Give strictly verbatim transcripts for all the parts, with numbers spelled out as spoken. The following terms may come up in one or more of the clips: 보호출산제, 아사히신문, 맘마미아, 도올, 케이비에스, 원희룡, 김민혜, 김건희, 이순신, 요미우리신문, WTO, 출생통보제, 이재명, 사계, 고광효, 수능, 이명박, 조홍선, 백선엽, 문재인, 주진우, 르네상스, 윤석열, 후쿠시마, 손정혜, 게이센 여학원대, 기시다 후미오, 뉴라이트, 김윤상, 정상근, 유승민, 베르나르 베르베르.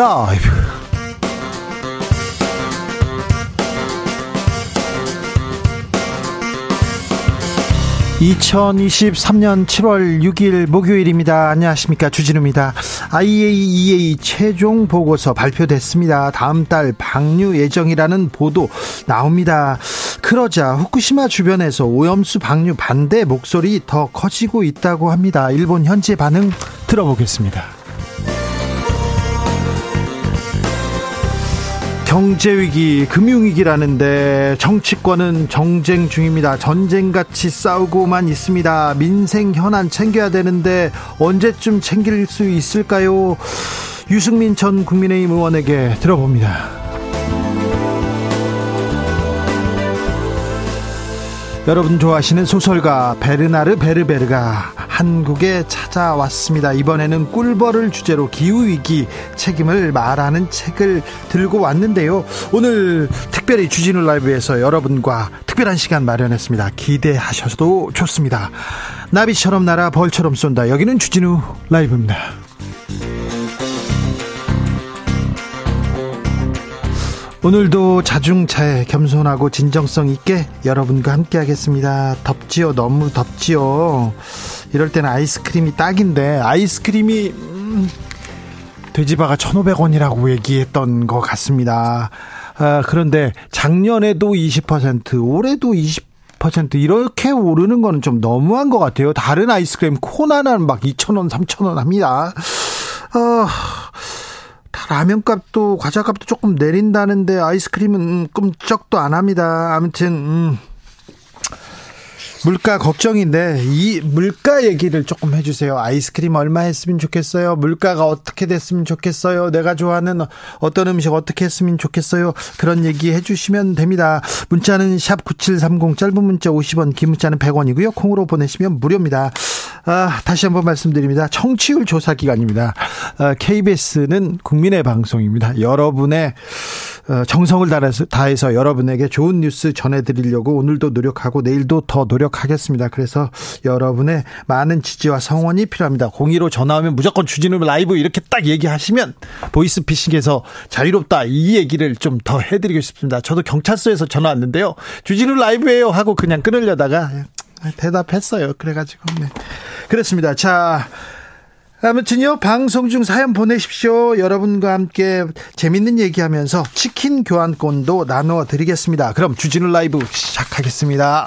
라이브. 이천이십삼년 칠월 육일 목요일입니다. 안녕하십니까, 주진우입니다. 아이에이이에이 최종 보고서 발표됐습니다. 다음 달 방류 예정이라는 보도 나옵니다. 그러자 후쿠시마 주변에서 오염수 방류 반대 목소리 더 커지고 있다고 합니다. 일본 현지 반응 들어보겠습니다. 경제위기, 금융위기라는데 정치권은 정쟁 중입니다. 전쟁같이 싸우고만 있습니다. 민생 현안 챙겨야 되는데 언제쯤 챙길 수 있을까요? 유승민 전 국민의힘 의원에게 들어봅니다. 여러분 좋아하시는 소설가 베르나르 베르베르가 한국에 찾아왔습니다. 이번에는 꿀벌을 주제로 기후위기 책임을 말하는 책을 들고 왔는데요. 오늘 특별히 주진우 라이브에서 여러분과 특별한 시간 마련했습니다. 기대하셔도 좋습니다. 나비처럼 날아 벌처럼 쏜다. 여기는 주진우 라이브입니다. 오늘도 자중차에 겸손하고 진정성 있게 여러분과 함께 하겠습니다. 덥지요, 너무 덥지요. 이럴 때는 아이스크림이 딱인데, 아이스크림이 음, 돼지바가 천오백 원이라고 얘기했던 것 같습니다. 아, 그런데 작년에도 이십 퍼센트, 올해도 이십 퍼센트 이렇게 오르는 거는 좀 너무한 것 같아요. 다른 아이스크림 코나는 막 이천 원, 삼천 원 합니다. 아... 라면값도 과자값도 조금 내린다는데 아이스크림은 끔쩍도 안 합니다. 아무튼 음, 물가 걱정인데 이 물가 얘기를 조금 해주세요. 아이스크림 얼마 했으면 좋겠어요. 물가가 어떻게 됐으면 좋겠어요. 내가 좋아하는 어떤 음식 어떻게 했으면 좋겠어요. 그런 얘기 해주시면 됩니다. 문자는 샵 구칠삼공, 짧은 문자 오십 원, 긴 문자는 백 원이고요. 콩으로 보내시면 무료입니다. 아, 다시 한번 말씀드립니다. 청취율 조사 기간입니다. 아, 케이비에스는 국민의 방송입니다. 여러분의 정성을 다해서, 다해서 여러분에게 좋은 뉴스 전해드리려고 오늘도 노력하고 내일도 더 노력하겠습니다. 그래서 여러분의 많은 지지와 성원이 필요합니다. 공의로 전화하면 무조건 주진우 라이브 이렇게 딱 얘기하시면 보이스피싱에서 자유롭다 이 얘기를 좀 더 해드리고 싶습니다. 저도 경찰서에서 전화 왔는데요. 주진우 라이브예요 하고 그냥 끊으려다가 대답했어요. 그래가지고 네. 그렇습니다. 자, 아무튼요, 방송 중 사연 보내십시오. 여러분과 함께 재밌는 얘기하면서 치킨 교환권도 나눠드리겠습니다. 그럼 주진우 라이브 시작하겠습니다.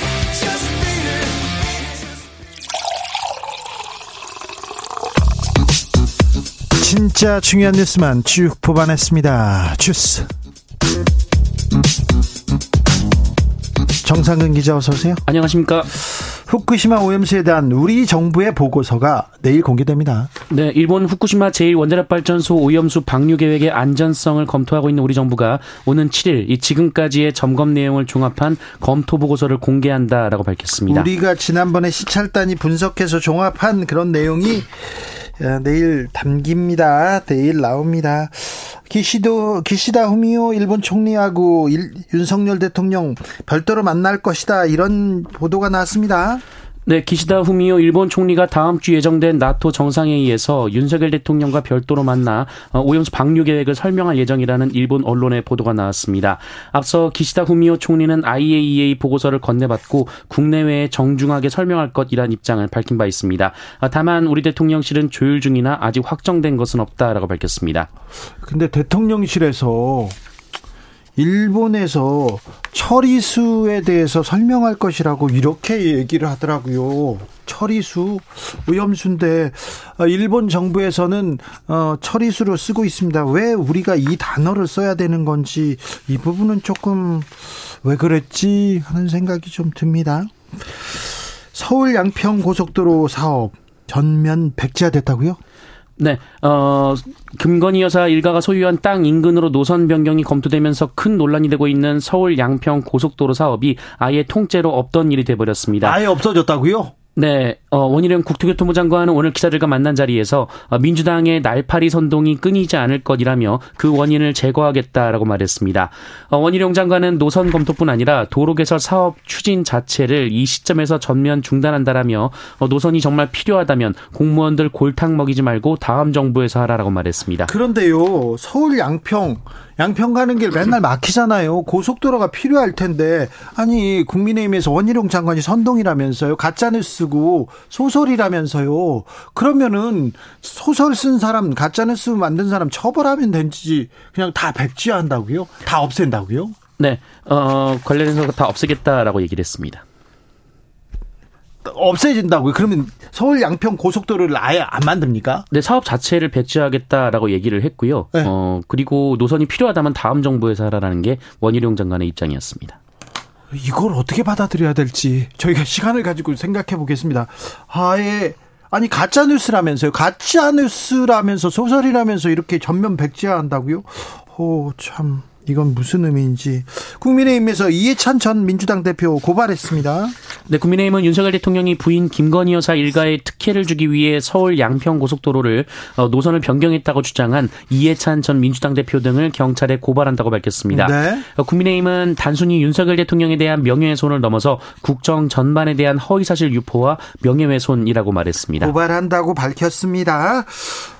진짜 중요한 뉴스만 쭉 뽑아냈습니다. 주스 정상근 기자 어서 오세요. 안녕하십니까. 후쿠시마 오염수에 대한 우리 정부의 보고서가 내일 공개됩니다. 네, 일본 후쿠시마 제일 원자력발전소 오염수 방류 계획의 안전성을 검토하고 있는 우리 정부가 오는 칠일 이 지금까지의 점검 내용을 종합한 검토 보고서를 공개한다라고 밝혔습니다. 우리가 지난번에 시찰단이 분석해서 종합한 그런 내용이 내일 담깁니다. 내일 나옵니다. 기시도, 기시다 후미오 일본 총리하고 일, 윤석열 대통령 별도로 만날 것이다. 이런 보도가 나왔습니다. 네, 기시다 후미오 일본 총리가 다음 주 예정된 나토 정상회의에서 윤석열 대통령과 별도로 만나 오염수 방류 계획을 설명할 예정이라는 일본 언론의 보도가 나왔습니다. 앞서 기시다 후미오 총리는 아이에이이에이 보고서를 건네받고 국내외에 정중하게 설명할 것이란 입장을 밝힌 바 있습니다. 다만 우리 대통령실은 조율 중이나 아직 확정된 것은 없다라고 밝혔습니다. 근데 대통령실에서 일본에서 처리수에 대해서 설명할 것이라고 이렇게 얘기를 하더라고요. 처리수 오염수인데 일본 정부에서는 처리수로 쓰고 있습니다. 왜 우리가 이 단어를 써야 되는 건지 이 부분은 조금 왜 그랬지 하는 생각이 좀 듭니다. 서울 양평 고속도로 사업 전면 백지화됐다고요? 네, 어, 김건희 여사 일가가 소유한 땅 인근으로 노선 변경이 검토되면서 큰 논란이 되고 있는 서울 양평 고속도로 사업이 아예 통째로 없던 일이 돼버렸습니다. 아예 없어졌다고요? 네, 어, 원희룡 국토교통부 장관은 오늘 기자들과 만난 자리에서 민주당의 날파리 선동이 끊이지 않을 것이라며 그 원인을 제거하겠다라고 말했습니다. 어, 원희룡 장관은 노선 검토뿐 아니라 도로 개설 사업 추진 자체를 이 시점에서 전면 중단한다라며 어, 노선이 정말 필요하다면 공무원들 골탕 먹이지 말고 다음 정부에서 하라라고 말했습니다. 그런데요, 서울 양평 양평 가는 길 맨날 막히잖아요. 고속도로가 필요할 텐데, 아니 국민의힘에서 원희룡 장관이 선동이라면서요, 가짜뉴스 쓰고 소설이라면서요. 그러면은 소설 쓴 사람, 가짜뉴스 만든 사람 처벌하면 되지 그냥 다 백지화한다고요? 다 없앤다고요? 네, 어, 관련해서 다 없애겠다라고 얘기를 했습니다. 없애진다고요? 그러면 서울 양평 고속도로를 아예 안 만듭니까? 네, 사업 자체를 배제하겠다라고 얘기를 했고요. 네. 어, 그리고 노선이 필요하다면 다음 정부에서 하라는 게 원희룡 장관의 입장이었습니다. 이걸 어떻게 받아들여야 될지 저희가 시간을 가지고 생각해 보겠습니다. 아예, 아니 가짜뉴스라면서요. 가짜뉴스라면서 소설이라면서 이렇게 전면 백지화한다고요? 오, 참 이건 무슨 의미인지. 국민의힘에서 이해찬 전 민주당 대표 고발했습니다. 네, 국민의힘은 윤석열 대통령이 부인 김건희 여사 일가에 특혜를 주기 위해 서울 양평 고속도로를 노선을 변경했다고 주장한 이해찬 전 민주당 대표 등을 경찰에 고발한다고 밝혔습니다. 네. 국민의힘은 단순히 윤석열 대통령에 대한 명예훼손을 넘어서 국정 전반에 대한 허위사실 유포와 명예훼손이라고 말했습니다. 고발한다고 밝혔습니다.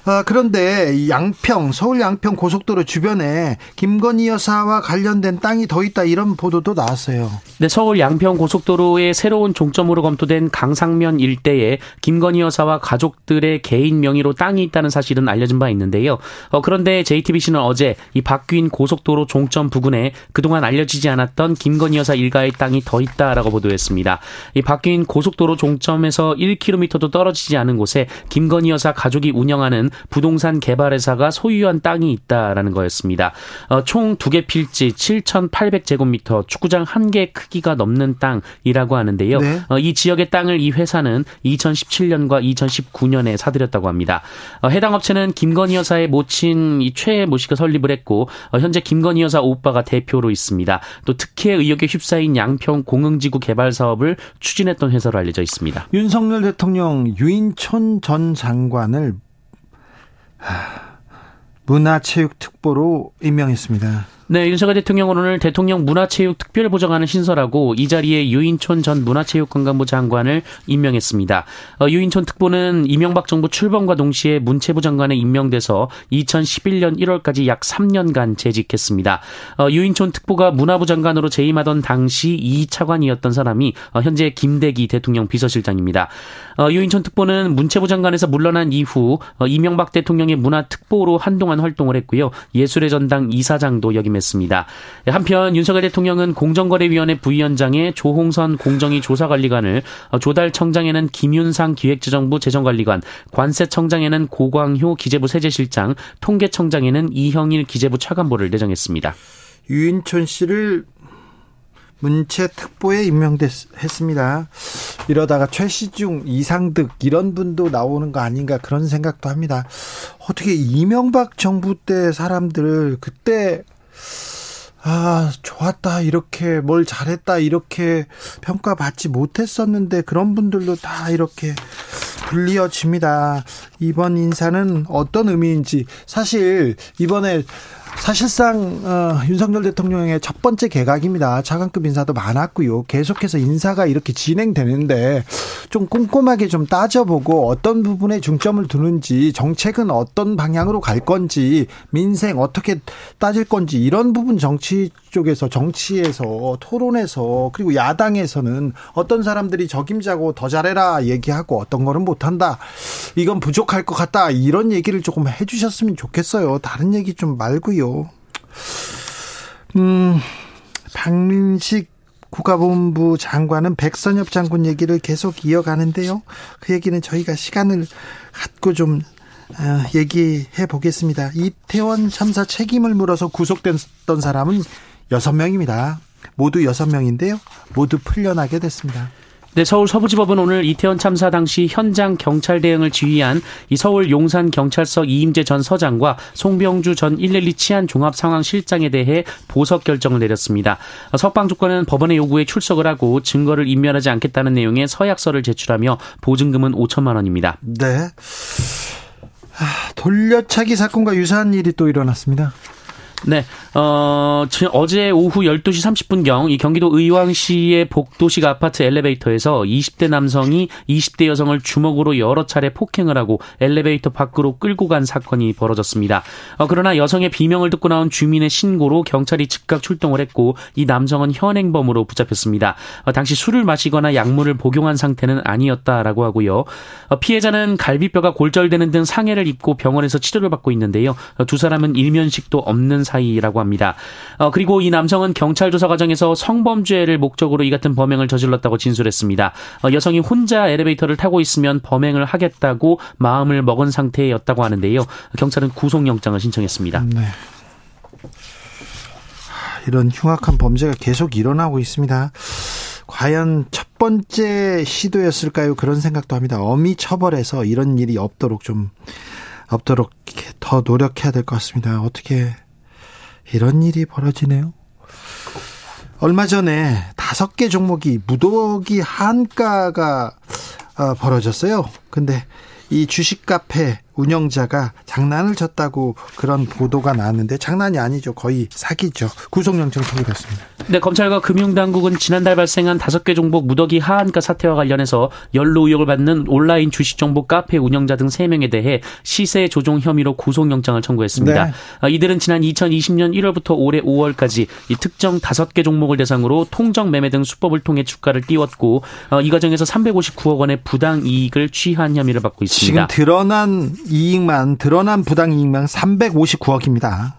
아, 그런데 양평, 서울 양평 고속도로 주변에 김건희 여사와 관련된 땅이 더 있다, 이런 보도도 나왔어요. 네, 서울 양평 고속도로의 새로운 종점으로 검토된 강상면 일대에 김건희 여사와 가족들의 개인 명의로 땅이 있다는 사실은 알려진 바 있는데요. 어, 그런데 제이티비씨는 어제 이 바뀐 고속도로 종점 부근에 그동안 알려지지 않았던 김건희 여사 일가의 땅이 더 있다라고 보도했습니다. 이 바뀐 고속도로 종점에서 일 킬로미터도 떨어지지 않은 곳에 김건희 여사 가족이 운영하는 부동산 개발회사가 소유한 땅이 있다라는 거였습니다. 어, 총 두 개 필지 칠천팔백 제곱미터, 축구장 한 개 크기가 넘는 땅이라고 하는데요. 네. 어, 이 지역의 땅을 이 회사는 이천십칠 년과 이천십구 년에 사들였다고 합니다. 어, 해당 업체는 김건희 여사의 모친 이 최 모 씨가 설립을 했고, 어, 현재 김건희 여사 오빠가 대표로 있습니다. 또 특혜 의혹에 휩싸인 양평 공흥지구 개발 사업을 추진했던 회사로 알려져 있습니다. 윤석열 대통령 유인촌 전 장관을 문화체육특보로 임명했습니다. 네, 윤석열 대통령은 오늘 대통령 문화체육 특별보좌관을 신설하고 이 자리에 유인촌 전 문화체육관광부 장관을 임명했습니다. 어, 유인촌 특보는 이명박 정부 출범과 동시에 문체부 장관에 임명돼서 이천십일 년 일월까지 약 삼 년간 재직했습니다. 어, 유인촌 특보가 문화부 장관으로 재임하던 당시 이 차관이었던 사람이 어, 현재 김대기 대통령 비서실장입니다. 어, 유인촌 특보는 문체부 장관에서 물러난 이후 어, 이명박 대통령의 문화특보로 한동안 활동을 했고요. 예술의 전당 이사장도 역임했습니다. 했습니다. 한편 윤석열 대통령은 공정거래위원회 부위원장에 조홍선 공정위 조사관리관을, 조달청장에는 김윤상 기획재정부 재정관리관, 관세청장에는 고광효 기재부 세제실장, 통계청장에는 이형일 기재부 차관보를 내정했습니다. 유인촌 씨를 문체특보에 임명됐습니다. 이러다가 최시중, 이상득 이런 분도 나오는 거 아닌가 그런 생각도 합니다. 어떻게 이명박 정부 때 사람들을 그때 아, 좋았다, 이렇게 뭘 잘했다 이렇게 평가받지 못했었는데 그런 분들도 다 이렇게 불리어집니다. 이번 인사는 어떤 의미인지, 사실 이번에 사실상 어, 윤석열 대통령의 첫 번째 개각입니다. 차관급 인사도 많았고요. 계속해서 인사가 이렇게 진행되는데 좀 꼼꼼하게 좀 따져보고 어떤 부분에 중점을 두는지, 정책은 어떤 방향으로 갈 건지, 민생 어떻게 따질 건지, 이런 부분 정치 쪽에서, 정치에서, 토론에서, 그리고 야당에서는 어떤 사람들이 적임자고 더 잘해라 얘기하고 어떤 거는 못한다, 이건 부족할 것 같다, 이런 얘기를 조금 해주셨으면 좋겠어요. 다른 얘기 좀 말고요. 음, 박민식 국가본부 장관은 백선엽 장군 얘기를 계속 이어가는데요. 그 얘기는 저희가 시간을 갖고 좀 어, 얘기해 보겠습니다. 이태원 참사 책임을 물어서 구속됐던 사람은 여섯 명입니다. 모두 여섯 명인데요. 모두 풀려나게 됐습니다. 네, 서울 서부지법은 오늘 이태원 참사 당시 현장 경찰 대응을 지휘한 이 서울 용산경찰서 이임재 전 서장과 송병주 전 일일이 치안종합상황실장에 대해 보석 결정을 내렸습니다. 석방조건은 법원의 요구에 출석을 하고 증거를 인멸하지 않겠다는 내용의 서약서를 제출하며 보증금은 오천만 원입니다. 네. 아, 돌려차기 사건과 유사한 일이 또 일어났습니다. 네, 어, 어제 오후 열두 시 삼십 분경 이 경기도 의왕시의 복도식 아파트 엘리베이터에서 이십 대 남성이 이십 대 여성을 주먹으로 여러 차례 폭행을 하고 엘리베이터 밖으로 끌고 간 사건이 벌어졌습니다. 어, 그러나 여성의 비명을 듣고 나온 주민의 신고로 경찰이 즉각 출동을 했고 이 남성은 현행범으로 붙잡혔습니다. 어, 당시 술을 마시거나 약물을 복용한 상태는 아니었다라고 하고요. 어, 피해자는 갈비뼈가 골절되는 등 상해를 입고 병원에서 치료를 받고 있는데요. 어, 두 사람은 일면식도 없는 사이라고 합니다. 어, 그리고 이 남성은 경찰 조사 과정에서 성범죄를 목적으로 이 같은 범행을 저질렀다고 진술했습니다. 어, 여성이 혼자 엘리베이터를 타고 있으면 범행을 하겠다고 마음을 먹은 상태였다고 하는데요. 경찰은 구속영장을 신청했습니다. 네. 이런 흉악한 범죄가 계속 일어나고 있습니다. 과연 첫 번째 시도였을까요? 그런 생각도 합니다. 엄히 처벌해서 이런 일이 없도록 좀 없도록 더 노력해야 될 것 같습니다. 어떻게 이런 일이 벌어지네요. 얼마 전에 다섯 개 종목이 무더기 한가가 벌어졌어요. 근데 이 주식 카페 운영자가 장난을 쳤다고 그런 보도가 나왔는데 장난이 아니죠. 거의 사기죠. 구속영장 청구됐습니다. 네, 검찰과 금융당국은 지난달 발생한 다섯 개 종목 무더기 하한가 사태와 관련해서 연루 의혹을 받는 온라인 주식 정보 카페 운영자 등 세 명에 대해 시세 조종 혐의로 구속영장을 청구했습니다. 네. 이들은 지난 이천이십 년 일월부터 올해 오월까지 이 특정 다섯 개 종목을 대상으로 통정 매매 등 수법을 통해 주가를 띄웠고 이 과정에서 삼백오십구억 원의 부당 이익을 취한 혐의를 받고 있습니다. 지금 드러난 이익만 드러난 부당이익만 삼백오십구억입니다.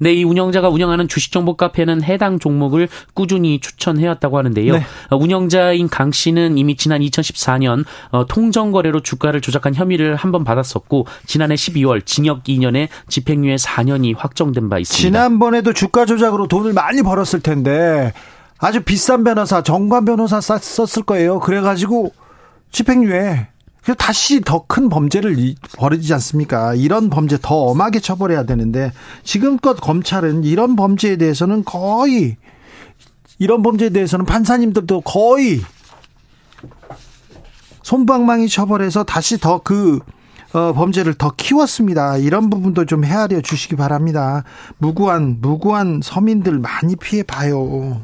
네, 이 운영자가 운영하는 주식정보 카페는 해당 종목을 꾸준히 추천해왔다고 하는데요. 네. 운영자인 강 씨는 이미 지난 이천십사 년 통정거래로 주가를 조작한 혐의를 한번 받았었고 지난해 십이월 징역 이 년에 집행유예 사 년이 확정된 바 있습니다. 지난번에도 주가 조작으로 돈을 많이 벌었을 텐데 아주 비싼 변호사, 정관 변호사 썼을 거예요. 그래가지고 집행유예. 다시 더 큰 범죄를 벌이지 않습니까? 이런 범죄 더 엄하게 처벌해야 되는데 지금껏 검찰은 이런 범죄에 대해서는 거의 이런 범죄에 대해서는 판사님들도 거의 솜방망이 처벌해서 다시 더 그 어, 범죄를 더 키웠습니다. 이런 부분도 좀 헤아려 주시기 바랍니다. 무고한 무고한 서민들 많이 피해봐요.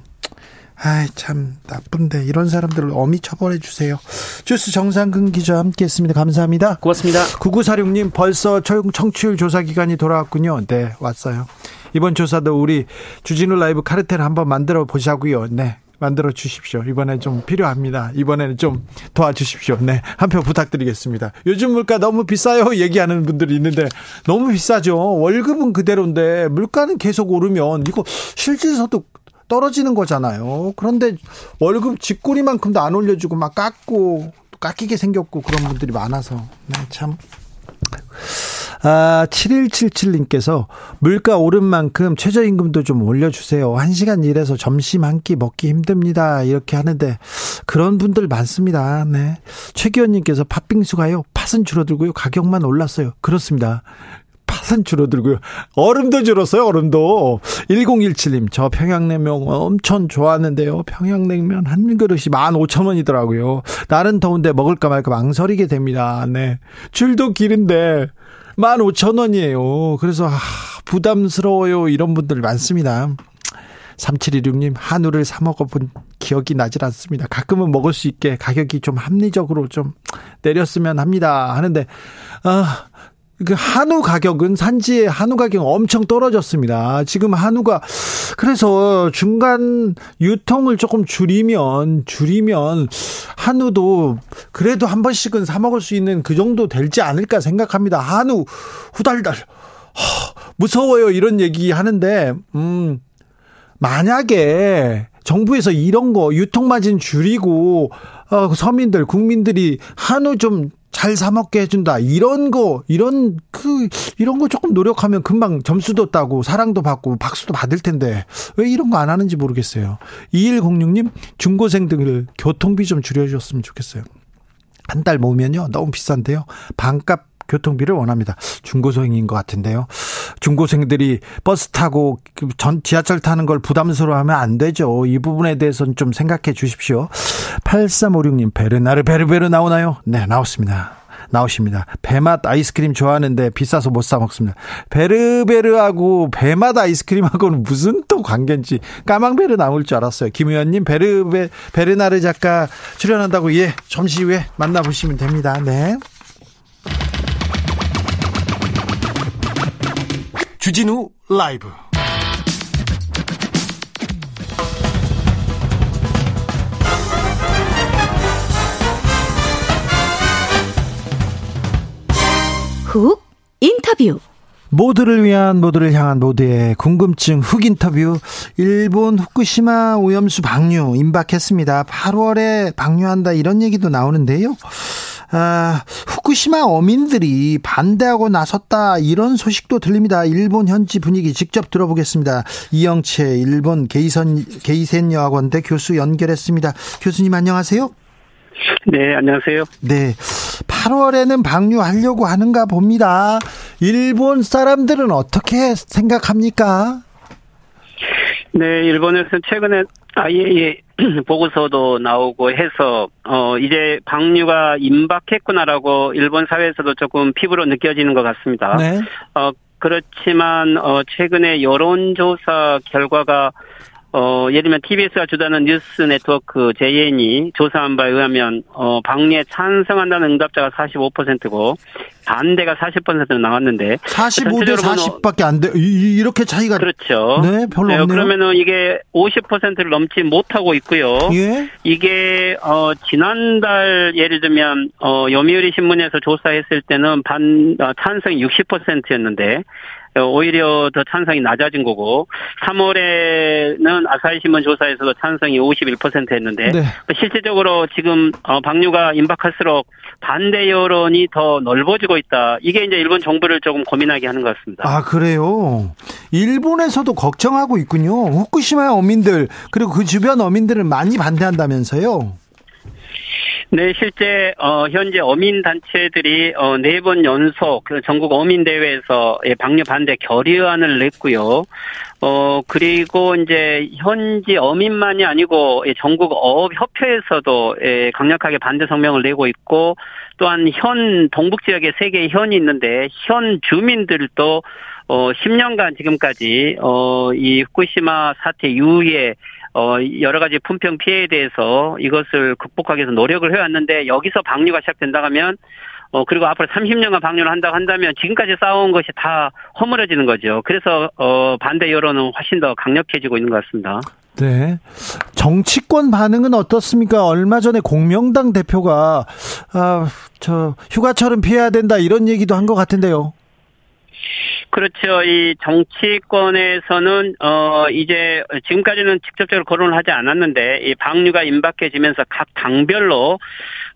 아이, 참, 나쁜데. 이런 사람들을 엄히 처벌해 주세요. 주스 정상근 기자와 함께 했습니다. 감사합니다. 고맙습니다. 구구사육 님, 벌써 청취율 조사 기간이 돌아왔군요. 네, 왔어요. 이번 조사도 우리 주진우 라이브 카르텔 한번 만들어 보자고요. 네, 만들어 주십시오. 이번엔 좀 필요합니다. 이번에는 좀 도와주십시오. 네, 한 표 부탁드리겠습니다. 요즘 물가 너무 비싸요. 얘기하는 분들이 있는데, 너무 비싸죠. 월급은 그대로인데, 물가는 계속 오르면, 이거 실질서도 떨어지는 거잖아요. 그런데 월급 쥐꼬리만큼도 안 올려주고 막 깎고 또 깎이게 생겼고 그런 분들이 많아서 네, 참. 아, 칠일칠칠 님께서 물가 오른 만큼 최저임금도 좀 올려주세요. 한 시간 일해서 점심 한 끼 먹기 힘듭니다. 이렇게 하는데 그런 분들 많습니다. 네. 최기현님께서 팥빙수가요. 팥은 줄어들고요. 가격만 올랐어요. 그렇습니다. 팥은 줄어들고요. 얼음도 줄었어요. 얼음도. 일공일칠 님. 저 평양냉면 엄청 좋아하는데요. 평양냉면 한 그릇이 만 오천 원이더라고요. 날은 더운데 먹을까 말까 망설이게 됩니다. 네. 줄도 길은데 만 오천 원이에요. 그래서 아, 부담스러워요. 이런 분들 많습니다. 삼칠이육 님. 한우를 사 먹어본 기억이 나질 않습니다. 가끔은 먹을 수 있게 가격이 좀 합리적으로 좀 내렸으면 합니다. 하는데 아, 그 한우 가격은 산지의 한우 가격 엄청 떨어졌습니다. 지금 한우가 그래서 중간 유통을 조금 줄이면 줄이면 한우도 그래도 한 번씩은 사 먹을 수 있는 그 정도 될지 않을까 생각합니다. 한우 후달달 허, 무서워요 이런 얘기 하는데 음, 만약에 정부에서 이런 거 유통 마진 줄이고 어, 서민들 국민들이 한우 좀 잘 사먹게 해준다. 이런 거, 이런, 그, 이런 거 조금 노력하면 금방 점수도 따고, 사랑도 받고, 박수도 받을 텐데, 왜 이런 거 안 하는지 모르겠어요. 이일공육 님, 중고생 등을 교통비 좀 줄여주셨으면 좋겠어요. 한 달 모으면요, 너무 비싼데요. 반값 교통비를 원합니다. 중고생인 것 같은데요. 중고생들이 버스 타고 전 지하철 타는 걸 부담스러워하면 안 되죠. 이 부분에 대해서는 좀 생각해 주십시오. 팔삼오육 님, 베르나르 베르베르 나오나요? 네, 나왔습니다. 나오십니다. 배맛 아이스크림 좋아하는데 비싸서 못 사 먹습니다. 베르베르하고 배맛 아이스크림하고는 무슨 또 관계인지 까망베르 나올 줄 알았어요. 김 의원님, 베르베 베르나르 작가 출연한다고 예 잠시 후에 만나보시면 됩니다. 네. 주진우 라이브 훅 인터뷰, 모두를 위한, 모두를 향한, 모두의 궁금증 훅 인터뷰. 일본 후쿠시마 오염수 방류 임박했습니다. 팔월에 방류한다 이런 얘기도 나오는데요. 아, 후쿠시마 어민들이 반대하고 나섰다 이런 소식도 들립니다. 일본 현지 분위기 직접 들어보겠습니다. 이영채 일본 게이센, 게이센 여학원대 교수 연결했습니다. 교수님 안녕하세요. 네, 안녕하세요. 네, 팔월에는 방류하려고 하는가 봅니다. 일본 사람들은 어떻게 생각합니까? 네, 일본에서는 최근에 아이에이이에이 보고서도 나오고 해서 어 이제 방류가 임박했구나라고 일본 사회에서도 조금 피부로 느껴지는 것 같습니다. 네. 어 그렇지만 어 최근에 여론조사 결과가 어 예를 들면 티비에스가 주도하는 뉴스 네트워크 제이엔이 조사한 바에 의하면 어 방류에 찬성한다는 응답자가 사십오 퍼센트고 반대가 사십 퍼센트로 나왔는데 사십오 대 사십밖에 안 돼. 이렇게 차이가 그렇죠. 네, 별로 네, 없네요. 그러면은 이게 오십 퍼센트를 넘지 못하고 있고요. 예? 이게 어 지난달 예를 들면 어 요미우리신문에서 조사했을 때는 반 어, 찬성이 육십 퍼센트였는데 오히려 더 찬성이 낮아진 거고, 삼월에는 아사히신문 조사에서도 찬성이 오십일 퍼센트였는데 네. 실제적으로 지금 방류가 임박할수록 반대 여론이 더 넓어지고 있다. 이게 이제 일본 정부를 조금 고민하게 하는 것 같습니다. 아, 그래요? 일본에서도 걱정하고 있군요. 후쿠시마 어민들 그리고 그 주변 어민들은 많이 반대한다면서요? 네, 실제 어 현재 어민 단체들이 어 네 번 연속 전국 어민 대회에서 방류 반대 결의안을 냈고요. 어 그리고 이제 현지 어민만이 아니고 전국 어업 협회에서도 강력하게 반대 성명을 내고 있고, 또한 현 동북 지역에 세 개의 현이 있는데 현 주민들도 어 십 년간 지금까지 어 이 후쿠시마 사태 이후에 어, 여러 가지 품평 피해에 대해서 이것을 극복하기 위해서 노력을 해왔는데, 여기서 방류가 시작된다고 하면, 어, 그리고 앞으로 삼십 년간 방류를 한다고 한다면, 지금까지 싸워온 것이 다 허물어지는 거죠. 그래서, 어, 반대 여론은 훨씬 더 강력해지고 있는 것 같습니다. 네. 정치권 반응은 어떻습니까? 얼마 전에 공명당 대표가, 아, 저, 휴가철은 피해야 된다, 이런 얘기도 한 것 같은데요. 그렇죠. 이 정치권에서는 어 이제 지금까지는 직접적으로 거론을 하지 않았는데, 이 방류가 임박해지면서 각 당별로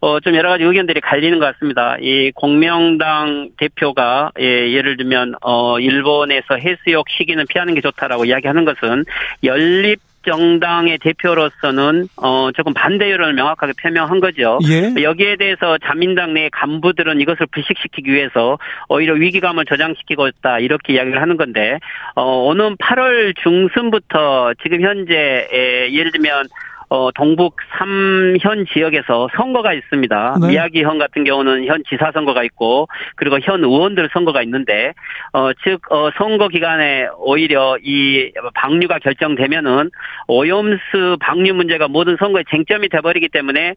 어 좀 여러 가지 의견들이 갈리는 것 같습니다. 이 공명당 대표가 예, 예를 들면 어 일본에서 해수욕 시기는 피하는 게 좋다라고 이야기하는 것은 연립 정당의 대표로서는 어 조금 반대 여론을 명확하게 표명한 거죠. 예? 여기에 대해서 자민당 내 간부들은 이것을 불식시키기 위해서 오히려 위기감을 저장시키고 있다 이렇게 이야기를 하는 건데, 어 오는 팔월 중순부터 지금 현재 에, 예를 들면 어 동북 삼 현 지역에서 선거가 있습니다. 네. 미야기현 같은 경우는 현 지사 선거가 있고, 그리고 현 의원들 선거가 있는데 어 즉 어 선거 기간에 오히려 이 방류가 결정되면은 오염수 방류 문제가 모든 선거의 쟁점이 돼 버리기 때문에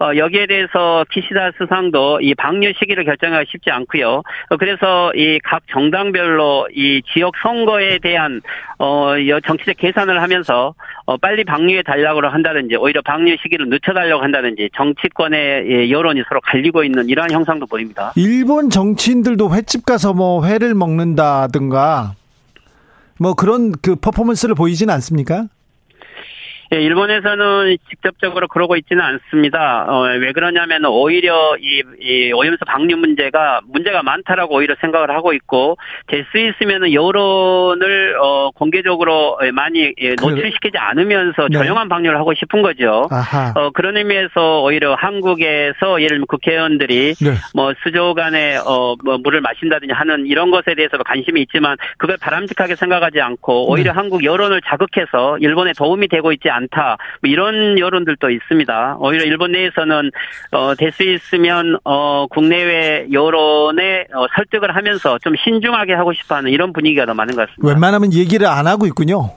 어 여기에 대해서 기시다 수상도 이 방류 시기를 결정하기 쉽지 않고요. 어 그래서 이 각 정당별로 이 지역 선거에 대한 어 정치적 계산을 하면서 어 빨리 방류에 달라고 한다 든지 오히려 방류 시기를 늦춰달라고 한다든지, 정치권의 여론이 서로 갈리고 있는 이러한 형상도 보입니다. 일본 정치인들도 횟집 가서 뭐 회를 먹는다든가 뭐 그런 그 퍼포먼스를 보이진 않습니까? 예, 일본에서는 직접적으로 그러고 있지는 않습니다. 어, 왜 그러냐면 오히려 이, 이 오염수 방류 문제가 문제가 많다라고 오히려 생각을 하고 있고, 될 수 있으면은 여론을 어, 공개적으로 많이 예, 노출시키지 않으면서 조용한 네. 방류를 하고 싶은 거죠. 어, 그런 의미에서 오히려 한국에서 예를 들면 국회의원들이 네. 뭐 수조관에 어, 뭐 물을 마신다든지 하는 이런 것에 대해서도 관심이 있지만 그걸 바람직하게 생각하지 않고 오히려 네. 한국 여론을 자극해서 일본에 도움이 되고 있지 않다, 뭐 이런 여론들도 있습니다. 오히려 일본 내에서는 어, 될 수 있으면 어, 국내외 여론에 어, 설득을 하면서 좀 신중하게 하고 싶어하는 이런 분위기가 더 많은 것 같습니다. 웬만하면 얘기를 안 하고 있군요.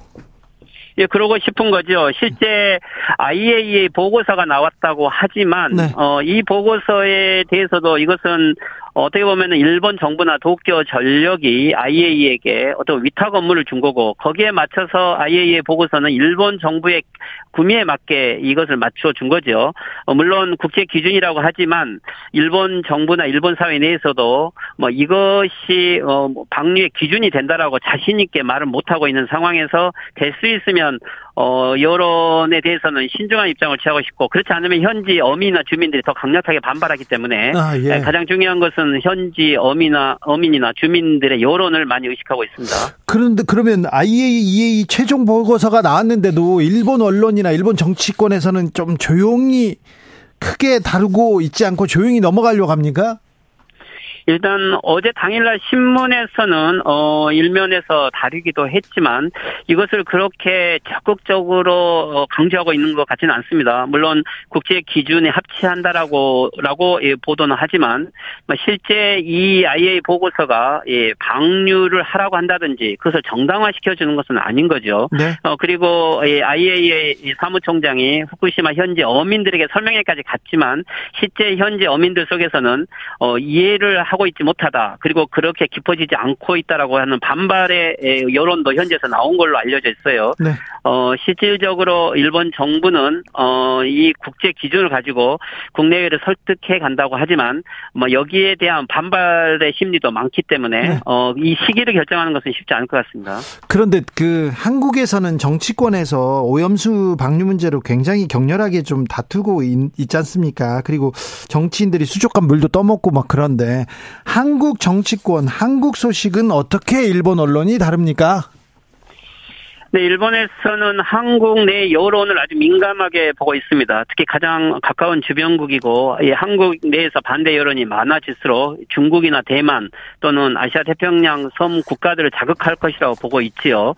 예, 그러고 싶은 거죠. 실제 아이에이이에이 보고서가 나왔다고 하지만 네. 어, 이 보고서에 대해서도 이것은 어떻게 보면 일본 정부나 도쿄 전력이 아이에이이에이에게 어떤 위탁 업무를 준 거고, 거기에 맞춰서 아이에이이에이 보고서는 일본 정부의 구미에 맞게 이것을 맞춰 준 거죠. 물론 국제 기준이라고 하지만 일본 정부나 일본 사회 내에서도 뭐 이것이 방류의 기준이 된다라고 자신 있게 말을 못 하고 있는 상황에서 될 수 있으면 어, 여론에 대해서는 신중한 입장을 취하고 싶고, 그렇지 않으면 현지 어민이나 주민들이 더 강력하게 반발하기 때문에 아, 예. 가장 중요한 것은 현지 어민이나, 어민이나 주민들의 여론을 많이 의식하고 있습니다. 그런데 그러면 아이에이이에이 최종 보고서가 나왔는데도 일본 언론이나 일본 정치권에서는 좀 조용히 크게 다루고 있지 않고 조용히 넘어가려고 합니까? 일단 어제 당일날 신문에서는 어 일면에서 다루기도 했지만 이것을 그렇게 적극적으로 강조하고 있는 것 같지는 않습니다. 물론 국제 기준에 합치한다라고 라고 예, 보도는 하지만 실제 이 아이에이이에이 보고서가 예, 방류를 하라고 한다든지 그것을 정당화시켜주는 것은 아닌 거죠. 네. 어 그리고 예, 아이에이이에이 사무총장이 후쿠시마 현지 어민들에게 설명회까지 갔지만 실제 현지 어민들 속에서는 어 이해를 하고 하고 있지 못하다, 그리고 그렇게 깊어지지 않고 있다라고 하는 반발의 여론도 현재에서 나온 걸로 알려져 있어요. 네. 어, 실질적으로 일본 정부는 어, 이 국제 기준을 가지고 국내외를 설득해 간다고 하지만 뭐 여기에 대한 반발의 심리도 많기 때문에 네. 어, 이 시기를 결정하는 것은 쉽지 않을 것 같습니다. 그런데 그 한국에서는 정치권에서 오염수 방류 문제로 굉장히 격렬하게 좀 다투고 있, 있지 않습니까? 그리고 정치인들이 수족관 물도 떠먹고 막 그런데. 한국 정치권, 한국 소식은 어떻게 일본 언론이 다룹니까? 네, 일본에서는 한국 내 여론을 아주 민감하게 보고 있습니다. 특히 가장 가까운 주변국이고 예, 한국 내에서 반대 여론이 많아질수록 중국이나 대만 또는 아시아 태평양 섬 국가들을 자극할 것이라고 보고 있지요.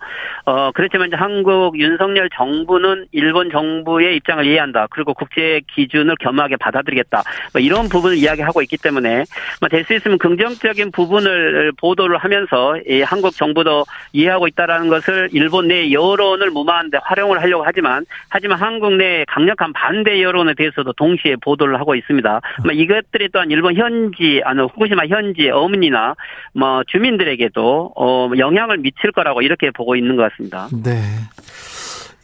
어, 그렇지만 이제 한국 윤석열 정부는 일본 정부의 입장을 이해한다. 그리고 국제 기준을 겸하게 받아들이겠다. 뭐 이런 부분을 이야기하고 있기 때문에 뭐 될 수 있으면 긍정적인 부분을 보도를 하면서 예, 한국 정부도 이해하고 있다라는 것을 일본 내 여론을 무마하는데 활용을 하려고 하지만 하지만 한국 내 강력한 반대 여론에 대해서도 동시에 보도를 하고 있습니다. 이것들이 또한 일본 현지, 아니 후쿠시마 현지 어민이나 뭐 주민들에게도 어, 영향을 미칠 거라고 이렇게 보고 있는 것 같습니다. 네.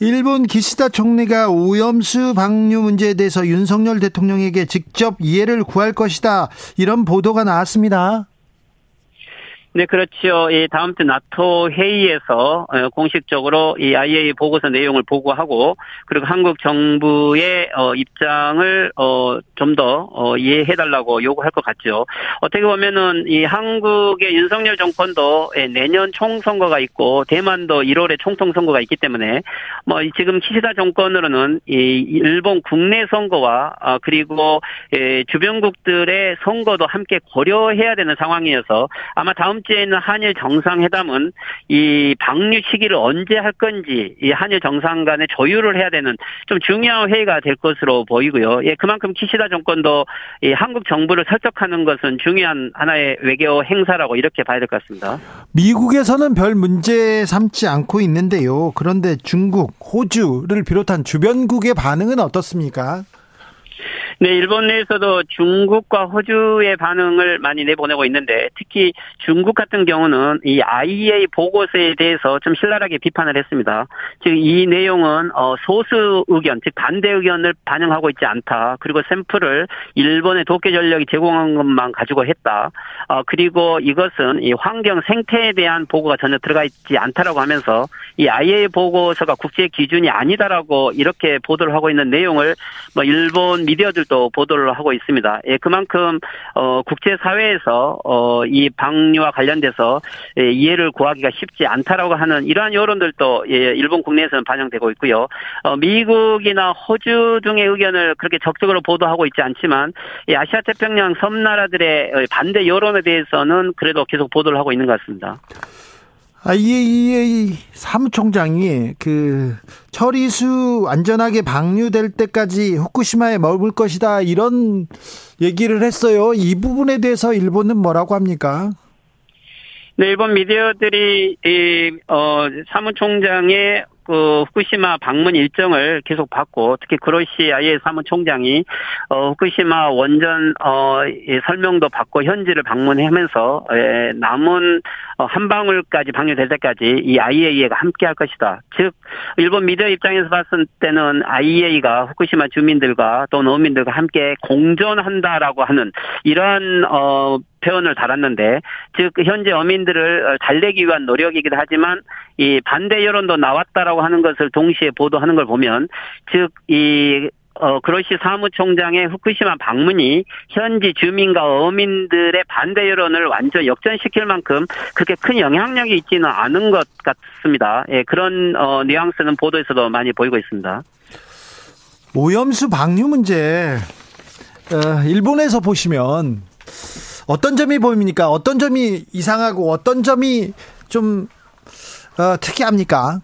일본 기시다 총리가 오염수 방류 문제에 대해서 윤석열 대통령에게 직접 이해를 구할 것이다, 이런 보도가 나왔습니다. 네, 그렇죠. 예, 다음 주 나토 회의에서 공식적으로 이 아이에이이에이 보고서 내용을 보고하고, 그리고 한국 정부의 어, 입장을 어, 좀 더 어, 이해해달라고 요구할 것 같죠. 어떻게 보면은 이 한국의 윤석열 정권도 예, 내년 총선거가 있고 대만도 일월에 총통 선거가 있기 때문에 뭐 지금 기시다 정권으로는 이 일본 국내 선거와 아, 그리고 예, 주변국들의 선거도 함께 고려해야 되는 상황이어서 아마 다음 는 한일 정상회담은 이 방류 시기를 언제 할 건지 이 한일 정상 간에 조율을 해야 되는 좀 중요한 회의가 될 것으로 보이고요. 예, 그만큼 기시다 정권도 이 한국 정부를 설득하는 것은 중요한 하나의 외교 행사라고 이렇게 봐야 될 것 같습니다. 미국에서는 별 문제 삼지 않고 있는데요. 그런데 중국, 호주를 비롯한 주변국의 반응은 어떻습니까? 네, 일본 내에서도 중국과 호주의 반응을 많이 내보내고 있는데, 특히 중국 같은 경우는 이 아이이에이 보고서에 대해서 좀 신랄하게 비판을 했습니다. 즉 이 내용은 소수 의견, 즉 반대 의견을 반영하고 있지 않다. 그리고 샘플을 일본의 도쿄전력이 제공한 것만 가지고 했다. 그리고 이것은 이 환경 생태에 대한 보고가 전혀 들어가 있지 않다라고 하면서 이 아이이에이 보고서가 국제 기준이 아니다라고 이렇게 보도를 하고 있는 내용을 뭐 일본 미디어들도 보도를 하고 있습니다. 예, 그만큼 어, 국제사회에서 어, 이 방류와 관련돼서 예, 이해를 구하기가 쉽지 않다라고 하는 이러한 여론들도 예, 일본 국내에서는 반영되고 있고요. 어, 미국이나 호주 등의 의견을 그렇게 적극적으로 보도하고 있지 않지만 예, 아시아태평양 섬나라들의 반대 여론에 대해서는 그래도 계속 보도를 하고 있는 것 같습니다. 아이이에이 사무총장이 그 처리수 안전하게 방류될 때까지 후쿠시마에 머물 것이다 이런 얘기를 했어요. 이 부분에 대해서 일본은 뭐라고 합니까? 네, 일본 미디어들이 이, 어, 사무총장의 그 후쿠시마 방문 일정을 계속 받고, 특히 그로시 아이이에이 사무총장이 어, 후쿠시마 원전 어, 설명도 받고 현지를 방문하면서 에, 남은 어, 한 방울까지 방류될 때까지 이 아이이에이가 함께할 것이다. 즉 일본 미디어 입장에서 봤을 때는 아이이에이가 후쿠시마 주민들과 또 농민들과 함께 공존한다라고 하는 이러한 어, 표현을 달았는데, 즉 현재 어민들을 달래기 위한 노력이기도 하지만 이 반대 여론도 나왔다라고 하는 것을 동시에 보도하는 걸 보면, 즉 이 어, 그로시 사무총장의 후쿠시마 방문이 현지 주민과 어민들의 반대 여론을 완전히 역전시킬 만큼 그렇게 큰 영향력이 있지는 않은 것 같습니다. 예, 그런 어, 뉘앙스는 보도에서도 많이 보이고 있습니다. 오염수 방류 문제, 어, 일본에서 보시면 어떤 점이 보입니까? 어떤 점이 이상하고 어떤 점이 좀 어, 특이합니까?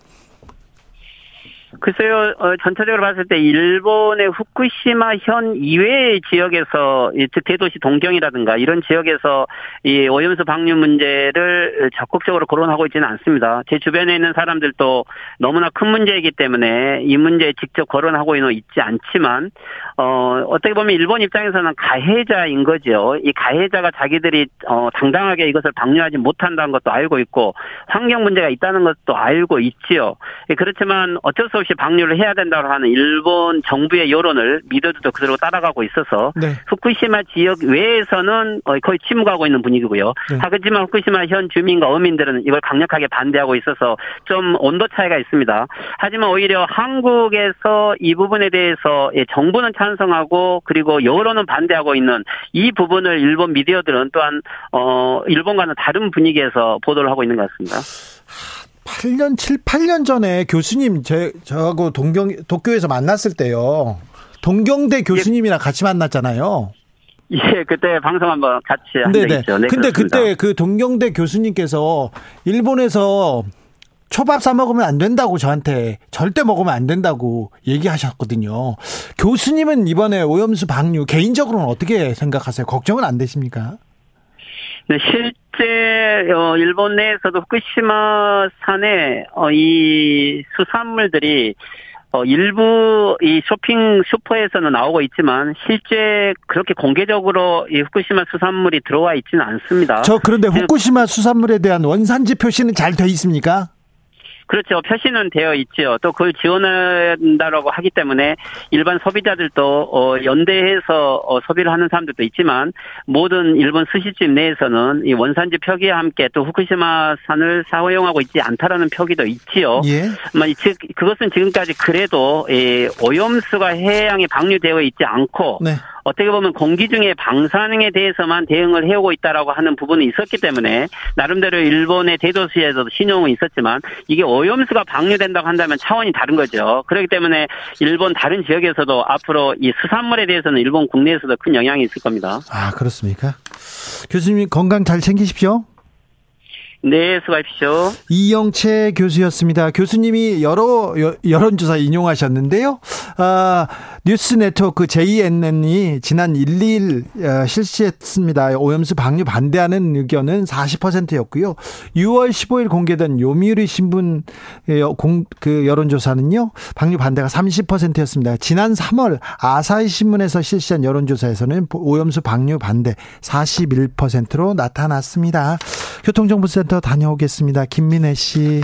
글쎄요, 어, 전체적으로 봤을 때 일본의 후쿠시마 현 이외의 지역에서, 즉 대도시 동경이라든가 이런 지역에서 이 오염수 방류 문제를 적극적으로 거론하고 있지는 않습니다. 제 주변에 있는 사람들도 너무나 큰 문제이기 때문에 이 문제에 직접 거론하고는 있지 않지만, 어, 어떻게 보면 일본 입장에서는 가해자인 거죠. 이 가해자가 자기들이 어, 당당하게 이것을 방류하지 못한다는 것도 알고 있고 환경 문제가 있다는 것도 알고 있지요. 그렇지만 어쩔 수 없이 방류를 해야 된다고 하는 일본 정부의 여론을 미디어도 그대로 따라가고 있어서 네. 후쿠시마 지역 외에서는 거의 침묵하고 있는 분위기고요. 네. 하지만 후쿠시마 현 주민과 어민들은 이걸 강력하게 반대하고 있어서 좀 온도 차이가 있습니다. 하지만 오히려 한국에서 이 부분에 대해서 정부는 찬성하고 그리고 여론은 반대하고 있는 이 부분을 일본 미디어들은 또한 어 일본과는 다른 분위기에서 보도를 하고 있는 것 같습니다. 팔 년, 칠, 팔 년 전에 교수님 제, 저하고 동경, 도쿄에서 만났을 때요. 동경대 교수님이랑 예. 같이 만났잖아요. 예, 그때 방송 한번 같이 한 적 있죠. 네, 근데 그렇습니다. 그때 그 동경대 교수님께서 일본에서 초밥 사 먹으면 안 된다고 저한테 절대 먹으면 안 된다고 얘기하셨거든요. 교수님은 이번에 오염수 방류 개인적으로는 어떻게 생각하세요? 걱정은 안 되십니까? 네, 실 실제 일본 내에서도 후쿠시마 산에 이 수산물들이 어, 일부, 이 쇼핑 슈퍼에서는 나오고 있지만, 실제 그렇게 공개적으로 이 후쿠시마 수산물이 들어와 있지는 않습니다. 저, 그런데 후쿠시마 수산물에 대한 원산지 표시는 잘 돼 있습니까? 그렇죠. 표시는 되어 있죠. 또 그걸 지원한다라고 하기 때문에 일반 소비자들도 연대해서 소비를 하는 사람들도 있지만, 모든 일본 스시집 내에서는 이 원산지 표기와 함께 또 후쿠시마산을 사용하고 있지 않다라는 표기도 있지요. 예. 즉 그것은 지금까지 그래도 오염수가 해양에 방류되어 있지 않고 네. 어떻게 보면 공기 중에 방사능에 대해서만 대응을 해오고 있다라고 하는 부분이 있었기 때문에 나름대로 일본의 대도시에서도 신용은 있었지만 이게 오염수가 방류된다고 한다면 차원이 다른 거죠. 그렇기 때문에 일본 다른 지역에서도 앞으로 이 수산물에 대해서는 일본 국내에서도 큰 영향이 있을 겁니다. 아, 그렇습니까? 교수님 건강 잘 챙기십시오. 네, 수고하십시오. 이영채 교수였습니다. 교수님이 여러 여론조사 인용하셨는데요. 아, 뉴스 네트워크 제이엔엔이 지난 일 이 일 실시했습니다. 오염수 방류 반대하는 의견은 사십 퍼센트였고요. 유월 십오일 공개된 요미우리신문 그 여론조사는요, 방류 반대가 삼십 퍼센트였습니다. 지난 삼월 아사히신문에서 실시한 여론조사에서는 오염수 방류 반대 사십일 퍼센트로 나타났습니다. 교통정보센터 다녀오겠습니다. 김민혜 씨.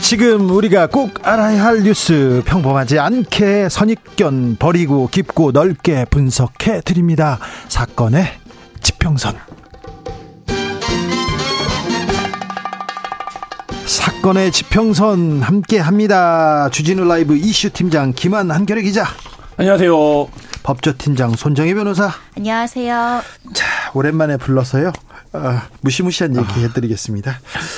지금 우리가 꼭 알아야 할 뉴스, 평범하지 않게 선입견 버리고 깊고 넓게 분석해 드립니다. 사건의 지평선. 사건의 지평선 함께 합니다. 주진우 라이브 이슈팀장 김한 한겨레 기자. 안녕하세요. 법조팀장 손정혜 변호사. 안녕하세요. 자, 오랜만에 불러서요. 아, 무시무시한 얘기 해드리겠습니다.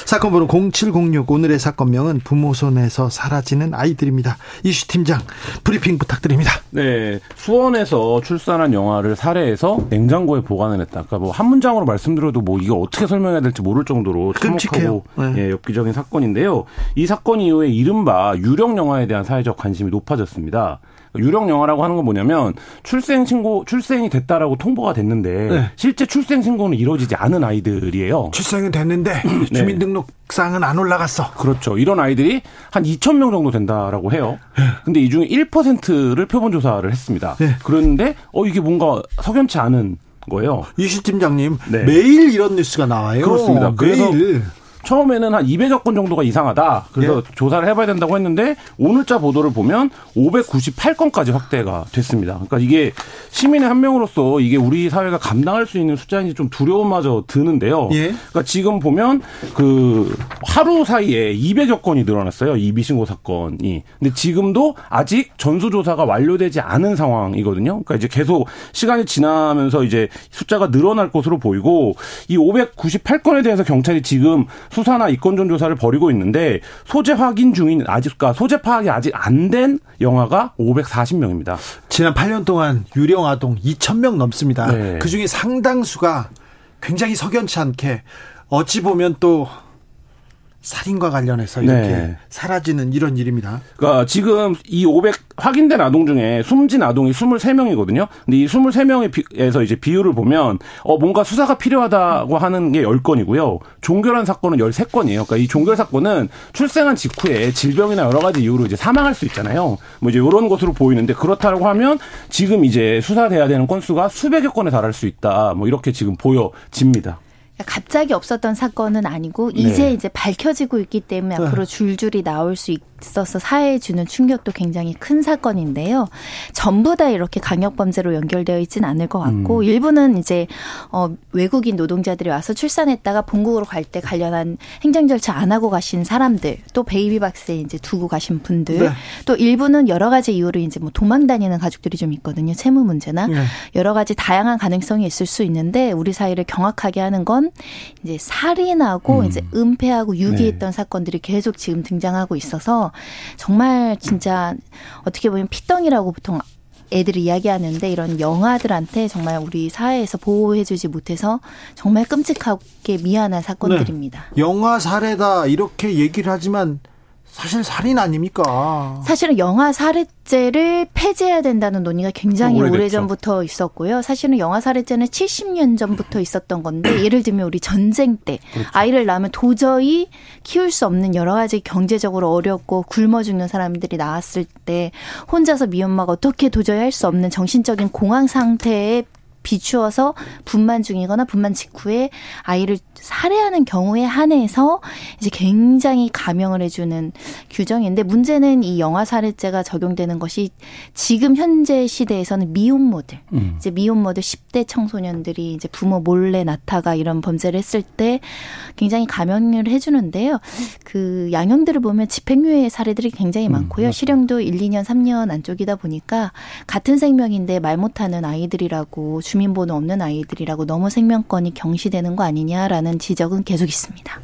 사건 번호 공칠공육. 오늘의 사건명은 부모 손에서 사라지는 아이들입니다. 이슈팀장 브리핑 부탁드립니다. 네, 수원에서 출산한 영아를 살해해서 냉장고에 보관을 했다. 그러니까 뭐 한 문장으로 말씀드려도 뭐 이거 어떻게 설명해야 될지 모를 정도로 끔찍하고 네. 예, 엽기적인 사건인데요. 이 사건 이후에 이른바 유령 영아에 대한 사회적 관심이 높아졌습니다. 유령 영아라고 하는 건 뭐냐면 출생 신고 출생이 됐다라고 통보가 됐는데 네. 실제 출생 신고는 이루어지지 않은 아이들이에요. 출생은 됐는데 네. 주민등록상은 안 올라갔어. 그렇죠. 이런 아이들이 한 이천 명 정도 된다라고 해요. 근데 이 중에 일 퍼센트를 표본 조사를 했습니다. 네. 그런데 어 이게 뭔가 석연치 않은 거예요. 이시 팀장님 네. 매일 이런 뉴스가 나와요. 그렇습니다. 그래서 매일. 처음에는 한 이백여 건 정도가 이상하다. 그래서 예. 조사를 해봐야 된다고 했는데 오늘자 보도를 보면 오백구십팔 건까지 확대가 됐습니다. 그러니까 이게 시민의 한 명으로서 이게 우리 사회가 감당할 수 있는 숫자인지 좀 두려움마저 드는데요. 예. 그러니까 지금 보면 그 하루 사이에 이백여 건이 늘어났어요. 이 미신고 사건이. 근데 지금도 아직 전수조사가 완료되지 않은 상황이거든요. 그러니까 이제 계속 시간이 지나면서 이제 숫자가 늘어날 것으로 보이고 이 오백구십팔 건에 대해서 경찰이 지금 수사나 이권전 조사를 벌이고 있는데 소재 확인 중인 아직 그러니까 소재 파악이 아직 안 된 영화가 오백사십 명입니다. 지난 팔 년 동안 유령 아동 이천 명 넘습니다. 네. 그중에 상당수가 굉장히 석연치 않게 어찌 보면 또 살인과 관련해서 이렇게 네. 사라지는 이런 일입니다. 그러니까 지금 이 오백 확인된 아동 중에 숨진 아동이 이십삼 명이거든요. 근데 이 이십삼 명에서 이제 비율을 보면 어 뭔가 수사가 필요하다고 하는 게 십 건이고요. 종결한 사건은 십삼 건이에요. 그러니까 이 종결 사건은 출생한 직후에 질병이나 여러 가지 이유로 이제 사망할 수 있잖아요. 뭐 이제 이런 것으로 보이는데 그렇다고 하면 지금 이제 수사돼야 되는 건수가 수백여 건에 달할 수 있다. 뭐 이렇게 지금 보여집니다. 갑자기 없었던 사건은 아니고 이제 네. 이제 밝혀지고 있기 때문에 앞으로 줄줄이 나올 수 있어서 사회에 주는 충격도 굉장히 큰 사건인데요. 전부 다 이렇게 강력범죄로 연결되어 있진 않을 것 같고 음. 일부는 이제 어, 외국인 노동자들이 와서 출산했다가 본국으로 갈 때 관련한 행정 절차 안 하고 가신 사람들, 또 베이비박스에 이제 두고 가신 분들, 네. 또 일부는 여러 가지 이유로 이제 뭐 도망 다니는 가족들이 좀 있거든요. 채무 문제나 네. 여러 가지 다양한 가능성이 있을 수 있는데 우리 사회를 경악하게 하는 건 이제 살인하고 음. 이제 은폐하고 유기했던 네. 사건들이 계속 지금 등장하고 있어서 정말 진짜 어떻게 보면 피덩이라고 보통 애들이 이야기하는데 이런 영화들한테 정말 우리 사회에서 보호해주지 못해서 정말 끔찍하게 미안한 사건들입니다. 네. 영화 사례다 이렇게 얘기를 하지만 사실 살인 아닙니까? 사실은 영화 살해죄를 폐지해야 된다는 논의가 굉장히 오래전부터 있었고요. 사실은 영화 살해죄는 칠십 년 전부터 있었던 건데 예를 들면 우리 전쟁 때 그렇죠. 아이를 낳으면 도저히 키울 수 없는 여러 가지 경제적으로 어렵고 굶어 죽는 사람들이 나왔을 때 혼자서 미엄마가 어떻게 도저히 할 수 없는 정신적인 공황 상태에 비추어서 분만 중이거나 분만 직후에 아이를 살해하는 경우에 한해서 이제 굉장히 감형을 해주는 규정인데 문제는 이 영아 살해죄가 적용되는 것이 지금 현재 시대에서는 미혼모들, 음. 이제 미혼모들 십 대 청소년들이 이제 부모 몰래 낳다가 이런 범죄를 했을 때 굉장히 감형을 해주는데요. 그 양형들을 보면 집행유예 사례들이 굉장히 많고요. 음, 실형도 일, 이 년, 삼 년 안쪽이다 보니까 같은 생명인데 말 못하는 아이들이라고 주민번호 없는 아이들이라고 너무 생명권이 경시되는 거 아니냐라는 지적은 계속 있습니다.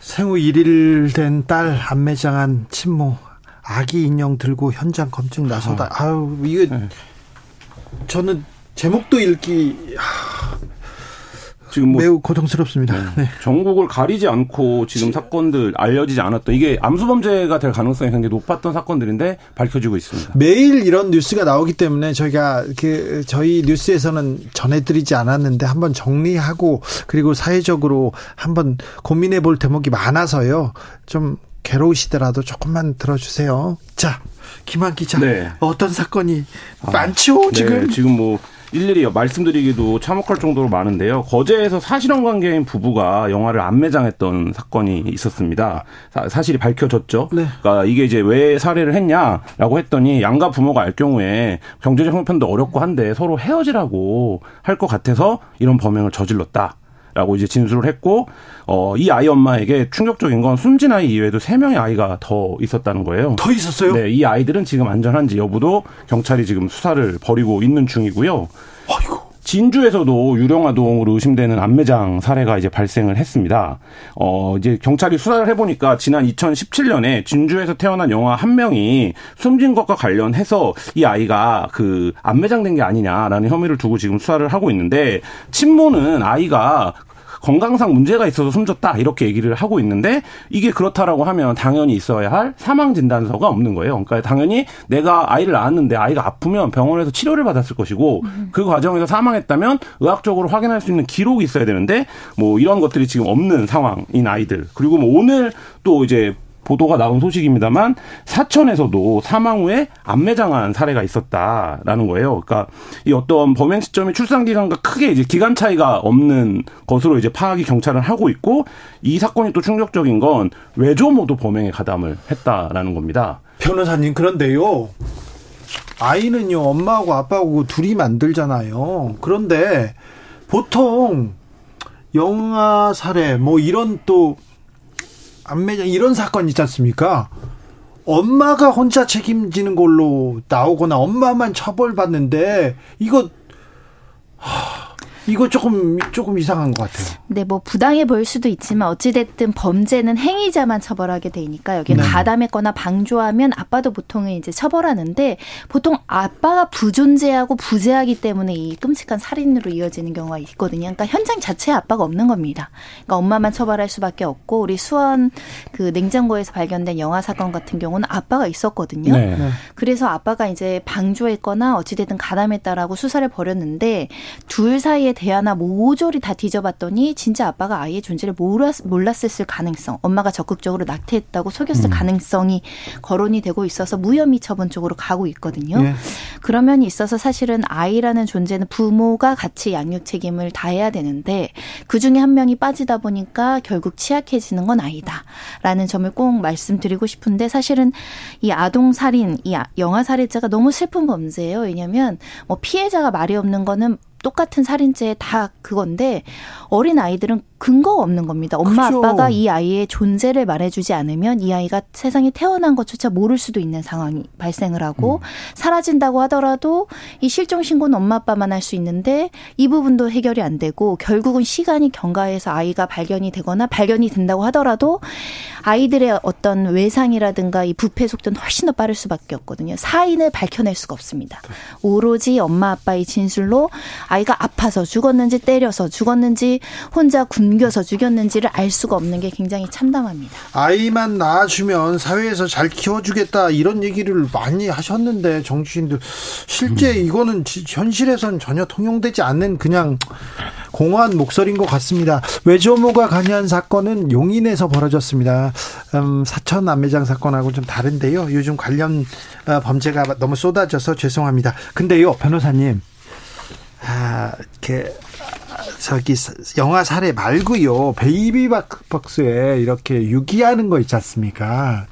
생후 일 일 된 딸 안매장한 친모 아기 인형 들고 현장 검증 나서다. 아. 아유 이게 저는 제목도 읽기 지금 뭐 매우 고통스럽습니다. 네. 네. 전국을 가리지 않고 지금 사건들 알려지지 않았던, 이게 암수범죄가 될 가능성이 굉장히 높았던 사건들인데 밝혀지고 있습니다. 매일 이런 뉴스가 나오기 때문에 저희가 그 저희 뉴스에서는 전해드리지 않았는데 한번 정리하고 그리고 사회적으로 한번 고민해 볼 대목이 많아서요. 좀 괴로우시더라도 조금만 들어주세요. 자, 김한 기자, 네. 어떤 사건이 아, 많죠 지금? 네, 지금 뭐 일일이 말씀드리기도 참혹할 정도로 많은데요. 거제에서 사실혼관계인 부부가 영화를 암매장했던 사건이 있었습니다. 사, 사실이 밝혀졌죠. 네. 그러니까 이게 이제 왜 살해를 했냐라고 했더니 양가 부모가 알 경우에 경제적 형편도 어렵고 한데 서로 헤어지라고 할 것 같아서 이런 범행을 저질렀다. 라고 이제 진술을 했고, 어, 이 아이 엄마에게 충격적인 건 숨진 아이 이외에도 세 명의 아이가 더 있었다는 거예요. 더 있었어요? 네, 이 아이들은 지금 안전한지 여부도 경찰이 지금 수사를 벌이고 있는 중이고요. 아이고. 진주에서도 유령아동으로 의심되는 암매장 사례가 이제 발생을 했습니다. 어, 이제 경찰이 수사를 해보니까 지난 이천십칠 년에 진주에서 태어난 영아 한 명이 숨진 것과 관련해서 이 아이가 그 암매장된 게 아니냐라는 혐의를 두고 지금 수사를 하고 있는데, 친모는 아이가 건강상 문제가 있어서 숨졌다 이렇게 얘기를 하고 있는데, 이게 그렇다라고 하면 당연히 있어야 할 사망진단서가 없는 거예요. 그러니까 당연히 내가 아이를 낳았는데 아이가 아프면 병원에서 치료를 받았을 것이고 그 과정에서 사망했다면 의학적으로 확인할 수 있는 기록이 있어야 되는데 뭐 이런 것들이 지금 없는 상황인 아이들. 그리고 뭐 오늘 또 이제 보도가 나온 소식입니다만 사천에서도 사망 후에 암매장한 사례가 있었다라는 거예요. 그러니까 이 어떤 범행 시점이 출산 기간과 크게 이제 기간 차이가 없는 것으로 이제 파악이 경찰은 하고 있고, 이 사건이 또 충격적인 건 외조모도 범행에 가담을 했다라는 겁니다. 변호사님, 그런데요. 아이는요 엄마하고 아빠하고 둘이 만들잖아요. 그런데 보통 영아 사례 뭐 이런 또 암매장 이런 사건 있지 않습니까? 엄마가 혼자 책임지는 걸로 나오거나 엄마만 처벌받는데 이거 하, 이거 조금 조금 이상한 것 같아요. 네, 뭐 부당해 보일 수도 있지만 어찌 됐든 범죄는 행위자만 처벌하게 되니까 여기 네. 가담했거나 방조하면 아빠도 보통은 이제 처벌하는데 보통 아빠가 부존재하고 부재하기 때문에 이 끔찍한 살인으로 이어지는 경우가 있거든요. 그러니까 현장 자체에 아빠가 없는 겁니다. 그러니까 엄마만 처벌할 수밖에 없고, 우리 수원 그 냉장고에서 발견된 영화 사건 같은 경우는 아빠가 있었거든요. 네. 네. 그래서 아빠가 이제 방조했거나 어찌 됐든 가담했다라고 수사를 벌였는데 둘 사이에 대화나 모조리 다 뒤져봤더니 진짜 아빠가 아이의 존재를 몰랐을 가능성, 엄마가 적극적으로 낙태했다고 속였을 음. 가능성이 거론이 되고 있어서 무혐의 처분 쪽으로 가고 있거든요. 예. 그러면 있어서 사실은 아이라는 존재는 부모가 같이 양육 책임을 다해야 되는데 그중에 한 명이 빠지다 보니까 결국 취약해지는 건 아이다라는 점을 꼭 말씀드리고 싶은데, 사실은 이 아동살인, 이 영아 살해자가 너무 슬픈 범죄예요. 왜냐하면 뭐 피해자가 말이 없는 거는 똑같은 살인죄에 다 그건데 어린 아이들은 근거가 없는 겁니다. 엄마 그렇죠. 아빠가 이 아이의 존재를 말해주지 않으면 이 아이가 세상에 태어난 것조차 모를 수도 있는 상황이 발생을 하고, 음. 사라진다고 하더라도 이 실종신고는 엄마 아빠만 할 수 있는데 이 부분도 해결이 안 되고 결국은 시간이 경과해서 아이가 발견이 되거나 발견이 된다고 하더라도 아이들의 어떤 외상이라든가 이 부패 속도는 훨씬 더 빠를 수밖에 없거든요. 사인을 밝혀낼 수가 없습니다. 오로지 엄마 아빠의 진술로 아이가 아파서 죽었는지 때려서 죽었는지 혼자 굶겨서 죽였는지를 알 수가 없는 게 굉장히 참담합니다. 아이만 낳아주면 사회에서 잘 키워주겠다 이런 얘기를 많이 하셨는데 정치인들 실제 이거는 현실에선 전혀 통용되지 않는 그냥 공허한 목소리인 것 같습니다. 외조모가 관여한 사건은 용인에서 벌어졌습니다. 음, 사천 암매장 사건하고는 좀 다른데요. 요즘 관련 범죄가 너무 쏟아져서 죄송합니다. 근데요 변호사님, 아, 이렇게 저기 영화 사례 말고요 베이비박스에 이렇게 유기하는 거 있지 않습니까?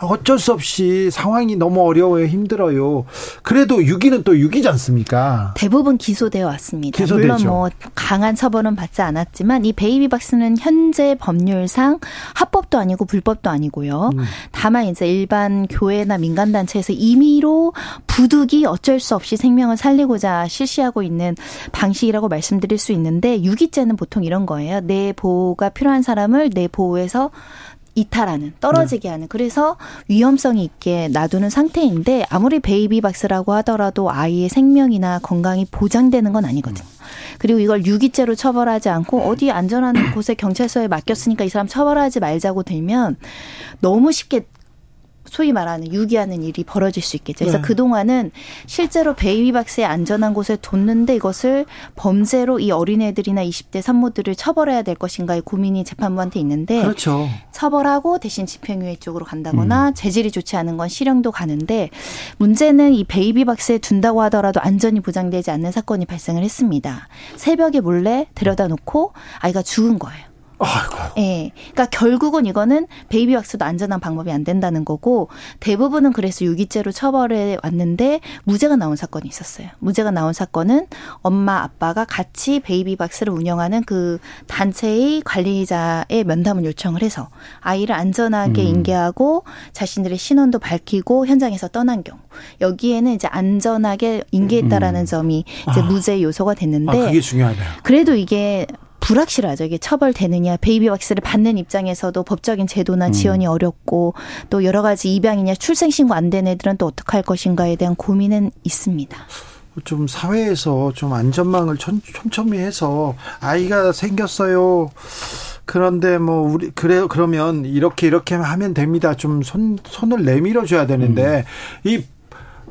어쩔 수 없이 상황이 너무 어려워요, 힘들어요. 그래도 유기는 또 유기지 않습니까? 대부분 기소되어 왔습니다. 기소되죠. 물론 뭐 강한 처벌은 받지 않았지만 이 베이비박스는 현재 법률상 합법도 아니고 불법도 아니고요. 음. 다만 이제 일반 교회나 민간단체에서 임의로 부득이 어쩔 수 없이 생명을 살리고자 실시하고 있는 방식이라고 말씀드릴 수 있는데, 유기죄는 보통 이런 거예요. 내 보호가 필요한 사람을 내 보호에서 이탈하는, 떨어지게 네. 하는, 그래서 위험성이 있게 놔두는 상태인데 아무리 베이비박스라고 하더라도 아이의 생명이나 건강이 보장되는 건 아니거든요. 음. 그리고 이걸 유기죄로 처벌하지 않고 어디 안전한 곳에 경찰서에 맡겼으니까 이 사람 처벌하지 말자고 들면 너무 쉽게 소위 말하는 유기하는 일이 벌어질 수 있겠죠. 그래서 네. 그동안은 실제로 베이비박스의 안전한 곳에 뒀는데 이것을 범죄로 이 어린애들이나 이십 대 산모들을 처벌해야 될 것인가의 고민이 재판부한테 있는데 그렇죠. 처벌하고 대신 집행유예 쪽으로 간다거나 음. 재질이 좋지 않은 건 실형도 가는데 문제는 이 베이비박스에 둔다고 하더라도 안전이 보장되지 않는 사건이 발생을 했습니다. 새벽에 몰래 데려다 놓고 아이가 죽은 거예요. 아이고. 예. 그러니까 결국은 이거는 베이비박스도 안전한 방법이 안 된다는 거고 대부분은 그래서 유기죄로 처벌해 왔는데 무죄가 나온 사건이 있었어요. 무죄가 나온 사건은 엄마 아빠가 같이 베이비박스를 운영하는 그 단체의 관리자의 면담을 요청을 해서 아이를 안전하게 음. 인계하고 자신들의 신원도 밝히고 현장에서 떠난 경우 여기에는 이제 안전하게 인계했다라는 음. 점이 이제 아. 무죄 요소가 됐는데 아, 그게 중요하네요. 그래도 이게 불확실하죠. 이게 처벌되느냐. 베이비박스를 받는 입장에서도 법적인 제도나 지원이 음. 어렵고 또 여러 가지 입양이냐 출생신고 안 된 애들은 또 어떻게 할 것인가에 대한 고민은 있습니다. 좀 사회에서 좀 안전망을 천, 촘촘히 해서 아이가 생겼어요. 그런데 뭐 우리 그래 그러면 이렇게 이렇게 하면 됩니다. 좀 손 손을 내밀어 줘야 되는데 음. 이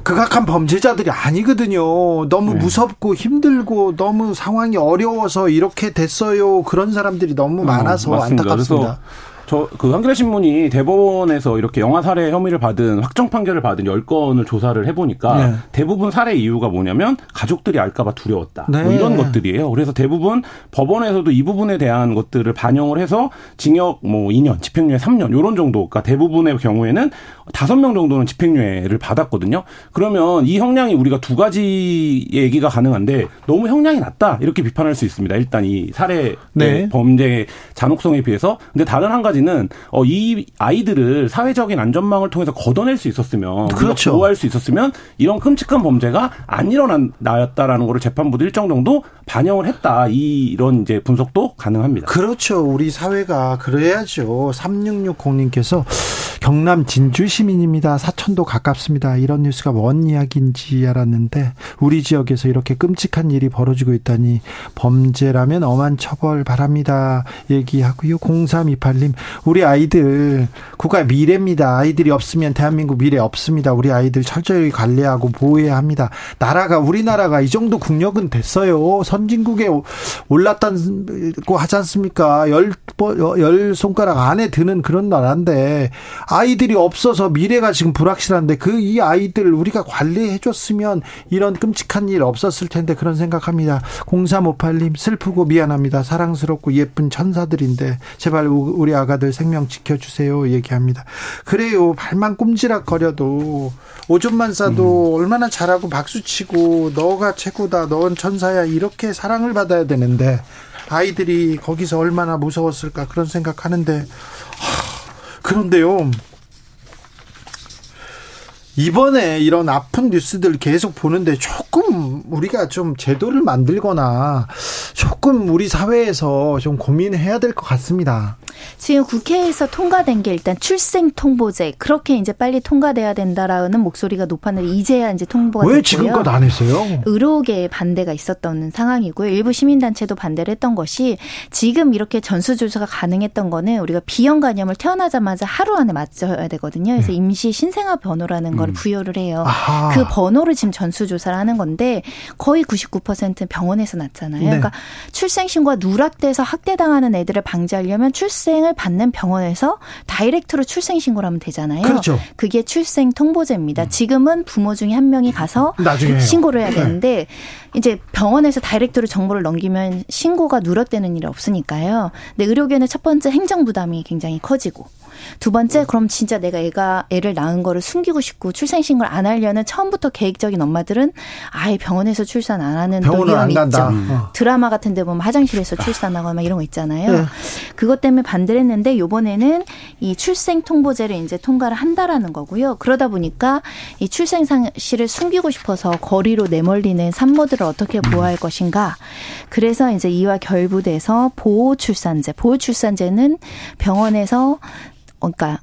극악한 범죄자들이 아니거든요. 너무 네. 무섭고 힘들고 너무 상황이 어려워서 이렇게 됐어요. 그런 사람들이 너무 많아서 어, 안타깝습니다. 저 그 한겨레 신문이 대법원에서 이렇게 영아 살해 혐의를 받은 확정 판결을 받은 열 건을 조사를 해보니까 네. 대부분 살해 이유가 뭐냐면 가족들이 알까봐 두려웠다. 네. 뭐 이런 것들이에요. 그래서 대부분 법원에서도 이 부분에 대한 것들을 반영을 해서 징역 뭐 이 년, 집행유예 삼 년 이런 정도가 대부분의 경우에는 다섯 명 정도는 집행유예를 받았거든요. 그러면 이 형량이 우리가 두 가지 얘기가 가능한데 너무 형량이 낮다 이렇게 비판할 수 있습니다. 일단 이 살해 네. 범죄의 잔혹성에 비해서. 근데 다른 한 가지 는 어, 이 아이들을 사회적인 안전망을 통해서 걷어낼 수 있었으면 그렇죠. 보호할 수 있었으면 이런 끔찍한 범죄가 안 일어났다라는 거를 재판부도 일정 정도 반영을 했다. 이, 이런 이제 분석도 가능합니다. 그렇죠. 우리 사회가 그래야죠. 삼육육공님께서 경남 진주 시민입니다. 사천도 가깝습니다. 이런 뉴스가 뭔 이야기인지 알았는데 우리 지역에서 이렇게 끔찍한 일이 벌어지고 있다니 범죄라면 엄한 처벌 바랍니다. 얘기하고요. 공삼이팔님 우리 아이들 국가의 미래입니다. 아이들이 없으면 대한민국 미래 없습니다. 우리 아이들 철저히 관리하고 보호해야 합니다. 나라가 우리나라가 이 정도 국력은 됐어요. 선진국에 올랐다고 하지 않습니까? 열, 열 손가락 안에 드는 그런 나라인데 아이들이 없어서 미래가 지금 불확실한데 그 이 아이들 우리가 관리해줬으면 이런 끔찍한 일 없었을 텐데 그런 생각합니다. 공삼오팔님 슬프고 미안합니다. 사랑스럽고 예쁜 천사들인데 제발 우리 아가들 생명 지켜주세요 얘기합니다. 그래요. 발만 꼼지락거려도 오줌만 싸도 음. 얼마나 잘하고 박수치고 너가 최고다 너는 천사야 이렇게 사랑을 받아야 되는데 아이들이 거기서 얼마나 무서웠을까 그런 생각하는데 그런데요. 이번에 이런 아픈 뉴스들 계속 보는데 조금 우리가 좀 제도를 만들거나 조금 우리 사회에서 좀 고민해야 될 것 같습니다. 지금 국회에서 통과된 게 일단 출생통보제 그렇게 이제 빨리 통과돼야 된다라는 목소리가 높았는데 이제야 이제 통보가 됐고요. 왜 지금껏 안 했어요? 의료계의 반대가 있었던 상황이고요. 일부 시민단체도 반대를 했던 것이 지금 이렇게 전수조사가 가능했던 거는 우리가 비형간염을 태어나자마자 하루 안에 맞춰야 되거든요. 그래서 임시 신생아 번호라는 걸 음. 부여를 해요. 아하. 그 번호를 지금 전수조사를 하는 건데 거의 구십구 퍼센트는 병원에서 났잖아요. 네. 그러니까 출생신고가 누락돼서 학대당하는 애들을 방지하려면 출생 출생을 받는 병원에서 다이렉트로 출생신고를 하면 되잖아요. 그렇죠. 그게 출생통보제입니다. 지금은 부모 중에 한 명이 가서 나중에 신고를 해야 되는데 이제 병원에서 다이렉트로 정보를 넘기면 신고가 누락되는 일이 없으니까요. 근데 의료계는 첫 번째 행정부담이 굉장히 커지고 두 번째 그럼 진짜 내가 애가 애를 낳은 거를 숨기고 싶고 출생신고를 안 하려는 처음부터 계획적인 엄마들은 아예 병원에서 출산 안 하는 병원을 있죠. 어. 드라마 같은 데 보면 화장실에서 출산하거나 이런 거 있잖아요. 네. 그것 때문에 반대를 했는데 이번에는 이 출생통보제를 이제 통과를 한다라는 거고요. 그러다 보니까 이 출생 사실을 숨기고 싶어서 거리로 내몰리는 산모들을 어떻게 보호할 것인가. 그래서 이제 이와 결부돼서 보호출산제, 보호출산제는 병원에서 그러니까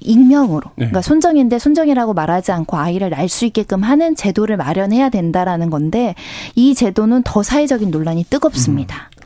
익명으로, 네. 그러니까 손정인데 손정이라고 말하지 않고 아이를 알 수 있게끔 하는 제도를 마련해야 된다라는 건데 이 제도는 더 사회적인 논란이 뜨겁습니다. 음.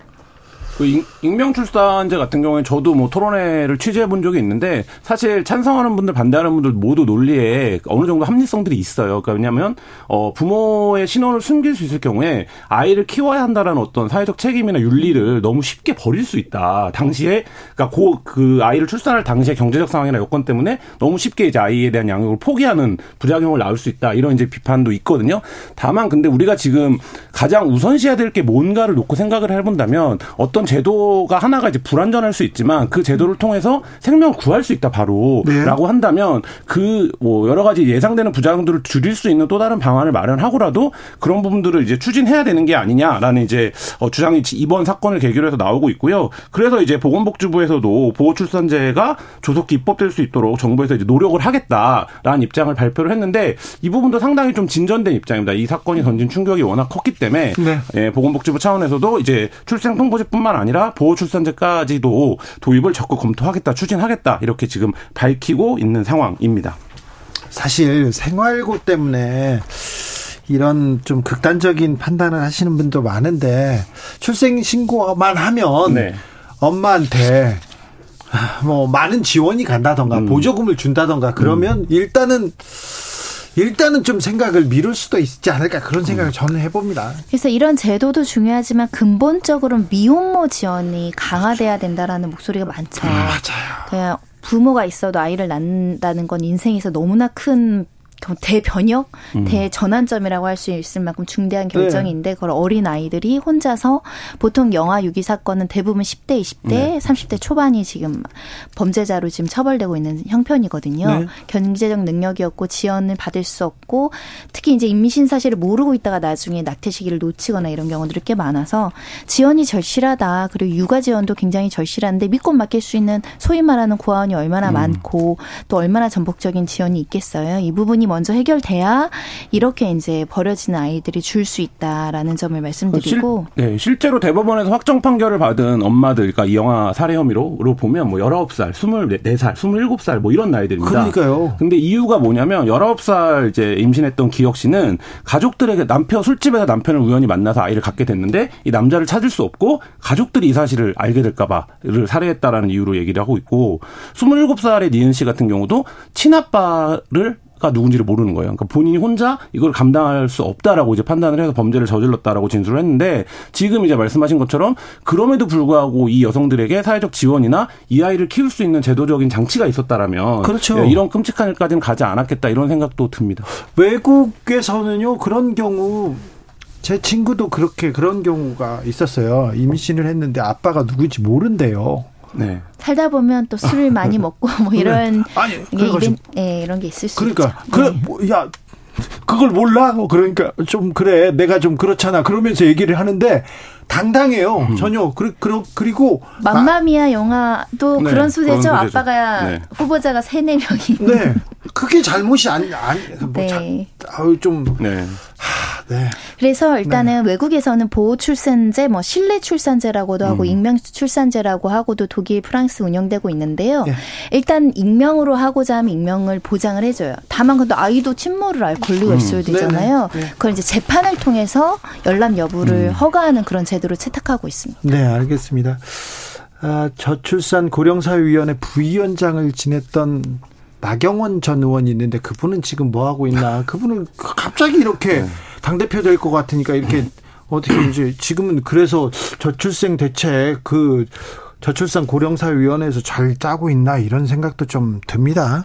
그 익명출산제 같은 경우에 저도 뭐 토론회를 취재해 본 적이 있는데 사실 찬성하는 분들 반대하는 분들 모두 논리에 어느 정도 합리성들이 있어요. 그러니까 왜냐하면 어, 부모의 신원을 숨길 수 있을 경우에 아이를 키워야 한다라는 어떤 사회적 책임이나 윤리를 너무 쉽게 버릴 수 있다. 당시에 그러니까 고, 그 아이를 출산할 당시의 경제적 상황이나 여건 때문에 너무 쉽게 이제 아이에 대한 양육을 포기하는 부작용을 낳을 수 있다. 이런 이제 비판도 있거든요. 다만 근데 우리가 지금 가장 우선시해야 될 게 뭔가를 놓고 생각을 해본다면 어떤 제도가 하나가 이제 불완전할 수 있지만 그 제도를 통해서 생명을 구할 수 있다 바로 네. 라고 한다면 그 뭐 여러 가지 예상되는 부작용들을 줄일 수 있는 또 다른 방안을 마련하고라도 그런 부분들을 이제 추진해야 되는 게 아니냐라는 이제 주장이 이번 사건을 계기로 해서 나오고 있고요. 그래서 이제 보건복지부에서도 보호출산제가 조속 입법될 수 있도록 정부에서 이제 노력을 하겠다라는 입장을 발표를 했는데 이 부분도 상당히 좀 진전된 입장입니다. 이 사건이 던진 충격이 워낙 컸기 때문에 네. 예, 보건복지부 차원에서도 이제 출생통보제뿐만 아니라 보호출산제까지도 도입을 적극 검토하겠다, 추진하겠다 이렇게 지금 밝히고 있는 상황입니다. 사실 생활고 때문에 이런 좀 극단적인 판단을 하시는 분도 많은데 출생신고만 하면 네. 엄마한테 뭐 많은 지원이 간다던가 음. 보조금을 준다던가 그러면 음. 일단은 일단은 좀 생각을 미룰 수도 있지 않을까 그런 생각을 저는 해봅니다. 그래서 이런 제도도 중요하지만 근본적으로는 미혼모 지원이 강화돼야 된다라는 목소리가 많죠. 아, 맞아요. 그냥 부모가 있어도 아이를 낳는다는 건 인생에서 너무나 큰 대변혁, 음. 대전환점이라고 할 수 있을 만큼 중대한 결정인데 네. 그걸 어린 아이들이 혼자서 보통 영아 유기 사건은 대부분 십 대, 이십 대, 네. 삼십 대 초반이 지금 범죄자로 지금 처벌되고 있는 형편이거든요. 네. 경제적 능력이 없고 지원을 받을 수 없고 특히 이제 임신 사실을 모르고 있다가 나중에 낙태 시기를 놓치거나 이런 경우들이 꽤 많아서 지원이 절실하다. 그리고 육아 지원도 굉장히 절실한데 믿고 맡길 수 있는 소위 말하는 고아원이 얼마나 음. 많고 또 얼마나 전폭적인 지원이 있겠어요. 이 부분이 먼저 해결돼야 이렇게 이제 버려지는 아이들이 줄 수 있다라는 점을 말씀드리고 실, 네, 실제로 대법원에서 확정 판결을 받은 엄마들 그러니까 이 영화 살해 혐의로로 보면 뭐 열아홉 살, 스물네 살, 스물일곱 살 뭐 이런 나이들입니다. 그러니까요. 근데 이유가 뭐냐면 열아홉 살 이제 임신했던 기혁 씨는 가족들에게 남편 술집에서 남편을 우연히 만나서 아이를 갖게 됐는데 이 남자를 찾을 수 없고 가족들이 이 사실을 알게 될까 봐를 살해했다라는 이유로 얘기를 하고 있고 스물일곱 살의 니은 씨 같은 경우도 친아빠를 가 누군지를 모르는 거예요. 그러니까 본인이 혼자 이걸 감당할 수 없다라고 이제 판단을 해서 범죄를 저질렀다라고 진술을 했는데 지금 이제 말씀하신 것처럼 그럼에도 불구하고 이 여성들에게 사회적 지원이나 이 아이를 키울 수 있는 제도적인 장치가 있었다라면 그렇죠. 이런 끔찍한 일까지는 가지 않았겠다 이런 생각도 듭니다. 외국에서는요 그런 경우 제 친구도 그렇게 그런 경우가 있었어요. 임신을 했는데 아빠가 누군지 모른대요. 네. 살다 보면 또 술을 많이 먹고 뭐 이런 아니, 이벤, 네, 이런 게 있을 수 그러니까, 있죠. 그러니까 그, 네. 야 그걸 몰라? 그러니까 좀 그래 내가 좀 그렇잖아 그러면서 얘기를 하는데 당당해요. 음. 전혀 그, 그, 그리고 맘마미아 마, 영화도 네, 그런 소재죠. 아빠가 네. 후보자가 세네 명이 네. 그게 잘못이 아니 아니 뭐 네. 아유 좀 네. 하, 네. 그래서 일단은 네. 외국에서는 보호 출산제, 뭐 실내 출산제라고도 하고 음. 익명 출산제라고 하고도 독일, 프랑스 운영되고 있는데요. 네. 일단 익명으로 하고자 하면 익명을 보장을 해줘요. 다만 근데 아이도 친모를 알 권리가 음. 있어야 되잖아요. 네. 네. 그걸 이제 재판을 통해서 열람 여부를 음. 허가하는 그런 제도를 채택하고 있습니다. 네, 알겠습니다. 아, 저출산 고령사회위원회 부위원장을 지냈던 나경원 전 의원이 있는데 그분은 지금 뭐 하고 있나? 그분은 갑자기 이렇게 당대표 될 것 같으니까 이렇게 어떻게 이제 지금은 그래서 저출생 대책 그 저출산 고령사회위원회에서 잘 짜고 있나 이런 생각도 좀 듭니다.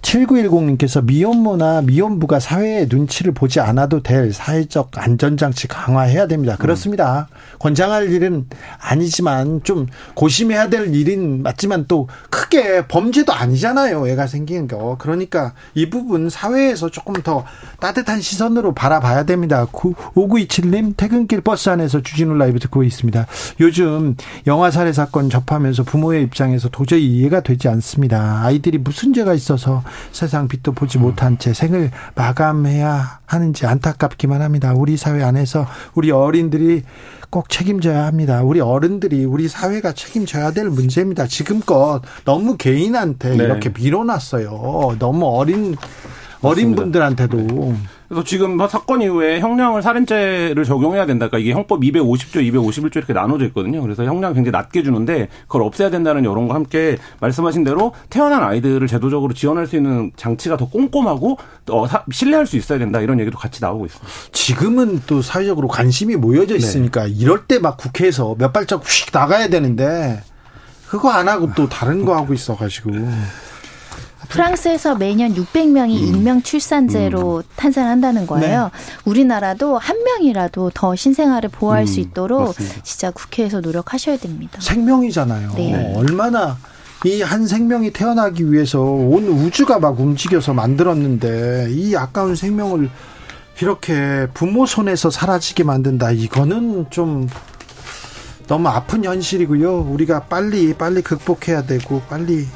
칠구일공님께서 미혼모나 미혼부가 사회의 눈치를 보지 않아도 될 사회적 안전장치 강화해야 됩니다. 그렇습니다. 음. 권장할 일은 아니지만 좀 고심해야 될 일은 맞지만 또 크게 범죄도 아니잖아요. 애가 생기는 거. 그러니까 이 부분 사회에서 조금 더 따뜻한 시선으로 바라봐야 됩니다. 오구이칠님 퇴근길 버스 안에서 주진우 라이브 듣고 있습니다. 요즘 영화 살해 사건 접하면서 부모의 입장에서 도저히 이해가 되지 않습니다. 아이들이 무슨 죄가 있어서 세상 빛도 보지 못한 채 생을 마감해야 하는지 안타깝기만 합니다. 우리 사회 안에서 우리 어린들이 꼭 책임져야 합니다. 우리 어른들이, 우리 사회가 책임져야 될 문제입니다. 지금껏 너무 개인한테 네. 이렇게 밀어놨어요. 너무 어린 어린 맞습니다. 분들한테도. 네. 그래서 지금 사건 이후에 형량을 살인죄를 적용해야 된다. 그러니까 이게 형법 이백오십조, 이백오십일조 이렇게 나눠져 있거든요. 그래서 형량 굉장히 낮게 주는데 그걸 없애야 된다는 여론과 함께 말씀하신 대로 태어난 아이들을 제도적으로 지원할 수 있는 장치가 더 꼼꼼하고 어, 사, 신뢰할 수 있어야 된다. 이런 얘기도 같이 나오고 있습니다. 지금은 또 사회적으로 관심이 모여져 있으니까 네. 이럴 때 막 국회에서 몇 발짝 휙 나가야 되는데 그거 안 하고 또 다른 거 하고 있어가지고. 프랑스에서 매년 육백 명이 음. 인명 출산제로 음. 탄생한다는 거예요. 네. 우리나라도 한 명이라도 더 신생아를 보호할 음. 수 있도록 맞습니다. 진짜 국회에서 노력하셔야 됩니다. 생명이잖아요. 네. 네. 얼마나 이 한 생명이 태어나기 위해서 온 우주가 막 움직여서 만들었는데 이 아까운 생명을 이렇게 부모 손에서 사라지게 만든다. 이거는 좀 너무 아픈 현실이고요. 우리가 빨리 빨리 극복해야 되고 빨리.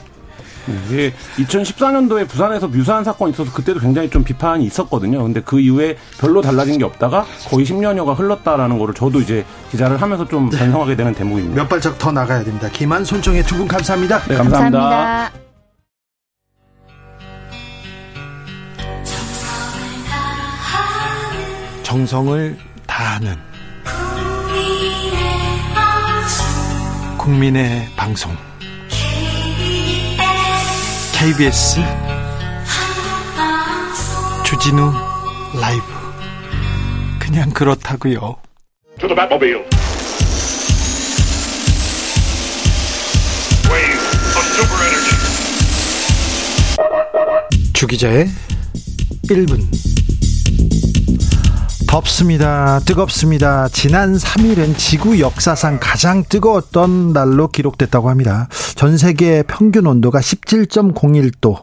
이게 이천십사년도에 부산에서 유사한 사건이 있어서 그때도 굉장히 좀 비판이 있었거든요. 근데 그 이후에 별로 달라진 게 없다가 거의 십 년여가 흘렀다라는 거를 저도 이제 기자를 하면서 좀 반성하게 되는 대목입니다. 몇 발짝 더 나가야 됩니다. 김한, 손정혜 두 분 감사합니다. 네, 감사합니다. 감사합니다. 정성을 다하는 국민의 방송 케이비에스 주진우 라이브 그냥 그렇다고요. 주 기자의 일 분. 덥습니다. 뜨겁습니다. 지난 삼 일은 지구 역사상 가장 뜨거웠던 날로 기록됐다고 합니다. 전 세계 평균 온도가 십칠 점 공일 도.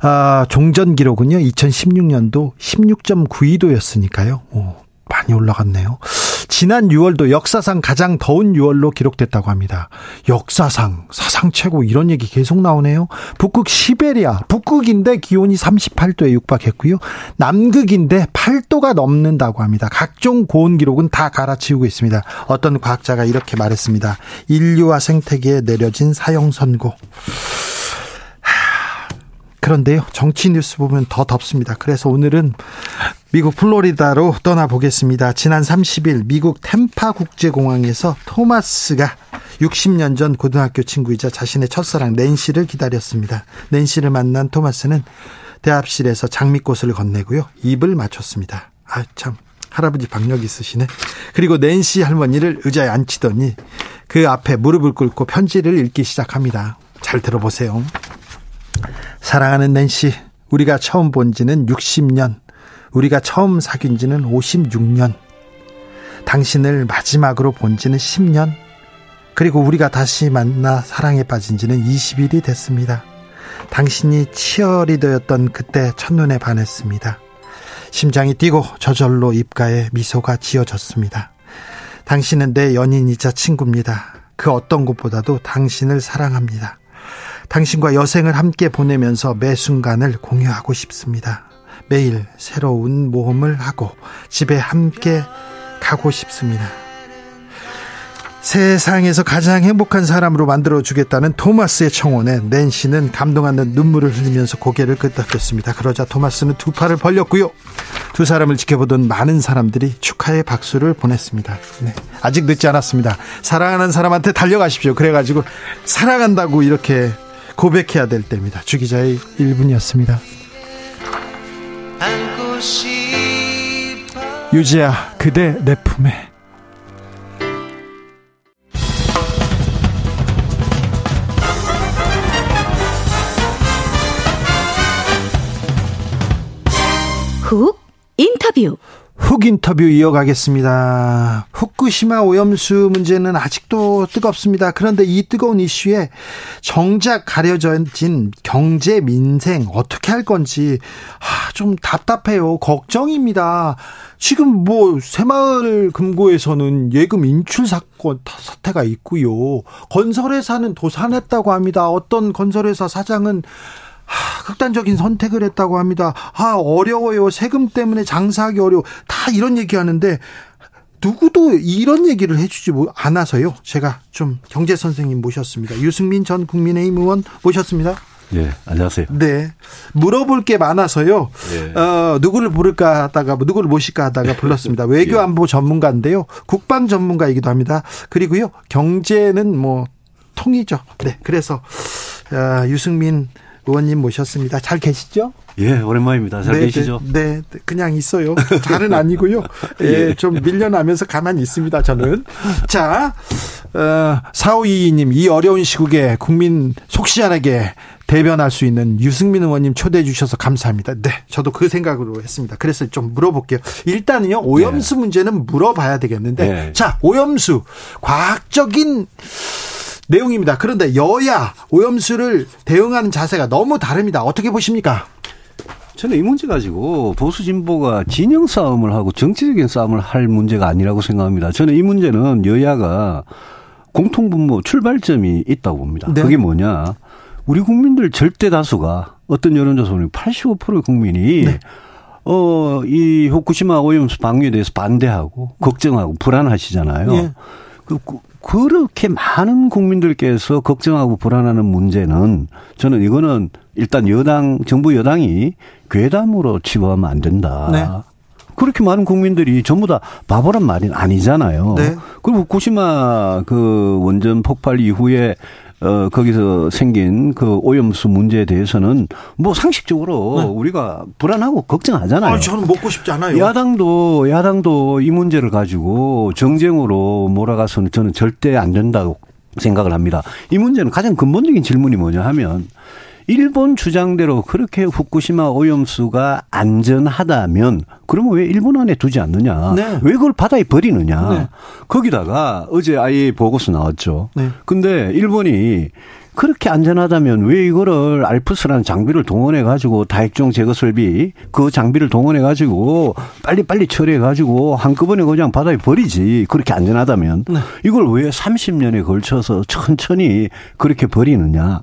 아, 종전 기록은요 이천십육년도 십육 점 구이 도였으니까요. 오, 많이 올라갔네요. 지난 유월도 역사상 가장 더운 유월로 기록됐다고 합니다. 역사상, 사상 최고 이런 얘기 계속 나오네요. 북극 시베리아, 북극인데 기온이 삼십팔 도에 육박했고요. 남극인데 팔 도가 넘는다고 합니다. 각종 고온 기록은 다 갈아치우고 있습니다. 어떤 과학자가 이렇게 말했습니다. 인류와 생태계에 내려진 사형 선고. 그런데요, 정치 뉴스 보면 더 덥습니다. 그래서 오늘은 미국 플로리다로 떠나보겠습니다. 지난 삼십일 미국 템파 국제공항에서 토마스가 육십 년 전 고등학교 친구이자 자신의 첫사랑 낸시를 기다렸습니다. 낸시를 만난 토마스는 대합실에서 장미꽃을 건네고요. 입을 맞췄습니다. 아, 참 할아버지 박력 있으시네. 그리고 낸시 할머니를 의자에 앉히더니 그 앞에 무릎을 꿇고 편지를 읽기 시작합니다. 잘 들어보세요. 사랑하는 낸시, 우리가 처음 본 지는 육십 년, 우리가 처음 사귄 지는 오십육 년, 당신을 마지막으로 본 지는 십 년, 그리고 우리가 다시 만나 사랑에 빠진 지는 이십 일이 됐습니다. 당신이 치어리더였던 그때 첫눈에 반했습니다. 심장이 뛰고 저절로 입가에 미소가 지어졌습니다. 당신은 내 연인이자 친구입니다. 그 어떤 것보다도 당신을 사랑합니다. 당신과 여생을 함께 보내면서 매 순간을 공유하고 싶습니다. 매일 새로운 모험을 하고 집에 함께 가고 싶습니다. 세상에서 가장 행복한 사람으로 만들어주겠다는 토마스의 청혼에 낸시는 감동하는 눈물을 흘리면서 고개를 끄덕였습니다. 그러자 토마스는 두 팔을 벌렸고요. 두 사람을 지켜보던 많은 사람들이 축하의 박수를 보냈습니다. 네, 아직 늦지 않았습니다. 사랑하는 사람한테 달려가십시오. 그래가지고 사랑한다고 이렇게 고백해야 될 때입니다. 주 기자의 일 분이었습니다. 유지야, 그대 내 품에. 훅 인터뷰. 훅 인터뷰 이어가겠습니다. 후쿠시마 오염수 문제는 아직도 뜨겁습니다. 그런데 이 뜨거운 이슈에 정작 가려진 경제 민생 어떻게 할 건지 아, 좀 답답해요. 걱정입니다. 지금 뭐 새마을 금고에서는 예금 인출 사건 사태가 있고요. 건설회사는 도산했다고 합니다. 어떤 건설회사 사장은 하, 극단적인 선택을 했다고 합니다. 아, 어려워요. 세금 때문에 장사하기 어려워. 다 이런 얘기하는데 누구도 이런 얘기를 해주지 않아서요. 제가 좀 경제 선생님 모셨습니다. 유승민 전 국민의힘 의원 모셨습니다. 예, 안녕하세요. 네, 물어볼 게 많아서요. 예. 어, 누구를 부를까 하다가 누구를 모실까 하다가 불렀습니다. 외교 안보 전문가인데요, 국방 전문가이기도 합니다. 그리고요, 경제는 뭐 통이죠. 네, 그래서 어, 유승민 의원님 모셨습니다. 잘 계시죠? 예, 오랜만입니다. 잘 네, 계시죠? 네, 네, 그냥 있어요. 잘은 아니고요. 예, 예, 좀 밀려나면서 가만히 있습니다, 저는. 자, 어, 사오이이님, 이 어려운 시국에 국민 속 시원하게 대변할 수 있는 유승민 의원님 초대해 주셔서 감사합니다. 네, 저도 그 생각으로 했습니다. 그래서 좀 물어볼게요. 일단은요, 오염수 예. 문제는 물어봐야 되겠는데, 예. 자, 오염수, 과학적인 내용입니다. 그런데 여야 오염수를 대응하는 자세가 너무 다릅니다. 어떻게 보십니까? 저는 이 문제 가지고 보수 진보가 진영 싸움을 하고 정치적인 싸움을 할 문제가 아니라고 생각합니다. 저는 이 문제는 여야가 공통분모 출발점이 있다고 봅니다. 네. 그게 뭐냐? 우리 국민들 절대 다수가 어떤 여론조사 보면 팔십오 퍼센트의 국민이 네. 어, 이 후쿠시마 오염수 방류에 대해서 반대하고 걱정하고 불안하시잖아요. 네. 그, 그렇게 많은 국민들께서 걱정하고 불안하는 문제는 저는 이거는 일단 여당, 정부 여당이 괴담으로 치부하면 안 된다. 네. 그렇게 많은 국민들이 전부 다 바보란 말은 아니잖아요. 네. 그리고 후쿠시마 그 원전 폭발 이후에 어, 거기서 생긴 그 오염수 문제에 대해서는 뭐 상식적으로 네. 우리가 불안하고 걱정하잖아요. 아니, 저는 먹고 싶지 않아요. 야당도, 야당도 이 문제를 가지고 정쟁으로 몰아가서는 저는 절대 안 된다고 생각을 합니다. 이 문제는 가장 근본적인 질문이 뭐냐 하면 일본 주장대로 그렇게 후쿠시마 오염수가 안전하다면 그러면 왜 일본 안에 두지 않느냐. 네. 왜 그걸 바다에 버리느냐. 네. 거기다가 어제 아이에이이에이 보고서 나왔죠. 네. 근데 일본이 그렇게 안전하다면 왜 이거를 알프스라는 장비를 동원해가지고 다핵종 제거 설비 그 장비를 동원해가지고 빨리빨리 처리해가지고 한꺼번에 그냥 바다에 버리지. 그렇게 안전하다면. 네. 이걸 왜 삼십 년에 걸쳐서 천천히 그렇게 버리느냐.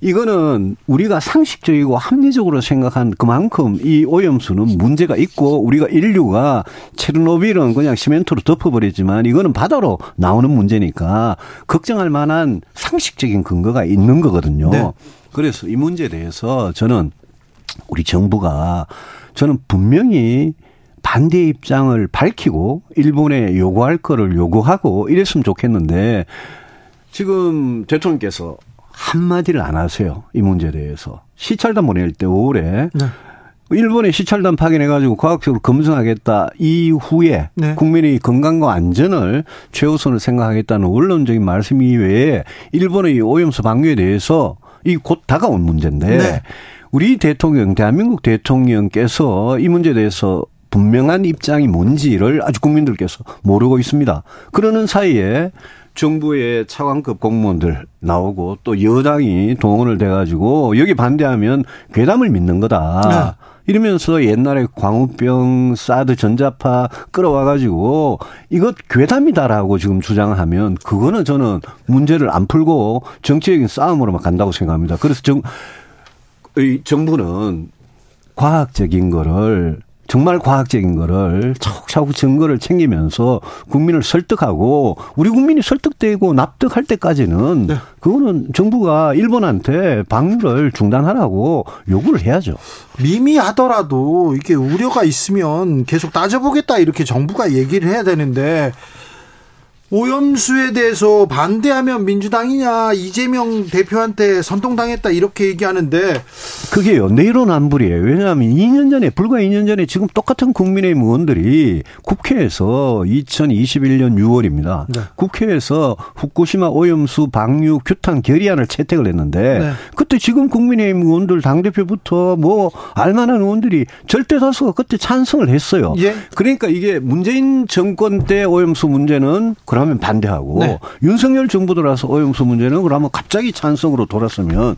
이거는 우리가 상식적이고 합리적으로 생각한 그만큼 이 오염수는 문제가 있고 우리가 인류가 체르노빌은 그냥 시멘트로 덮어버리지만 이거는 바다로 나오는 문제니까 걱정할 만한 상식적인 근거가 있는 거거든요. 네. 그래서 이 문제에 대해서 저는 우리 정부가 저는 분명히 반대 입장을 밝히고 일본에 요구할 거를 요구하고 이랬으면 좋겠는데 지금 대통령께서 한마디를 안 하세요. 이 문제에 대해서. 시찰단 보낼 때 오월에 네. 일본에 시찰단 파견해가지고 과학적으로 검증하겠다 이후에 네. 국민의 건강과 안전을 최우선을 생각하겠다는 원론적인 말씀 이외에 일본의 오염수 방류에 대해서 이 곧 다가온 문제인데 네. 우리 대통령, 대한민국 대통령께서 이 문제에 대해서 분명한 입장이 뭔지를 아주 국민들께서 모르고 있습니다. 그러는 사이에 정부의 차관급 공무원들 나오고 또 여당이 동원을 돼가지고 여기 반대하면 괴담을 믿는 거다. 네. 이러면서 옛날에 광우병, 사드 전자파 끌어와가지고 이것 괴담이다라고 지금 주장하면 그거는 저는 문제를 안 풀고 정치적인 싸움으로만 간다고 생각합니다. 그래서 정, 정부는 과학적인 거를 정말 과학적인 거를 차곡차곡 증거를 챙기면서 국민을 설득하고 우리 국민이 설득되고 납득할 때까지는 네. 그거는 정부가 일본한테 방류를 중단하라고 요구를 해야죠. 미미하더라도 이게 우려가 있으면 계속 따져보겠다 이렇게 정부가 얘기를 해야 되는데 오염수에 대해서 반대하면 민주당이냐 이재명 대표한테 선동당했다 이렇게 얘기하는데 그게요 내로남불이에요. 왜냐하면 이 년 전에 불과 이 년 전에 지금 똑같은 국민의힘 의원들이 국회에서 이천이십일 년 유월입니다. 네. 국회에서 후쿠시마 오염수 방류 규탄 결의안을 채택을 했는데 네. 그때 지금 국민의힘 의원들 당대표부터 뭐 알만한 의원들이 절대 다수가 그때 찬성을 했어요. 예. 그러니까 이게 문재인 정권 때 오염수 문제는 그런 하면 반대하고 네. 윤석열 정부 들어서 오염수 문제는 그러면 갑자기 찬성으로 돌았으면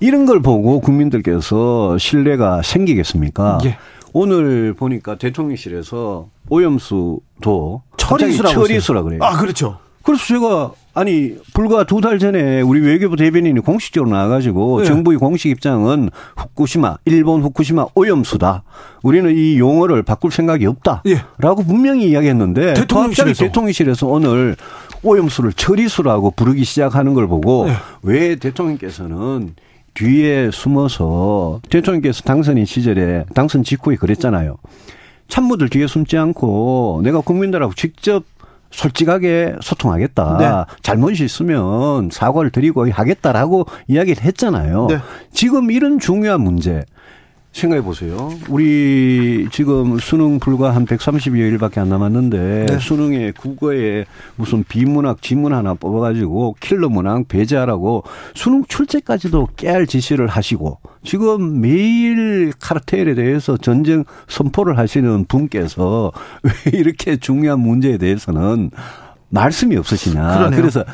이런 걸 보고 국민들께서 신뢰가 생기겠습니까? 예. 오늘 보니까 대통령실에서 오염수도 처리수라고 처리수라 그래요. 아, 그렇죠. 그래서 제가 아니 불과 두 달 전에 우리 외교부 대변인이 공식적으로 나와가지고 네. 정부의 공식 입장은 후쿠시마, 일본 후쿠시마 오염수다. 우리는 이 용어를 바꿀 생각이 없다라고 네. 분명히 이야기했는데 대통령실에서. 대통령실에서 오늘 오염수를 처리수라고 부르기 시작하는 걸 보고 네. 왜 대통령께서는 뒤에 숨어서 대통령께서 당선인 시절에 당선 직후에 그랬잖아요. 참모들 뒤에 숨지 않고 내가 국민들하고 직접 솔직하게 소통하겠다. 네. 잘못이 있으면 사과를 드리고 하겠다라고 이야기를 했잖아요. 네. 지금 이런 중요한 문제 생각해 보세요. 우리 지금 수능 불과 한 백삼십여 일밖에 안 남았는데 네. 수능에 국어에 무슨 비문학 지문 하나 뽑아가지고 킬러 문항 배제하라고 수능 출제까지도 깨알 지시를 하시고 지금 매일 카르텔에 대해서 전쟁 선포를 하시는 분께서 왜 이렇게 중요한 문제에 대해서는 말씀이 없으시냐. 그러네요. 그래서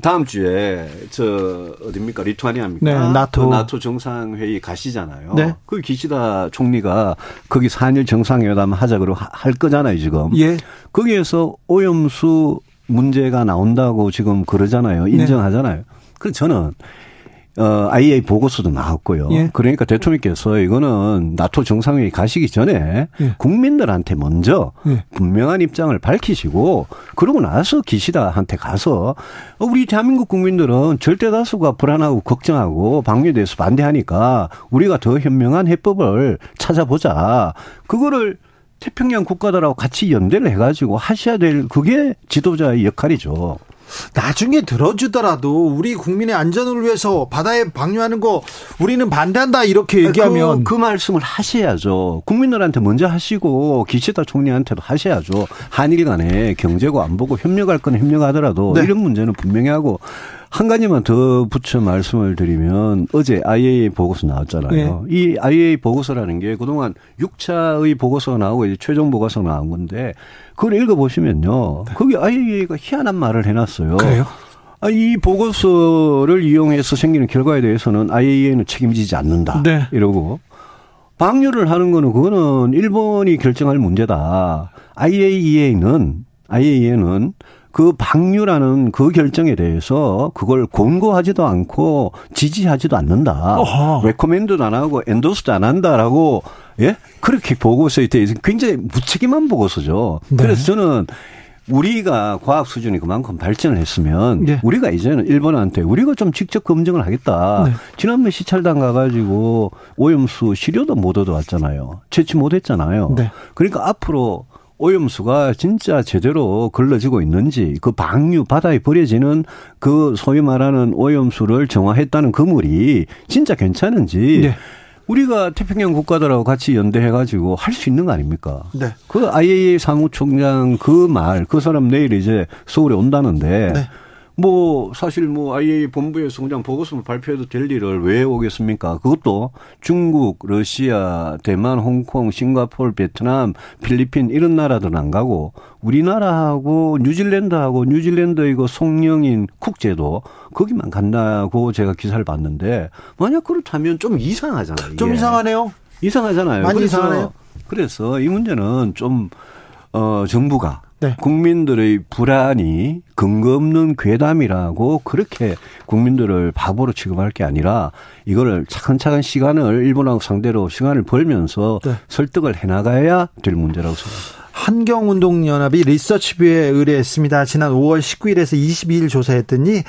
다음 주에 저 어딥니까? 리투아니아입니까? 네, 나토. 나토 정상회의 가시잖아요. 네. 그 기시다 총리가 거기 한일 정상회담 하자고 할 거잖아요, 지금. 예. 거기에서 오염수 문제가 나온다고 지금 그러잖아요. 인정하잖아요. 네. 그래서 저는 어, 아이에이이에이 보고서도 나왔고요. 예. 그러니까 대통령께서 이거는 나토 정상회의 가시기 전에 예. 국민들한테 먼저 예. 분명한 입장을 밝히시고 그러고 나서 기시다한테 가서 우리 대한민국 국민들은 절대 다수가 불안하고 걱정하고 방류에 대해서 반대하니까 우리가 더 현명한 해법을 찾아보자. 그거를 태평양 국가들하고 같이 연대를 해가지고 하셔야 될 그게 지도자의 역할이죠. 나중에 들어주더라도 우리 국민의 안전을 위해서 바다에 방류하는 거 우리는 반대한다 이렇게 얘기하면 그, 그 말씀을 하셔야죠. 국민들한테 먼저 하시고 기시다 총리한테도 하셔야죠. 한일 간에 경제고 안보고 협력할 건 협력하더라도 네. 이런 문제는 분명히 하고 한 가지만 더 붙여 말씀을 드리면 어제 아이에이이에이 보고서 나왔잖아요. 네. 이 아이에이이에이 보고서라는 게 그동안 육 차의 보고서가 나오고 이제 최종 보고서가 나온 건데 그걸 읽어보시면요. 네. 거기 아이에이이에이가 희한한 말을 해놨어요. 그래요? 이 보고서를 이용해서 생기는 결과에 대해서는 아이에이이에이는 책임지지 않는다. 네. 이러고. 방류를 하는 거는 그거는 일본이 결정할 문제다. 아이에이이에이는, 아이에이이에이는 그 방류라는 그 결정에 대해서 그걸 권고하지도 않고 지지하지도 않는다. 어허. 레코멘드도 안 하고 엔도스도 안 한다라고 예? 그렇게 보고서에 대해서 굉장히 무책임한 보고서죠. 네. 그래서 저는 우리가 과학 수준이 그만큼 발전을 했으면 네. 우리가 이제는 일본한테 우리가 좀 직접 검증을 하겠다. 네. 지난번 시찰단 가가지고 오염수 시료도 못 얻어왔잖아요. 채취 못 했잖아요. 네. 그러니까 앞으로 오염수가 진짜 제대로 걸러지고 있는지 그 방류 바다에 버려지는 그 소위 말하는 오염수를 정화했다는 그물이 진짜 괜찮은지 네. 우리가 태평양 국가들하고 같이 연대해가지고 할 수 있는 거 아닙니까? 네. 그 아이에이이에이 사무총장 그 말, 그 사람 내일 이제 서울에 온다는데 네. 뭐 사실 뭐 아이에이이에이 본부에서 그냥 보고서를 발표해도 될 일을 왜 오겠습니까? 그것도 중국, 러시아, 대만, 홍콩, 싱가포르, 베트남, 필리핀 이런 나라들은 안 가고 우리나라하고 뉴질랜드하고 뉴질랜드이고 송영인 국제도 거기만 간다고 제가 기사를 봤는데 만약 그렇다면 좀 이상하잖아요. 이게. 좀 이상하네요. 이상하잖아요. 많이 그래서, 이상하네요. 그래서 이 문제는 좀 어, 정부가. 네. 국민들의 불안이 근거 없는 괴담이라고 그렇게 국민들을 바보로 취급할 게 아니라 이거를 차근차근 시간을 일본하고 상대로 시간을 벌면서 네. 설득을 해나가야 될 문제라고 생각합니다. 환경운동연합이 리서치뷰에 의뢰했습니다. 지난 오월 십구일에서 이십이일 조사했더니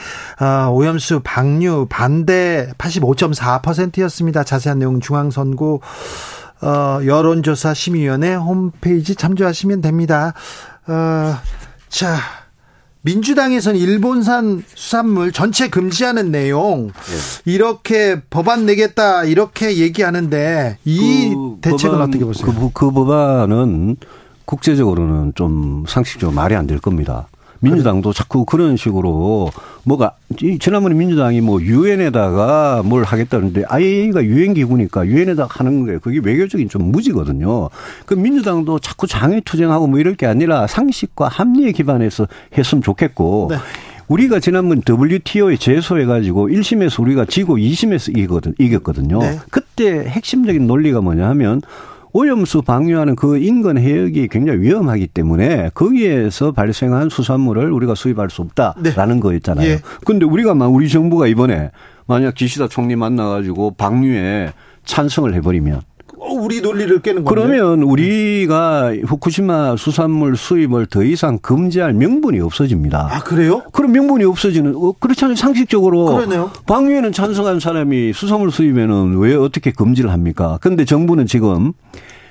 오염수 방류 반대 팔십오 점 사 퍼센트였습니다. 자세한 내용은 중앙선거 어, 여론조사 심의위원회 홈페이지 참조하시면 됩니다. 어, 자, 민주당에서는 일본산 수산물 전체 금지하는 내용 예. 이렇게 법안 내겠다 이렇게 얘기하는데 이 그 대책은 법안, 어떻게 보세요? 그, 그 법안은 국제적으로는 좀 상식적으로 말이 안 될 겁니다. 민주당도 자꾸 그런 식으로 뭐가 지난번에 민주당이 뭐 유엔에다가 뭘 하겠다는데 아이에이이에이가 유엔 기구니까 유엔에다가 하는 거예요. 그게 외교적인 좀 무지거든요. 그 민주당도 자꾸 장애투쟁하고 뭐 이럴 게 아니라 상식과 합리에 기반해서 했으면 좋겠고. 네. 우리가 지난번 더블유티오에 제소해가지고 일심에서 우리가 지고 이심에서 이겼거든요. 네. 그때 핵심적인 논리가 뭐냐 하면 오염수 방류하는 그 인근 해역이 굉장히 위험하기 때문에 거기에서 발생한 수산물을 우리가 수입할 수 없다라는 네. 거였잖아요. 그런데 예. 우리가 막 우리 정부가 이번에 만약 기시다 총리 만나가지고 방류에 찬성을 해버리면 우리 논리를 깨는 거죠. 그러면 우리가 후쿠시마 수산물 수입을 더 이상 금지할 명분이 없어집니다. 아, 그래요? 그럼 명분이 없어지는, 그렇잖아요. 상식적으로. 그러네요. 방류에는 찬성한 사람이 수산물 수입에는 왜 어떻게 금지를 합니까? 그런데 정부는 지금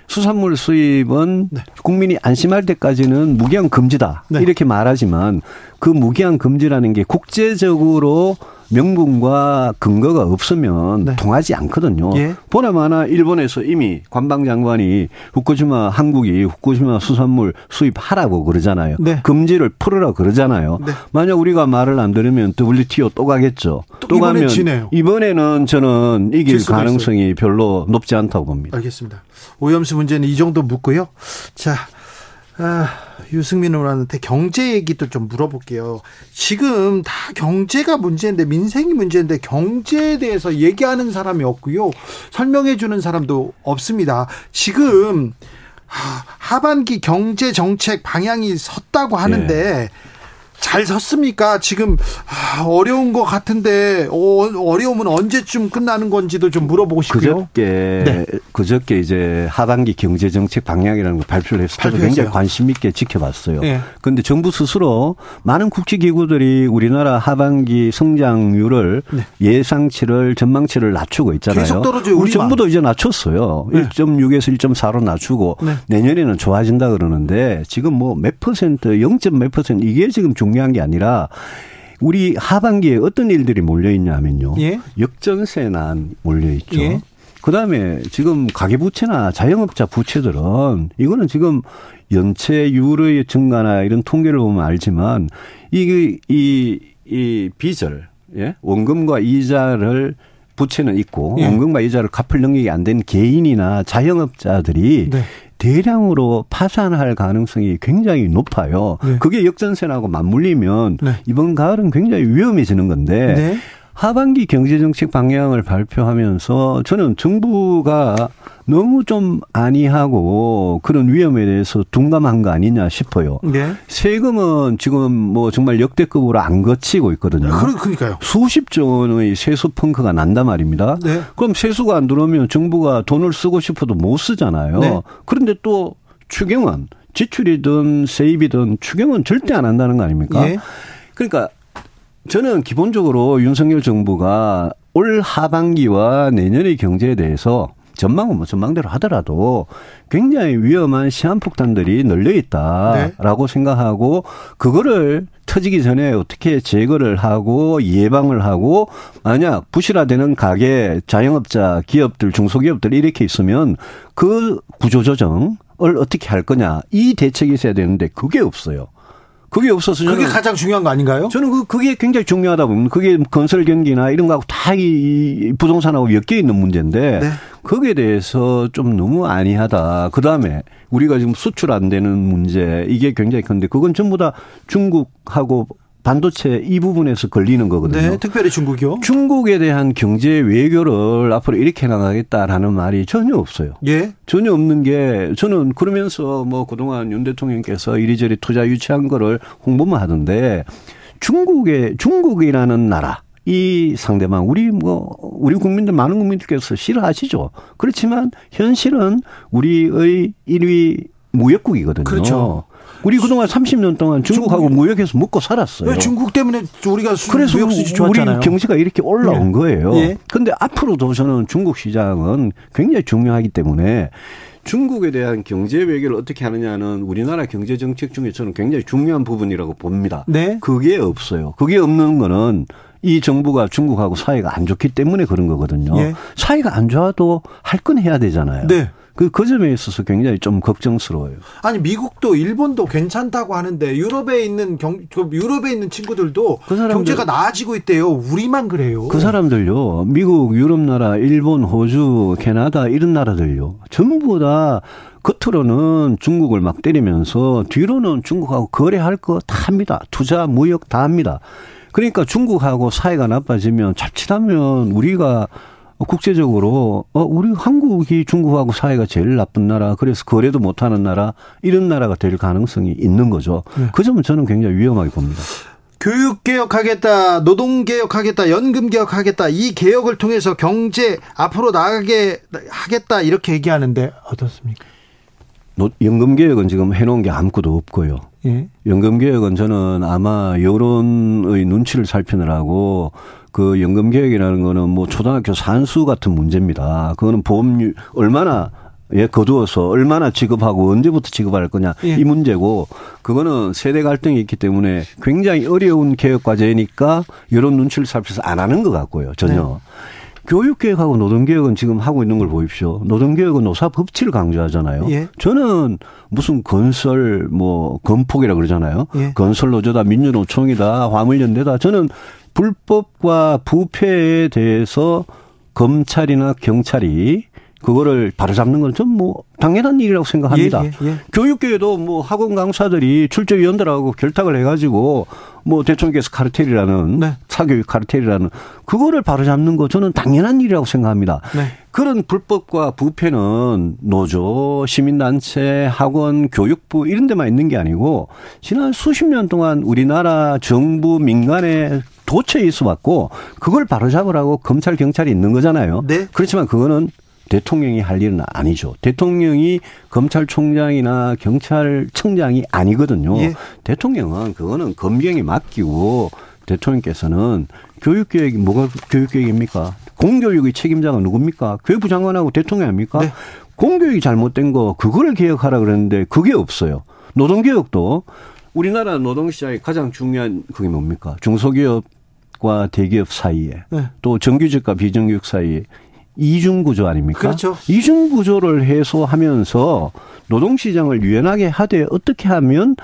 수산물 수입은 네. 국민이 안심할 때까지는 무기한 금지다. 네. 이렇게 말하지만 그 무기한 금지라는 게 국제적으로 명분과 근거가 없으면 네. 통하지 않거든요. 예. 보나마나 일본에서 이미 관방장관이 후쿠시마 한국이 후쿠시마 수산물 수입하라고 그러잖아요. 네. 금지를 풀으라 그러잖아요. 네. 만약 우리가 말을 안 들으면 더블유티오 또 가겠죠. 또, 또 가면 지네요. 이번에는 저는 이길 가능성이 있어요. 별로 높지 않다고 봅니다. 알겠습니다. 오염수 문제는 이 정도 묻고요. 자, 아, 유승민 의원한테 경제 얘기도 좀 물어볼게요. 지금 다 경제가 문제인데 민생이 문제인데 경제에 대해서 얘기하는 사람이 없고요. 설명해 주는 사람도 없습니다. 지금 하반기 경제 정책 방향이 섰다고 하는데 예. 잘 섰습니까? 지금 어려운 것 같은데 어려움은 언제쯤 끝나는 건지도 좀 물어보고 싶고요. 그저께 네. 그저께 이제 하반기 경제정책 방향이라는 걸 발표를 해서 발표했어요. 굉장히 관심 있게 지켜봤어요. 네. 그런데 정부 스스로 많은 국제기구들이 우리나라 하반기 성장률을 네. 예상치를 전망치를 낮추고 있잖아요. 계속 떨어져요. 우리, 우리 정부도 이제 낮췄어요. 네. 일 점 육에서 일 점 사로 낮추고 네. 내년에는 좋아진다 그러는데 지금 뭐 몇 퍼센트 영 점 몇 퍼센트 이게 지금 중 중요한 게 아니라 우리 하반기에 어떤 일들이 몰려있냐면요. 예? 역전세난 몰려있죠. 예? 그다음에 지금 가계부채나 자영업자 부채들은 이거는 지금 연체율의 증가나 이런 통계를 보면 알지만 이, 이, 이 빚을 예? 원금과 이자를 부채는 있고 예. 원금과 이자를 갚을 능력이 안 된 개인이나 자영업자들이 네. 대량으로 파산할 가능성이 굉장히 높아요. 네. 그게 역전세하고 맞물리면 네. 이번 가을은 굉장히 위험해지는 건데 네. 하반기 경제정책 방향을 발표하면서 저는 정부가 너무 좀 안이하고 그런 위험에 대해서 둔감한 거 아니냐 싶어요. 네. 세금은 지금 뭐 정말 역대급으로 안 거치고 있거든요. 그러니까요. 수십조 원의 세수 펑크가 난단 말입니다. 네. 그럼 세수가 안 들어오면 정부가 돈을 쓰고 싶어도 못 쓰잖아요. 네. 그런데 또 추경은 지출이든 세입이든 추경은 절대 안 한다는 거 아닙니까? 네. 그러니까 저는 기본적으로 윤석열 정부가 올 하반기와 내년의 경제에 대해서 전망은 뭐 전망대로 하더라도 굉장히 위험한 시한폭탄들이 널려 있다라고 네. 생각하고 그거를 터지기 전에 어떻게 제거를 하고 예방을 하고 만약 부실화되는 가게, 자영업자, 기업들, 중소기업들 이렇게 있으면 그 구조조정을 어떻게 할 거냐 이 대책이 있어야 되는데 그게 없어요. 그게 없어서 그게 가장 중요한 거 아닌가요? 저는 그, 그게 굉장히 중요하다 보면 그게 건설 경기나 이런 거하고 다 이 부동산하고 엮여 있는 문제인데 네. 거기에 대해서 좀 너무 안이하다. 그다음에 우리가 지금 수출 안 되는 문제 이게 굉장히 큰데 그건 전부 다 중국하고 반도체 이 부분에서 걸리는 거거든요. 네, 특별히 중국이요. 중국에 대한 경제 외교를 앞으로 이렇게 나가겠다라는 말이 전혀 없어요. 예. 전혀 없는 게 저는 그러면서 뭐 그동안 윤 대통령께서 이리저리 투자 유치한 거를 홍보만 하던데 중국의 중국이라는 나라 이 상대방 우리 뭐 우리 국민들 많은 국민들께서 싫어하시죠. 그렇지만 현실은 우리의 일 위 무역국이거든요. 그렇죠. 우리 그동안 삼십 년 동안 중국하고 중국. 무역해서 먹고 살았어요. 네, 중국 때문에 우리가 수, 그래서 무역수지 좋았잖아요. 우리 경제가 이렇게 올라온 네. 거예요. 그런데 네. 앞으로도 저는 중국 시장은 굉장히 중요하기 때문에 중국에 대한 경제 외교를 어떻게 하느냐는 우리나라 경제 정책 중에 저는 굉장히 중요한 부분이라고 봅니다. 네. 그게 없어요. 그게 없는 거는 이 정부가 중국하고 사이가 안 좋기 때문에 그런 거거든요. 네. 사이가 안 좋아도 할 건 해야 되잖아요. 네. 그, 그 점에 있어서 굉장히 좀 걱정스러워요. 아니, 미국도 일본도 괜찮다고 하는데 유럽에 있는 경, 유럽에 있는 친구들도 그 사람들, 경제가 나아지고 있대요. 우리만 그래요. 그 사람들요. 미국, 유럽 나라, 일본, 호주, 캐나다 이런 나라들요. 전부 다 겉으로는 중국을 막 때리면서 뒤로는 중국하고 거래할 거 다 합니다. 투자, 무역 다 합니다. 그러니까 중국하고 사이가 나빠지면 자칫하면 우리가 국제적으로 어, 우리 한국이 중국하고 사이가 제일 나쁜 나라, 그래서 거래도 못하는 나라, 이런 나라가 될 가능성이 있는 거죠. 네. 그 점은 저는 굉장히 위험하게 봅니다. 교육개혁하겠다, 노동개혁하겠다, 연금개혁하겠다, 이 개혁을 통해서 경제 앞으로 나가게 하겠다 이렇게 얘기하는데 어떻습니까? 연금개혁은 지금 해놓은 게 아무것도 없고요. 예. 연금개혁은 저는 아마 여론의 눈치를 살피느라고, 그 연금개혁이라는 거는 뭐 초등학교 산수 같은 문제입니다. 그거는 보험료 얼마나 예, 거두어서 얼마나 지급하고 언제부터 지급할 거냐, 예. 이 문제고, 그거는 세대 갈등이 있기 때문에 굉장히 어려운 개혁 과제니까 여론 눈치를 살펴서 안 하는 것 같고요, 전혀. 네. 교육개혁하고 노동개혁은 지금 하고 있는 걸 보십시오. 노동개혁은 노사법치를 강조하잖아요. 예. 저는 무슨 건설, 뭐, 건폭이라 그러잖아요. 예. 건설노조다, 민주노총이다, 화물연대다. 저는 불법과 부패에 대해서 검찰이나 경찰이 그거를 바로잡는 건 좀 뭐 당연한 일이라고 생각합니다. 예, 예, 예. 교육계에도 뭐 학원 강사들이 출제위원들하고 결탁을 해가지고 뭐 대통령께서 카르텔이라는, 네. 사교육 카르텔이라는 그거를 바로잡는 거 저는 당연한 일이라고 생각합니다. 네. 그런 불법과 부패는 노조, 시민단체, 학원, 교육부 이런 데만 있는 게 아니고 지난 수십 년 동안 우리나라 정부, 민간에 도처에 있어 왔고 그걸 바로잡으라고 검찰, 경찰이 있는 거잖아요. 네. 그렇지만 그거는 대통령이 할 일은 아니죠. 대통령이 검찰총장이나 경찰청장이 아니거든요. 예. 대통령은 그거는 검경에 맡기고, 대통령께서는 교육계획이 뭐가 교육계획입니까? 공교육의 책임자가 누굽니까? 교육부 장관하고 대통령입니까? 네. 공교육이 잘못된 거 그거를 개혁하라 그랬는데 그게 없어요. 노동개혁도 우리나라 노동시장의 가장 중요한 그게 뭡니까? 중소기업과 대기업 사이에, 네. 또 정규직과 비정규직 사이에 이중구조 아닙니까? 그렇죠. 이중구조를 해소하면서 노동시장을 유연하게 하되, 어떻게 하면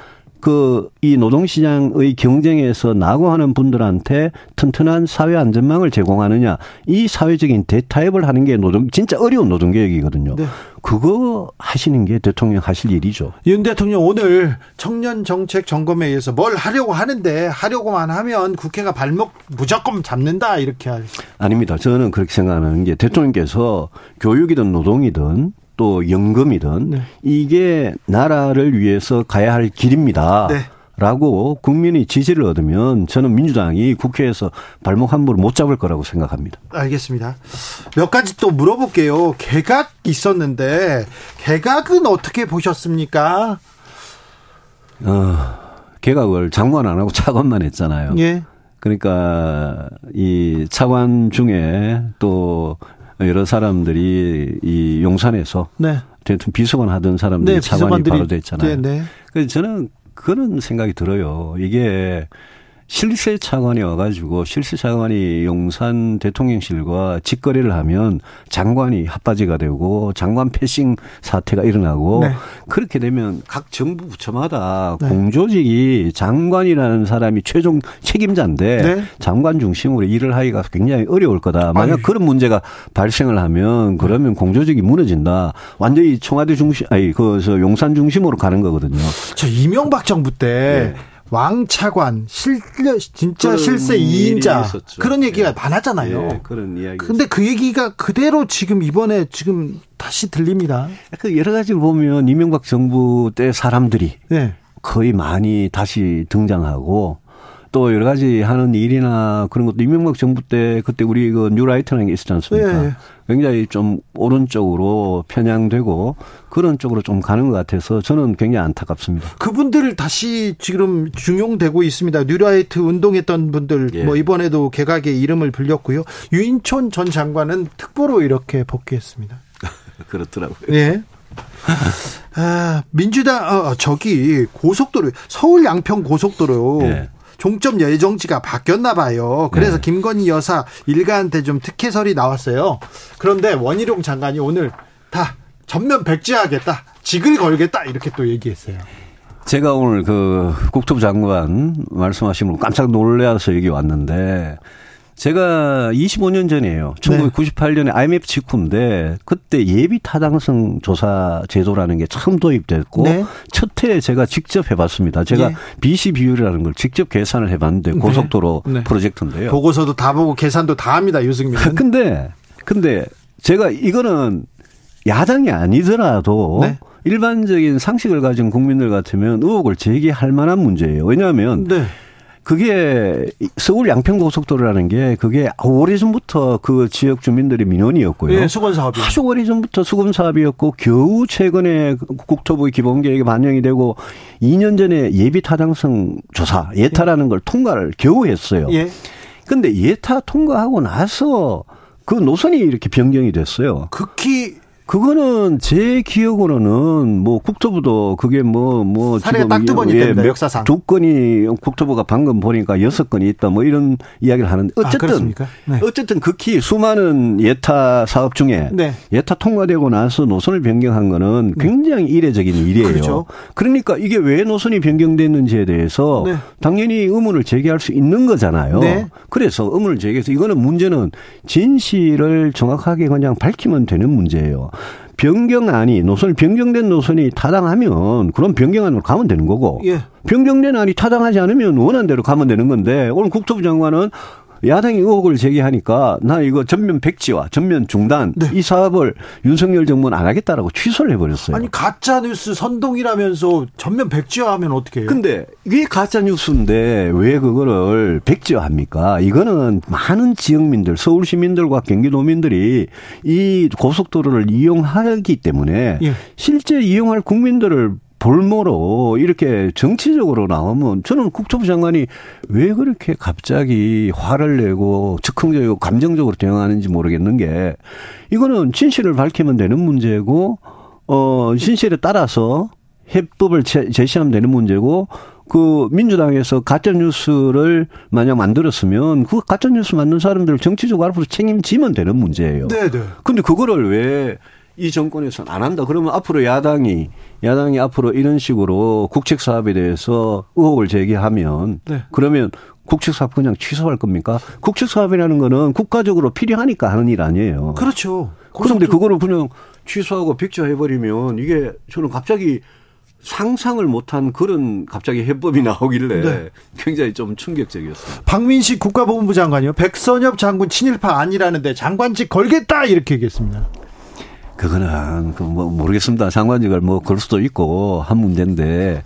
그 이 노동시장의 경쟁에서 낙오하는 분들한테 튼튼한 사회 안전망을 제공하느냐, 이 사회적인 대타협을 하는 게 노동, 진짜 어려운 노동개혁이거든요. 네. 그거 하시는 게 대통령 하실 일이죠. 윤 대통령 오늘 청년 정책 점검에 의해서 뭘 하려고 하는데 하려고만 하면 국회가 발목 무조건 잡는다 이렇게 할. 아닙니다. 저는 그렇게 생각하는 게, 대통령께서 교육이든 노동이든 또 연금이든, 네. 이게 나라를 위해서 가야 할 길입니다. 네. 라고 국민의 지지를 얻으면 저는 민주당이 국회에서 발목 함부로 못 잡을 거라고 생각합니다. 알겠습니다. 몇 가지 또 물어볼게요. 개각 있었는데 개각은 어떻게 보셨습니까? 어, 개각을 장관 안 하고 차관만 했잖아요. 예. 그러니까 이 차관 중에 또 여러 사람들이 이 용산에서, 네. 비서관 하던 사람들이, 네, 차관이 바로 됐잖아요. 네, 네. 그래서 저는 그런 생각이 들어요. 이게 실세 차관이 와가지고 실세 차관이 용산 대통령실과 직거래를 하면 장관이 핫바지가 되고 장관 패싱 사태가 일어나고, 네. 그렇게 되면 각 정부 부처마다, 네. 공조직이 장관이라는 사람이 최종 책임자인데, 네. 장관 중심으로 일을 하기가 굉장히 어려울 거다. 만약 아유. 그런 문제가 발생을 하면 그러면 공조직이 무너진다. 완전히 청와대 중심, 아니 그 용산 중심으로 가는 거거든요. 저 이명박 정부 때. 네. 왕차관, 실, 진짜 실세 이인자. 그런 얘기가, 예. 많았잖아요. 예, 그런 이야기. 근데 그 얘기가 그대로 지금 이번에 지금 다시 들립니다. 그 여러 가지 보면 이명박 정부 때 사람들이, 예. 거의 많이 다시 등장하고, 또 여러 가지 하는 일이나 그런 것도 이명박 정부 때, 그때 우리 그 뉴라이트라는 게 있었지 않습니까? 예, 예. 굉장히 좀 오른쪽으로 편향되고 그런 쪽으로 좀 가는 것 같아서 저는 굉장히 안타깝습니다. 그분들을 다시 지금 중용되고 있습니다. 뉴라이트 운동했던 분들, 예. 뭐 이번에도 개각의 이름을 불렸고요. 유인촌 전 장관은 특보로 이렇게 복귀했습니다. 그렇더라고요. 예. 아, 민주당, 어, 저기 고속도로, 서울 양평 고속도로. 예. 종점 예정지가 바뀌었나 봐요. 그래서, 네. 김건희 여사 일가한테 좀 특혜설이 나왔어요. 그런데 원희룡 장관이 오늘 다 전면 백지하겠다, 직을 걸겠다 이렇게 또 얘기했어요. 제가 오늘 그 국토부 장관 말씀하신 걸 깜짝 놀라서 여기 왔는데, 제가 이십오 년 전이에요. 천구백구십팔 년에, 네. 아이엠에프 직후인데 그때 예비 타당성 조사 제도라는 게 처음 도입됐고, 네. 첫 해에 제가 직접 해봤습니다. 제가, 예. 비시 비율이라는 걸 직접 계산을 해봤는데 고속도로, 네. 네. 프로젝트인데요. 보고서도 다 보고 계산도 다 합니다, 유승민은. 근데 근데 제가 이거는 야당이 아니더라도 네? 일반적인 상식을 가진 국민들 같으면 의혹을 제기할 만한 문제예요. 왜냐하면 네. 그게 서울 양평고속도로라는 게 그게 오래전부터 그 지역 주민들의 민원이었고요. 예, 수건사업이요. 아주 오래전부터 수금사업이었고 겨우 최근에 국토부의 기본계획에 반영이 되고 이 년 전에 예비타당성 조사, 예타라는 걸 통과를 겨우 했어요. 예. 근데 예타 통과하고 나서 그 노선이 이렇게 변경이 됐어요. 극히. 그거는 제 기억으로는 뭐 국토부도 그게 뭐뭐 뭐 사례가 딱 두 번이 됩니다. 예, 역사상 두 건이 국토부가 방금 보니까 여섯 건이 있다 뭐 이런 이야기를 하는데 어쨌든 아, 네. 어쨌든 극히 수많은 예타 사업 중에 네. 예타 통과되고 나서 노선을 변경한 거는 굉장히 네. 이례적인 일이에요. 그렇죠. 그러니까 이게 왜 노선이 변경됐는지에 대해서 네. 당연히 의문을 제기할 수 있는 거잖아요. 네. 그래서 의문을 제기해서 이거는 문제는 진실을 정확하게 그냥 밝히면 되는 문제예요. 변경안이 노선이 변경된 노선이 타당하면 그럼 변경안으로 가면 되는 거고 예. 변경된 안이 타당하지 않으면 원안대로 가면 되는 건데 오늘 국토부 장관은 야당이 의혹을 제기하니까 나 이거 전면 백지와 전면 중단 네. 이 사업을 윤석열 정부는 안 하겠다라고 취소를 해버렸어요. 아니 가짜뉴스 선동이라면서 전면 백지화하면 어떻게 해요? 근데 이게 가짜뉴스인데 왜 그거를 백지화합니까? 이거는 많은 지역민들 서울시민들과 경기도민들이 이 고속도로를 이용하기 때문에 예. 실제 이용할 국민들을 볼모로 이렇게 정치적으로 나오면 저는 국토부 장관이 왜 그렇게 갑자기 화를 내고 즉흥적이고 감정적으로 대응하는지 모르겠는 게 이거는 진실을 밝히면 되는 문제고 어 진실에 따라서 해법을 제시하면 되는 문제고 그 민주당에서 가짜뉴스를 만약 만들었으면 그 가짜뉴스 만든 사람들 정치적으로 앞으로 책임지면 되는 문제예요. 네네. 근데 그거를 왜 이 정권에서는 안 한다. 그러면 앞으로 야당이 야당이 앞으로 이런 식으로 국책사업에 대해서 의혹을 제기하면 네. 그러면 국책사업 그냥 취소할 겁니까? 국책사업이라는 거는 국가적으로 필요하니까 하는 일 아니에요. 그렇죠. 그런데 그거를 그냥 취소하고 백지화해버리면 이게 저는 갑자기 상상을 못한 그런 갑자기 해법이 나오길래 네. 굉장히 좀 충격적이었어요. 박민식 국가보훈부 장관이요. 백선엽 장군 친일파 아니라는데 장관직 걸겠다 이렇게 얘기했습니다. 그거는, 그, 뭐, 모르겠습니다. 장관직을 뭐, 그럴 수도 있고, 한 문제인데,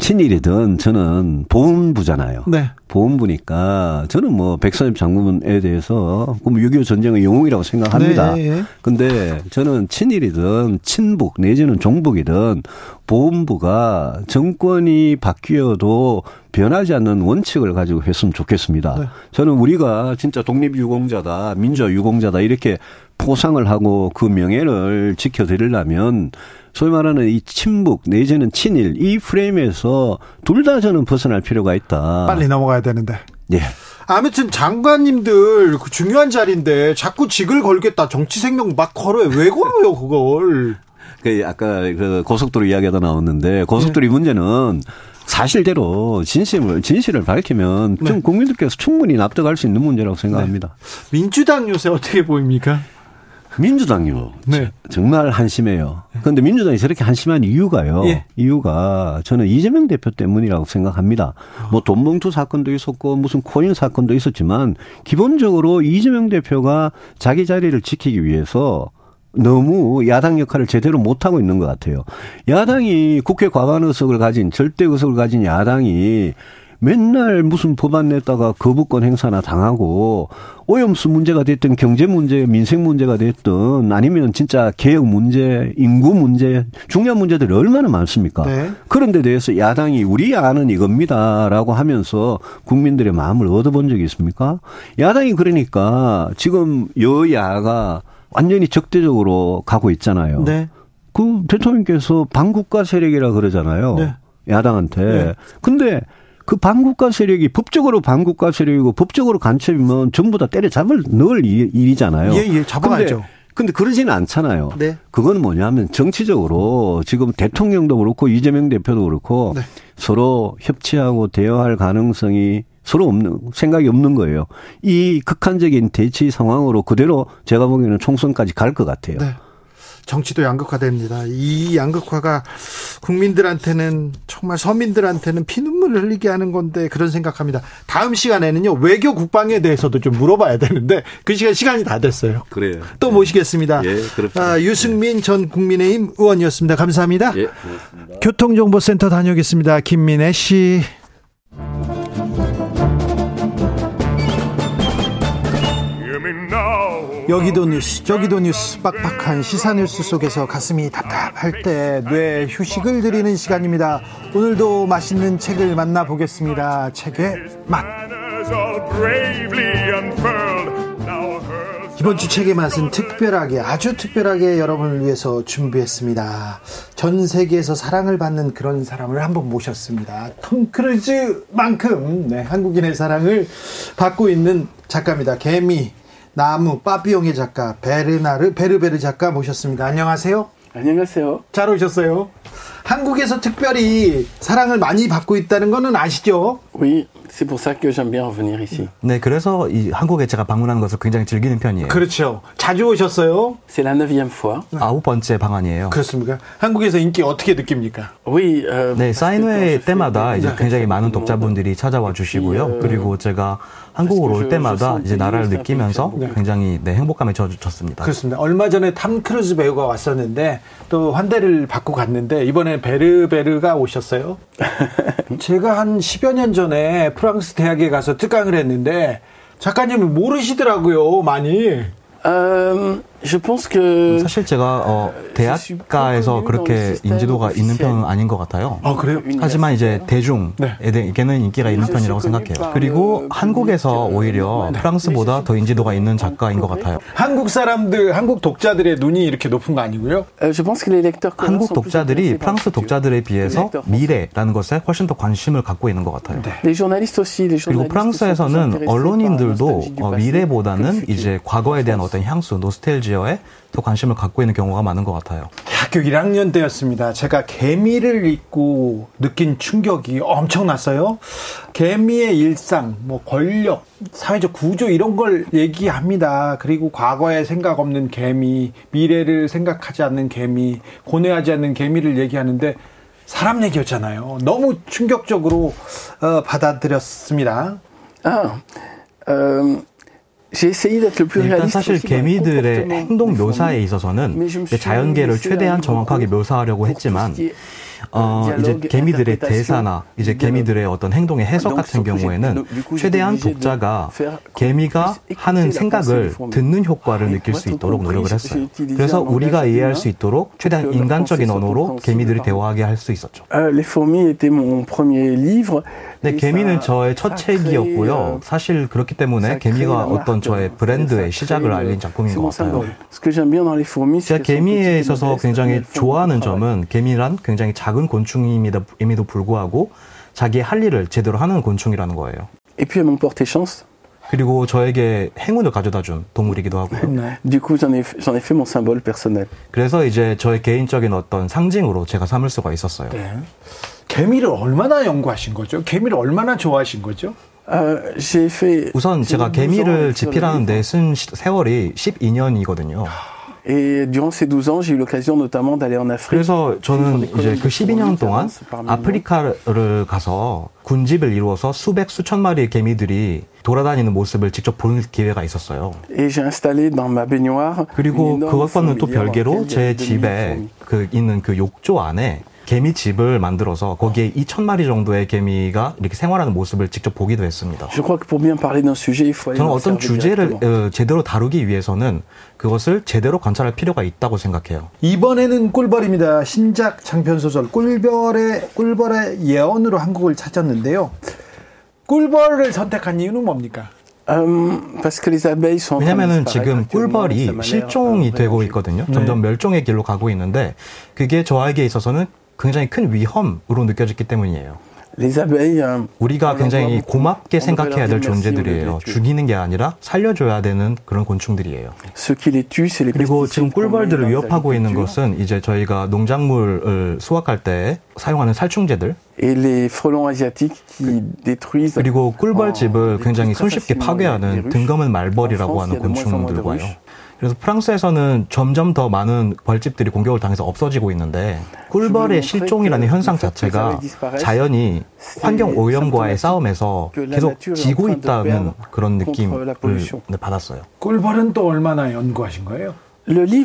친일이든 저는 보훈부잖아요. 네. 보훈부니까, 저는 뭐, 백선엽 장군에 대해서, 그럼 육이오 전쟁의 영웅이라고 생각합니다. 네. 근데 저는 친일이든, 친북, 내지는 종북이든, 보훈부가 정권이 바뀌어도 변하지 않는 원칙을 가지고 했으면 좋겠습니다. 네. 저는 우리가 진짜 독립유공자다, 민주화유공자다, 이렇게 포상을 하고 그 명예를 지켜드리려면 소위 말하는 이 친북 내지는 친일 이 프레임에서 둘 다 저는 벗어날 필요가 있다. 빨리 넘어가야 되는데. 예. 아무튼 장관님들 그 중요한 자리인데 자꾸 직을 걸겠다. 정치 생명 막 걸어요. 왜 걸어요 그걸. 그 아까 그 고속도로 이야기하다 나왔는데 고속도로 네. 문제는 사실대로 진심을 진실을 밝히면 네. 좀 국민들께서 충분히 납득할 수 있는 문제라고 생각합니다. 네. 민주당 요새 어떻게 보입니까? 민주당이요. 네. 정말 한심해요. 그런데 민주당이 저렇게 한심한 이유가요. 예. 이유가 저는 이재명 대표 때문이라고 생각합니다. 뭐 돈봉투 사건도 있었고 무슨 코인 사건도 있었지만 기본적으로 이재명 대표가 자기 자리를 지키기 위해서 너무 야당 역할을 제대로 못하고 있는 것 같아요. 야당이 국회 과반 의석을 가진 절대 의석을 가진 야당이 맨날 무슨 법안 냈다가 거부권 행사나 당하고 오염수 문제가 됐든 경제 문제, 민생 문제가 됐든 아니면 진짜 개혁 문제, 인구 문제, 중요한 문제들이 얼마나 많습니까? 네. 그런데 대해서 야당이 우리 안은 이겁니다라고 하면서 국민들의 마음을 얻어본 적이 있습니까? 야당이 그러니까 지금 여야가 완전히 적대적으로 가고 있잖아요. 네. 그 대통령께서 반국가 세력이라 그러잖아요. 네. 야당한테. 네. 근데 그 반국가 세력이 법적으로 반국가 세력이고 법적으로 간첩이면 전부 다 때려잡을 넣을 일이잖아요. 예, 예, 잡아야죠. 근데 그러지는 않잖아요. 네. 그건 뭐냐면 정치적으로 지금 대통령도 그렇고 이재명 대표도 그렇고 네. 서로 협치하고 대화할 가능성이 서로 없는 생각이 없는 거예요. 이 극한적인 대치 상황으로 그대로 제가 보기에는 총선까지 갈 것 같아요. 네. 정치도 양극화됩니다. 이 양극화가 국민들한테는 정말 서민들한테는 피눈물을 흘리게 하는 건데 그런 생각합니다. 다음 시간에는요 외교 국방에 대해서도 좀 물어봐야 되는데 그 시간 시간이 다 됐어요. 그래요. 또 네. 모시겠습니다. 예, 그렇습니다. 아, 유승민 예. 전 국민의힘 의원이었습니다. 감사합니다. 예, 고맙습니다. 교통정보센터 다녀오겠습니다. 김민혜 씨. 여기도 뉴스 저기도 뉴스 빡빡한 시사 뉴스 속에서 가슴이 답답할 때 뇌 휴식을 드리는 시간입니다. 오늘도 맛있는 책을 만나보겠습니다. 책의 맛. 이번 주 책의 맛은 특별하게 아주 특별하게 여러분을 위해서 준비했습니다. 전 세계에서 사랑을 받는 그런 사람을 한번 모셨습니다. 톰 크루즈만큼 네, 한국인의 사랑을 받고 있는 작가입니다. 개미, 나무, 빠삐용의 작가 베르나르 베르베르 작가 모셨습니다. 안녕하세요. 안녕하세요. 잘 오셨어요. 한국에서 특별히 사랑을 많이 받고 있다는 거는 아시죠? Oui, c'est pour ça que j'aime bien venir ici. 네, 그래서 이 한국에 제가 방문하는 것을 굉장히 즐기는 편이에요. 그렇죠. 자주 오셨어요? C'est la neuvième fois. 아홉 번째 방한이에요. 그렇습니까? 한국에서 인기 어떻게 느낍니까? Oui, euh, 네, 사인회 때마다 이제 굉장히 많은 독자분들이 찾아와 주시고요. 그리고 제가 한국으로 올 때마다 이제 나라를 느끼면서 굉장히 네, 행복감에 젖었습니다. 그렇습니다. 얼마 전에 탐 크루즈 배우가 왔었는데 또 환대를 받고 갔는데 이번에 베르베르가 오셨어요. 제가 한 십여 년 전에 프랑스 대학에 가서 특강을 했는데 작가님이 모르시더라고요. 많이. 음, je pense que 사실 제가 어, 대학가에서 그렇게 인지도가 있는 편은 아닌 것 같아요. 아, 그래요? 하지만 이제 대중에게는 인기가 있는 편이라고 생각해요. 그리고 한국에서 오히려 프랑스보다 더 인지도가 있는 작가인 것 같아요. 한국 사람들, 한국 독자들의 눈이 이렇게 높은 거 아니고요? je pense que les lecteurs 한국 독자들이 프랑스 독자들에 비해서 미래라는 것에 훨씬 더 관심을 갖고 있는 것 같아요. 네. 그리고 프랑스에서는 언론인들도 어, 미래보다는 이제 과거에 대한 어떤 향수, 노스텔지어에 더 관심을 갖고 있는 경우가 많은 것 같아요. 학교 일 학년 때였습니다. 제가 개미를 읽고 느낀 충격이 엄청났어요. 개미의 일상, 뭐 권력, 사회적 구조 이런 걸 얘기합니다. 그리고 과거에 생각 없는 개미, 미래를 생각하지 않는 개미, 고뇌하지 않는 개미를 얘기하는데 사람 얘기였잖아요. 너무 충격적으로 어, 받아들였습니다. 아, 음. 일단 사실 개미들의 행동 묘사에 있어서는 자연계를 최대한 정확하게 묘사하려고 했지만 어, 이제 개미들의 대사나 이제 개미들의 어떤 행동의 해석 같은 경우에는 최대한 독자가 개미가 하는 생각을 듣는 효과를 느낄 수 있도록 노력을 했어요. 그래서 우리가 이해할 수 있도록 최대한 인간적인 언어로 개미들이 대화하게 할 수 있었죠. 네, 개미는 저의 첫 책이었고요. 사실 그렇기 때문에 개미가 어떤 저의 브랜드의 시작을 알린 작품인 것 같아요. 제가 개미에 있어서 굉장히 좋아하는 점은 개미란 굉장히 작은 곤충임에도 불구하고 자기의 할 일을 제대로 하는 곤충이라는 거예요. 그리고 저에게 행운을 가져다준 동물이기도 하고요. 그래서 이제 저의 개인적인 어떤 상징으로 제가 삼을 수가 있었어요. 네. 개미를 얼마나 연구하신 거죠? 개미를 얼마나 좋아하신 거죠? 우선 제가 개미를 집필하는 데 쓴 세월이 십이 년이거든요. 그래서 저는 이제 그 십이 년 동안 아프리카를 가서 군집을 이루어서 수백 수천 마리의 개미들이 돌아다니는 모습을 직접 볼 기회가 있었어요. 그리고 그것과는 또 별개로 제 집에 그 있는 그 욕조 안에 개미 집을 만들어서 거기에 이천 마리 정도의 개미가 이렇게 생활하는 모습을 직접 보기도 했습니다. 저는 어떤 주제를 제대로 다루기 위해서는 그것을 제대로 관찰할 필요가 있다고 생각해요. 이번에는 꿀벌입니다. 신작 장편소설 꿀벌의, 꿀벌의 예언으로 한국을 찾았는데요. 꿀벌을 선택한 이유는 뭡니까? 왜냐면은 지금 꿀벌이 실종이 되고 있거든요. 점점 멸종의 길로 가고 있는데 그게 저에게 있어서는 굉장히 큰 위험으로 느껴졌기 때문이에요. 우리가 굉장히 고맙게 생각해야 될 존재들이에요. 죽이는 게 아니라 살려줘야 되는 그런 곤충들이에요. 그리고 지금 꿀벌들을 위협하고 있는 것은 이제 저희가 농작물을 수확할 때 사용하는 살충제들 그리고 꿀벌집을 굉장히 손쉽게 파괴하는 등검은 말벌이라고 하는 곤충들과요. 그래서 프랑스에서는 점점 더 많은 벌집들이 공격을 당해서 없어지고 있는데 꿀벌의 실종이라는 현상 자체가 자연이 환경오염과의 싸움에서 계속 지고 있다는 그런 느낌을 받았어요. 꿀벌은 또 얼마나 연구하신 거예요?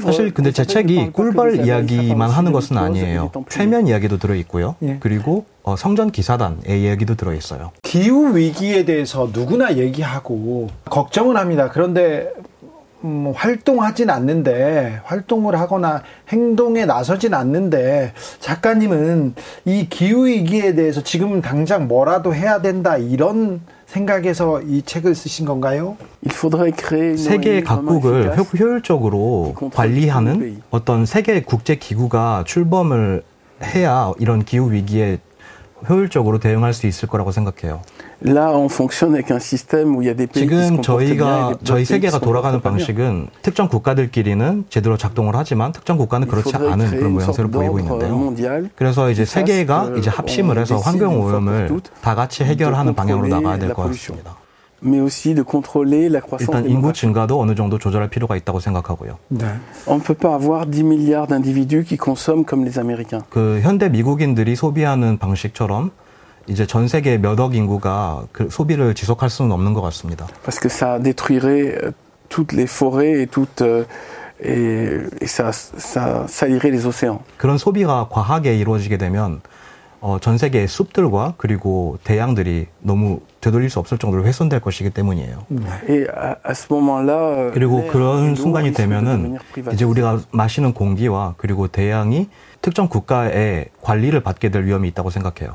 사실 근데 제 책이 꿀벌 이야기만 하는 것은 아니에요. 최면 이야기도 들어있고요. 그리고 성전 기사단의 이야기도 들어있어요. 기후 위기에 대해서 누구나 얘기하고 걱정은 합니다. 그런데 음, 활동하진 않는데 활동을 하거나 행동에 나서진 않는데 작가님은 이 기후위기에 대해서 지금 당장 뭐라도 해야 된다 이런 생각에서 이 책을 쓰신 건가요? 세계 각국을 효율적으로 관리하는 어떤 세계 국제기구가 출범을 해야 이런 기후위기에 효율적으로 대응할 수 있을 거라고 생각해요. 지금 저희가 저희 세계가 돌아가는 방식은 특정 국가들끼리는 제대로 작동을 하지만 특정 국가는 그렇지 않은 그런 모양새를 보이고 있는데요. 그래서 이제 세계가 이제 합심을 해서 환경 오염을 다 같이 해결하는 방향으로 나가야 될 것 같습니다. 일단 인구 증가도 어느 정도 조절할 필요가 있다고 생각하고요. 네. 그 현대 미국인들이 소비하는 방식처럼 이제 전 세계 몇 억 인구가 그 소비를 지속할 수는 없는 것 같습니다. Parce que ça détruirait toutes les forêts et toutes et ça ça salirait les océans. 그런 소비가 과하게 이루어지게 되면 어, 전 세계의 숲들과 그리고 대양들이 너무 되돌릴 수 없을 정도로 훼손될 것이기 때문이에요. 네. 그리고 그런 순간이 되면은 이제 우리가 마시는 공기와 그리고 대양이 특정 국가의 관리를 받게 될 위험이 있다고 생각해요.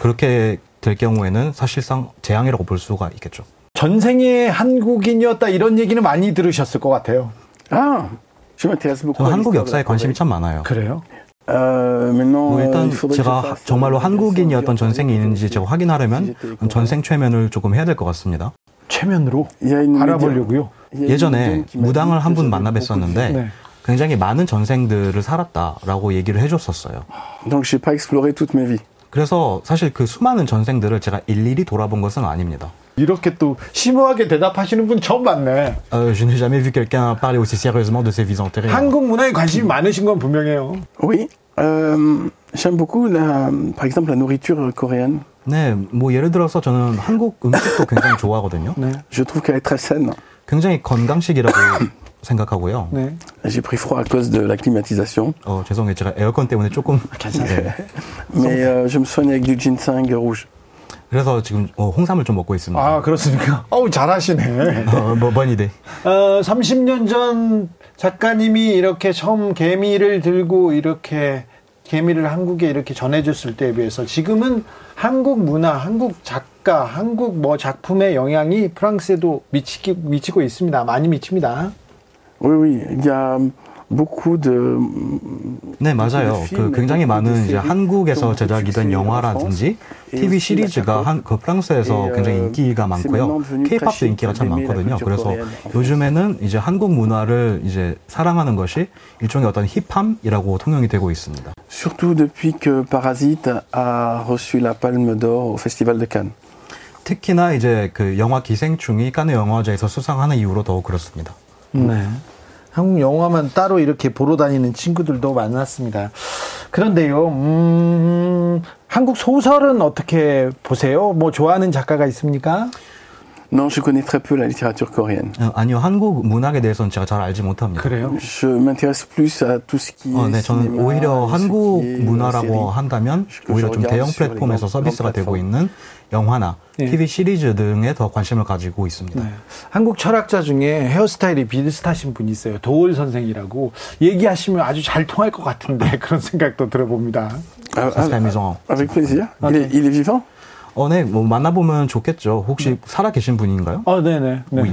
그렇게 될 경우에는 사실상 재앙이라고 볼 수가 있겠죠. 전생에 한국인이었다 이런 얘기는 많이 들으셨을 것 같아요. 아, 저는 한국 역사에 관심이 참 많아요. 그래요? 뭐 일단 제가 정말로 한국인이었던 전생이 있는지 제가 확인하려면 전생 최면을 조금 해야 될 것 같습니다. 최면으로 알아보려고요? 예전에 무당을 한 분 만나 뵀었는데 굉장히 많은 전생들을 살았다라고 얘기를 해줬었어요. 그래서 사실 그 수많은 전생들을 제가 일일이 돌아본 것은 아닙니다. 이렇게 또 심오하게 대답하시는 분 처음 봤네. 어, je n'ai jamais vu quelqu'un parler aussi sérieusement de ses vies antérieures. 한국 문화에 관심이 많으신 건 분명해요. Oui. Euh, j'aime beaucoup la par exemple la nourriture coréenne. 네, 뭐 예를 들어서 저는 한국 음식도 굉장히 좋아하거든요. 네. Je trouve qu'elle est très saine. 굉장히 건강식이라고 생각하고요. 네. J'ai pris froid à cause de la climatisation. 어, 죄송해요. 제가 에어컨 때문에 조금 괜찮아요. Mais euh, je me soigne avec du ginseng rouge. 그래서 지금 홍삼을 좀 먹고 있습니다. 아, 그렇습니까? 어우, 잘하시네. 어, 뭐, 번이대. 어, 삼십 년 전 작가님이 이렇게 처음 개미를 들고 이렇게 개미를 한국에 이렇게 전해줬을 때에 비해서 지금은 한국 문화, 한국 작가, 한국 뭐 작품의 영향이 프랑스에도 미치기, 미치고 있습니다. 많이 미칩니다. Oui, oui. Il y a beaucoup de... 네, 맞아요. 그 굉장히 많은 이제 한국에서 제작이 된 영화라든지 티비 시리즈가 한, 그 프랑스에서 굉장히 인기가 많고요. K-팝도 인기가 참 많거든요. 그래서 요즘에는 이제 한국 문화를 이제 사랑하는 것이 일종의 어떤 힙함이라고 통용이 되고 있습니다. Surtout depuis que Parasite a reçu la Palme d'Or au Festival de Cannes. 특히나 이제 그 영화 기생충이 칸 영화제에서 수상하는 이후로 더욱 그렇습니다. 네. 한국 영화만 따로 이렇게 보러 다니는 친구들도 많았습니다. 그런데요, 음, 한국 소설은 어떻게 보세요? 뭐 좋아하는 작가가 있습니까? Non, je connais très peu la littérature coréenne. 아니요, 한국 문학에 대해서는 제가 잘 알지 못합니다. 그래요? Je m'intéresse plus à tout ce qui. 어, 네, 저는 오히려 한국 문화라고 한다면 오히려 좀 대형 플랫폼에서 서비스가 되고 있는 영화나 티비 시리즈 등에 더 관심을 가지고 있습니다. 네. 한국 철학자 중에 헤어스타일이 비슷하신 분이 있어요. 도올 선생이라고. 얘기하시면 아주 잘 통할 것 같은데 그런 생각도 들어봅니다. 아, 아, avec plaisir. Il est, il est vivant? 어, 네, 뭐, 만나보면 좋겠죠. 혹시 살아계신 분인가요? 어, 네네. 네. Oui.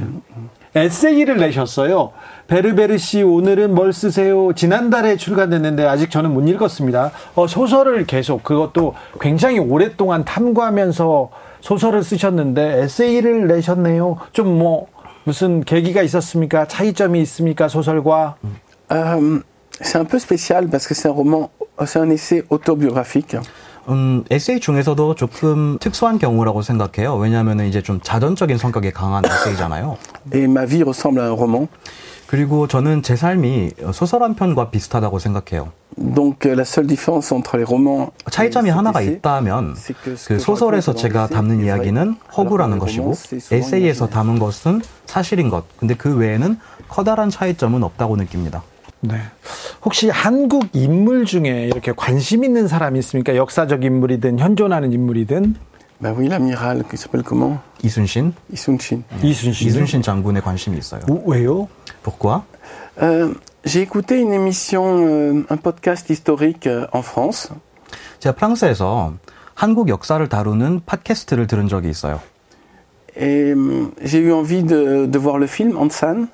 에세이를 내셨어요. 베르베르 씨, 오늘은 뭘 쓰세요? 지난달에 출간됐는데 아직 저는 못 읽었습니다. 어, 소설을 계속, 그것도 굉장히 오랫동안 탐구하면서 소설을 쓰셨는데 에세이를 내셨네요. 좀 뭐, 무슨 계기가 있었습니까? 차이점이 있습니까? 소설과? 음, c'est un peu spécial parce que c'est un roman, c'est un essai autobiographique. 음, 에세이 중에서도 조금 특수한 경우라고 생각해요. 왜냐하면 이제 좀 자전적인 성격이 강한 에세이잖아요. Et ma vie ressemble à un roman. 그리고 저는 제 삶이 소설 한 편과 비슷하다고 생각해요. 차이점이 하나가 있다면 그 소설에서 제가 담는 이야기는 허구라는 것이고 에세이에서 담은 것은 사실인 것. 근데 그 외에는 커다란 차이점은 없다고 느낍니다. 네. 혹시 한국 인물 중에 이렇게 관심 있는 사람이 있습니까? 역사적 인물이든 현존하는 인물이든. 이순신. 이순신. 네. 이순신. 이순신 장군에 관심이 있어요. 오, 왜요? Pourquoi? Uh, j'ai écouté une émission, un podcast historique en France. 제가 프랑스에서 한국 역사를 다루는 팟캐스트를 들은 적이 있어요. Et j'ai eu envie de, de voir le film Hansan.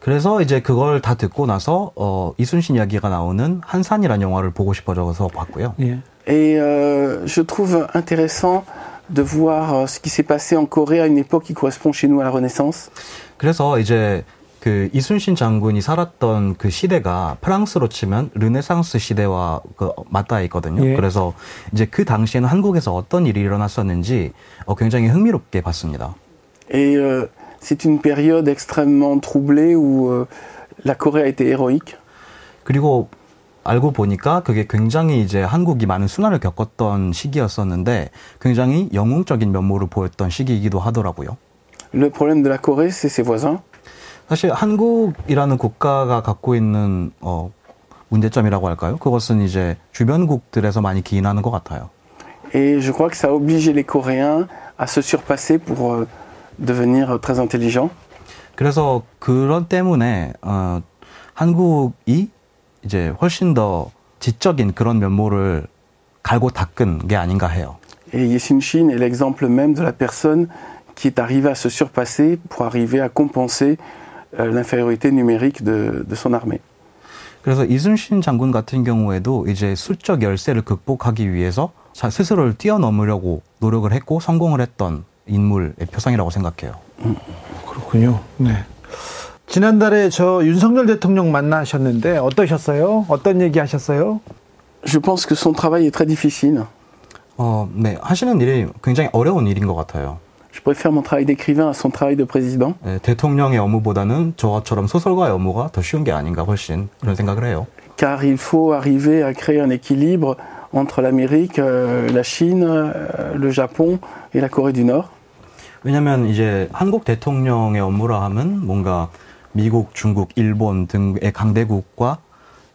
그래서 이제 그걸 다 듣고 나서 어, 이순신 이야기가 나오는 한산이라는 영화를 보고 싶어져서 봤고요. 예. Et euh, je trouve intéressant de voir ce qui s'est passé en Corée à une époque qui correspond chez nous à la Renaissance. 그래서 이제 그 이순신 장군이 살았던 그 시대가 프랑스로 치면 르네상스 시대와 그 맞닿아 있거든요. 예. 그래서 이제 그 당시에는 한국에서 어떤 일이 일어났었는지 어, 굉장히 흥미롭게 봤습니다. Et euh, c'est une période extrêmement troublée où euh, la Corée a été héroïque. 그리고 알고 보니까 그게 굉장히 이제 한국이 많은 순환을 겪었던 시기였었는데 굉장히 영웅적인 면모를 보였던 시기이기도 하더라고요. Le problème de la Corée, c'est ses voisins. 사실 한국이라는 국가가 갖고 있는 어, 문제점이라고 할까요? 그것은 이제 주변국들에서 많이 기인하는 것 같아요. Et je crois que ça a obligé les Coréens à se surpasser pour devenir très intelligents. 그래서 그런 때문에 어, 한국이 이제 훨씬 더 지적인 그런 면모를 갈고 닦은 게 아닌가 해요. Et Isunjin est l'exemple même de la personne qui est arrivée à se surpasser pour arriver à compenser l'infériorité numérique de de son armée. 그래서 이순신 장군 같은 경우에도 이제 수적 열세를 극복하기 위해서 스스로를 뛰어넘으려고 노력을 했고 성공을 했던 인물의 표상이라고 생각해요. 음, 그렇군요. 네. 지난달에 저 윤석열 대통령 만나셨는데 어떠셨어요? 어떤 얘기 하셨어요? Je pense que son travail est très difficile. 어, 네. 하시는 일이 굉장히 어려운 일인 것 같아요. Je préfère mon travail d'écrivain à son travail de président. 네, 대통령의 업무보다는 저처럼 소설가의 업무가 더 쉬운 게 아닌가 훨씬 그런 생각을 해요. Car il faut arriver à créer un équilibre entre l'Amérique, euh, la Chine, euh, le Japon et la Corée du Nord. 왜냐면 이제 한국 대통령의 업무라 하면 뭔가 미국, 중국, 일본 등의 강대국과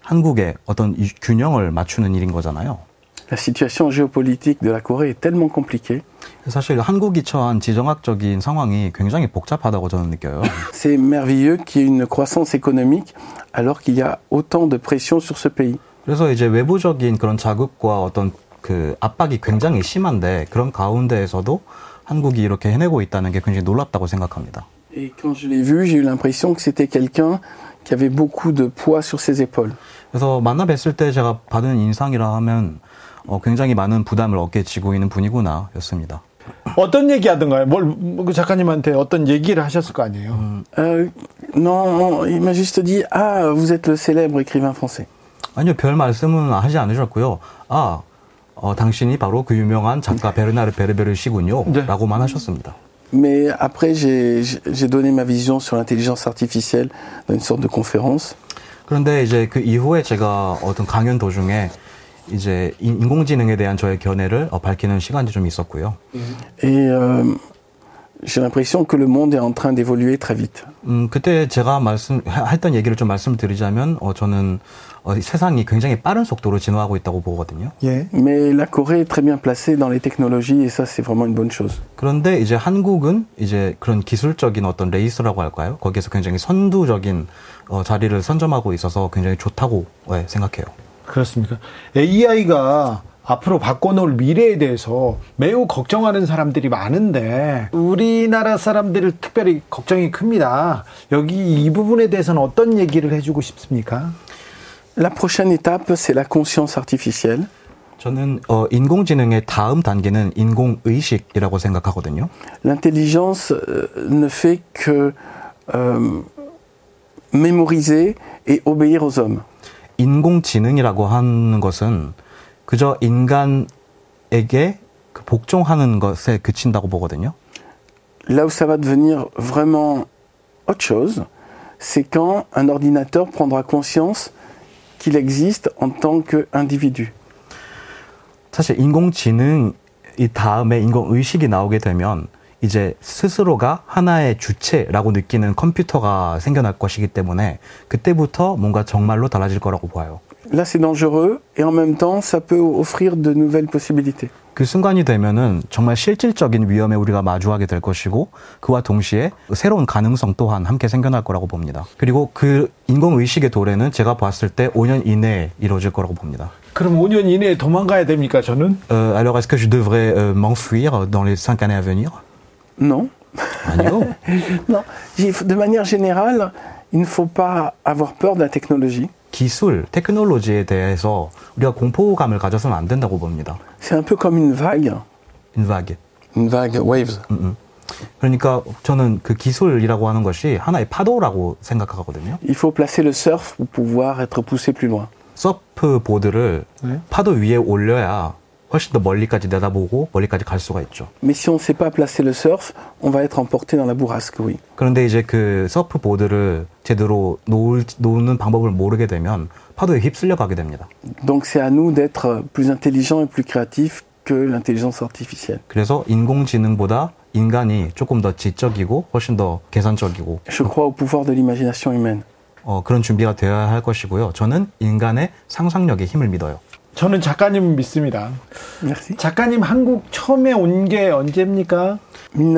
한국의 어떤 균형을 맞추는 일인 거잖아요. La situation géopolitique de la Corée est tellement compliquée. 사실 한국이 처한 지정학적인 상황이 굉장히 복잡하다고 저는 느껴요. C'est merveilleux qu'il y ait une croissance économique alors qu'il y a autant de pression sur ce pays. 그래서 이제 외부적인 그런 자극과 어떤 그 압박이 굉장히 심한데 그런 가운데에서도 한국이 이렇게 해내고 있다는 게 굉장히 놀랍다고 생각합니다. Et quand je l'ai vu, j'ai eu l'impression que c'était quelqu'un qui avait beaucoup de poids sur ses épaules. 그래서 만나 뵀을 때 제가 받은 인상이라 하면 어, 굉장히 많은 부담을 어깨에 지고 있는 분이구나 였습니다. 어떤 얘기하던가요? 뭘 그 작가님한테 어떤 얘기를 하셨을 거 아니에요? 음. Euh, non, il m'a juste dit ah, vous êtes le célèbre écrivain français. 아니요, 별 말씀은 하지 않으셨고요. 아, 어, 당신이 바로 그 유명한 작가 베르나르 베르베르 씨군요. 네. 라고만 하셨습니다. Mais après, j'ai, j'ai donné ma vision sur l'intelligence artificielle dans une sorte de conférence. 그런데 이제 그 이후에 제가 어떤 강연 도중에 이제 인공지능에 대한 저의 견해를 밝히는 시간이 좀 있었고요. Et euh, j'ai l'impression que le monde est en train d'évoluer très vite. 음, 그때 제가 말씀 했던 얘기를 좀 말씀드리자면 어, 저는 어, 세상이 굉장히 빠른 속도로 진화하고 있다고 보거든요. 예. Mais la Corée est très bien placée dans les technologies et ça c'est vraiment une bonne chose. 그런데 이제 한국은 이제 그런 기술적인 어떤 레이스라고 할까요? 거기에서 굉장히 선두적인 어, 자리를 선점하고 있어서 굉장히 좋다고 네, 생각해요. 그렇습니까? 에이아이가 앞으로 바꿔놓을 미래에 대해서 매우 걱정하는 사람들이 많은데 우리나라 사람들을 특별히 걱정이 큽니다. 여기 이 부분에 대해서는 어떤 얘기를 해주고 싶습니까? La prochaine étape, c'est la conscience artificielle. 저는 어, 인공지능의 다음 단계는 인공의식이라고 생각하거든요. L'intelligence ne fait que euh, mémoriser et obéir aux hommes. 인공지능이라고 하는 것은 그저 인간에게 복종하는 것에 그친다고 보거든요. Là où ça va devenir vraiment autre chose, c'est quand un ordinateur prendra conscience qu'il existe en tant qu'individu. 사실 인공지능이 다음에 인공의식이 나오게 되면 이제 스스로가 하나의 주체라고 느끼는 컴퓨터가 생겨날 것이기 때문에 그때부터 뭔가 정말로 달라질 거라고 봐요. Là c'est dangereux et en même temps ça peut offrir de nouvelles possibilités. 그 순간이 되면은 정말 실질적인 위험에 우리가 마주하게 될 것이고 그와 동시에 새로운 가능성 또한 함께 생겨날 거라고 봅니다. 그리고 그 인공의식의 도래는 제가 봤을 때 오 년 이내에 이루어질 거라고 봅니다. 그럼 오 년 이내에 도망가야 됩니까, 저는? Euh, alors est-ce que je devrais euh, m'enfuir dans les cinq années à venir? Non. 아니요. Non. De manière générale, il ne faut pas avoir peur de la technologie. 기술, 테크놀로지에 대해서 우리가 공포감을 가져서는 안 된다고 봅니다. C'est un peu comme une vague. Une vague. Une vague, waves. 음, 음. 그러니까 저는 그 기술이라고 하는 것이 하나의 파도라고 생각하거든요. Il faut placer le surf pour pouvoir être poussé plus loin. 서프보드를 네? 파도 위에 올려야 훨씬 더 멀리까지 내다보고 멀리까지 갈 수가 있죠. Mais si on ne sait pas placer le surf, on va être emporté dans la bourrasque, oui. 그런데 이제 그 서프보드를 제대로 놓을, 놓는 방법을 모르게 되면 파도에 휩쓸려 가게 됩니다. Donc c'est à nous d'être plus intelligents et plus créatifs que l'intelligence artificielle. 그래서 인공지능보다 인간이 조금 더 지적이고 훨씬 더 계산적이고. Je crois au pouvoir de l'imagination humaine. 어, 그런 준비가 되어야 할 것이고요. 저는 인간의 상상력에 힘을 믿어요. 저는 작가님 믿습니다. Merci. 작가님 한국 처음에 온 게 언제입니까?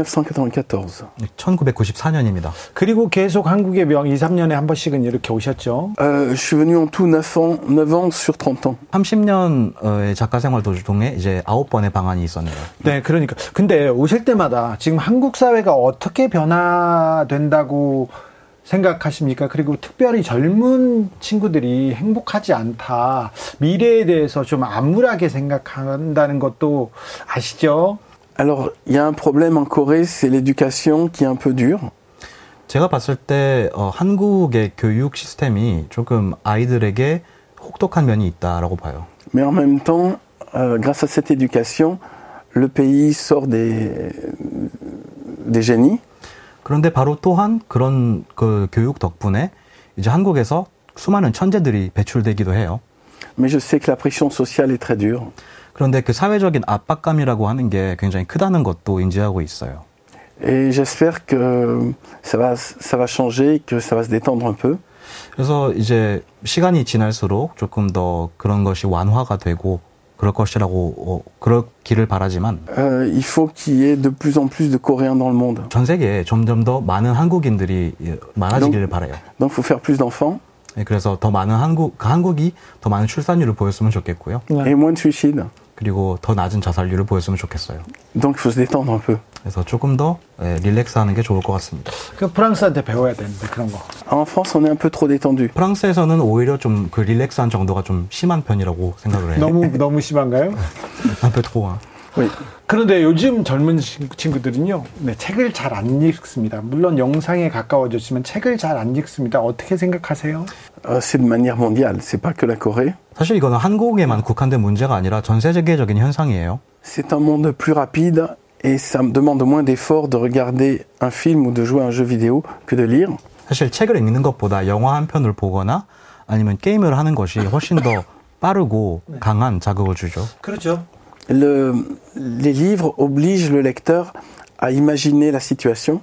천구백구십사. 천구백구십사 년입니다. 그리고 계속 한국에 명 이삼 년에 한 번씩은 이렇게 오셨죠? Uh, je suis venu en tout neuf ans sur trente ans. 삼십 년의 작가 생활 도중에 이제 아홉 번의 방한이 있었네요. 네, 그러니까. 근데 오실 때마다 지금 한국 사회가 어떻게 변화된다고 생각하십니까? 그리고 특별히 젊은 친구들이 행복하지 않다, 미래에 대해서 좀 암울하게 생각한다는 것도 아시죠? Alors, il y a un problème en Corée, c'est l'éducation qui est un peu dure. 제가 봤을 때 어, 한국의 교육 시스템이 조금 아이들에게 혹독한 면이 있다라고 봐요. Mais en même temps, euh, grâce à cette éducation, le pays sort des des génies. 그런데 바로 또한 그런 그 교육 덕분에 이제 한국에서 수많은 천재들이 배출되기도 해요. Mais je sais que la pression sociale est très dure. 그런데 그 사회적인 압박감이라고 하는 게 굉장히 크다는 것도 인지하고 있어요. Et j'espère que ça va ça va changer, que ça va se détendre un peu. 그래서 이제 시간이 지날수록 조금 더 그런 것이 완화가 되고 그럴 것이라고 어, 그렇기를 바라지만 uh, il faut qu'il y ait de plus en plus de Coréens dans le monde. 전 세계에 점점 더 많은 한국인들이 많아지기를 donc, 바라요. Donc faut faire plus d'enfants. 네, 그래서 더 많은 한국 한국이 더 많은 출산율을 보였으면 좋겠고요. Et moins de suicides. 그리고 더 낮은 자살률을 보였으면 좋겠어요. Donc faut se détendre un peu. 그래서 조금 더 네, 릴렉스하는 게 좋을 것 같습니다. 그 프랑스한테 배워야 되는데 그런 거. En France on est un peu trop détendu. 프랑스에서는 오히려 좀 그 릴렉스한 정도가 좀 심한 편이라고 생각을 해요. 너무 너무 심한가요? un peu trop. Oui. 그런데 요즘 젊은 친구들은요, 네, 책을 잘 안 읽습니다. 물론 영상에 가까워졌지만 책을 잘 안 읽습니다. 어떻게 생각하세요? C'est de manière mondiale, c'est pas que la Corée. 사실 이거는 한국에만 국한된 문제가 아니라 전 세계적인 현상이에요. C'est un monde plus rapide. Et ça me demande moins d'efforts de regarder un film ou de jouer à un jeu vidéo que de lire. 사실 책을 읽는 것보다 영화 한 편을 보거나 아니면 게임을 하는 것이 훨씬 더 빠르고 네. 강한 자극을 주죠. 그렇죠. Le, les livres obligent le lecteur à imaginer la situation.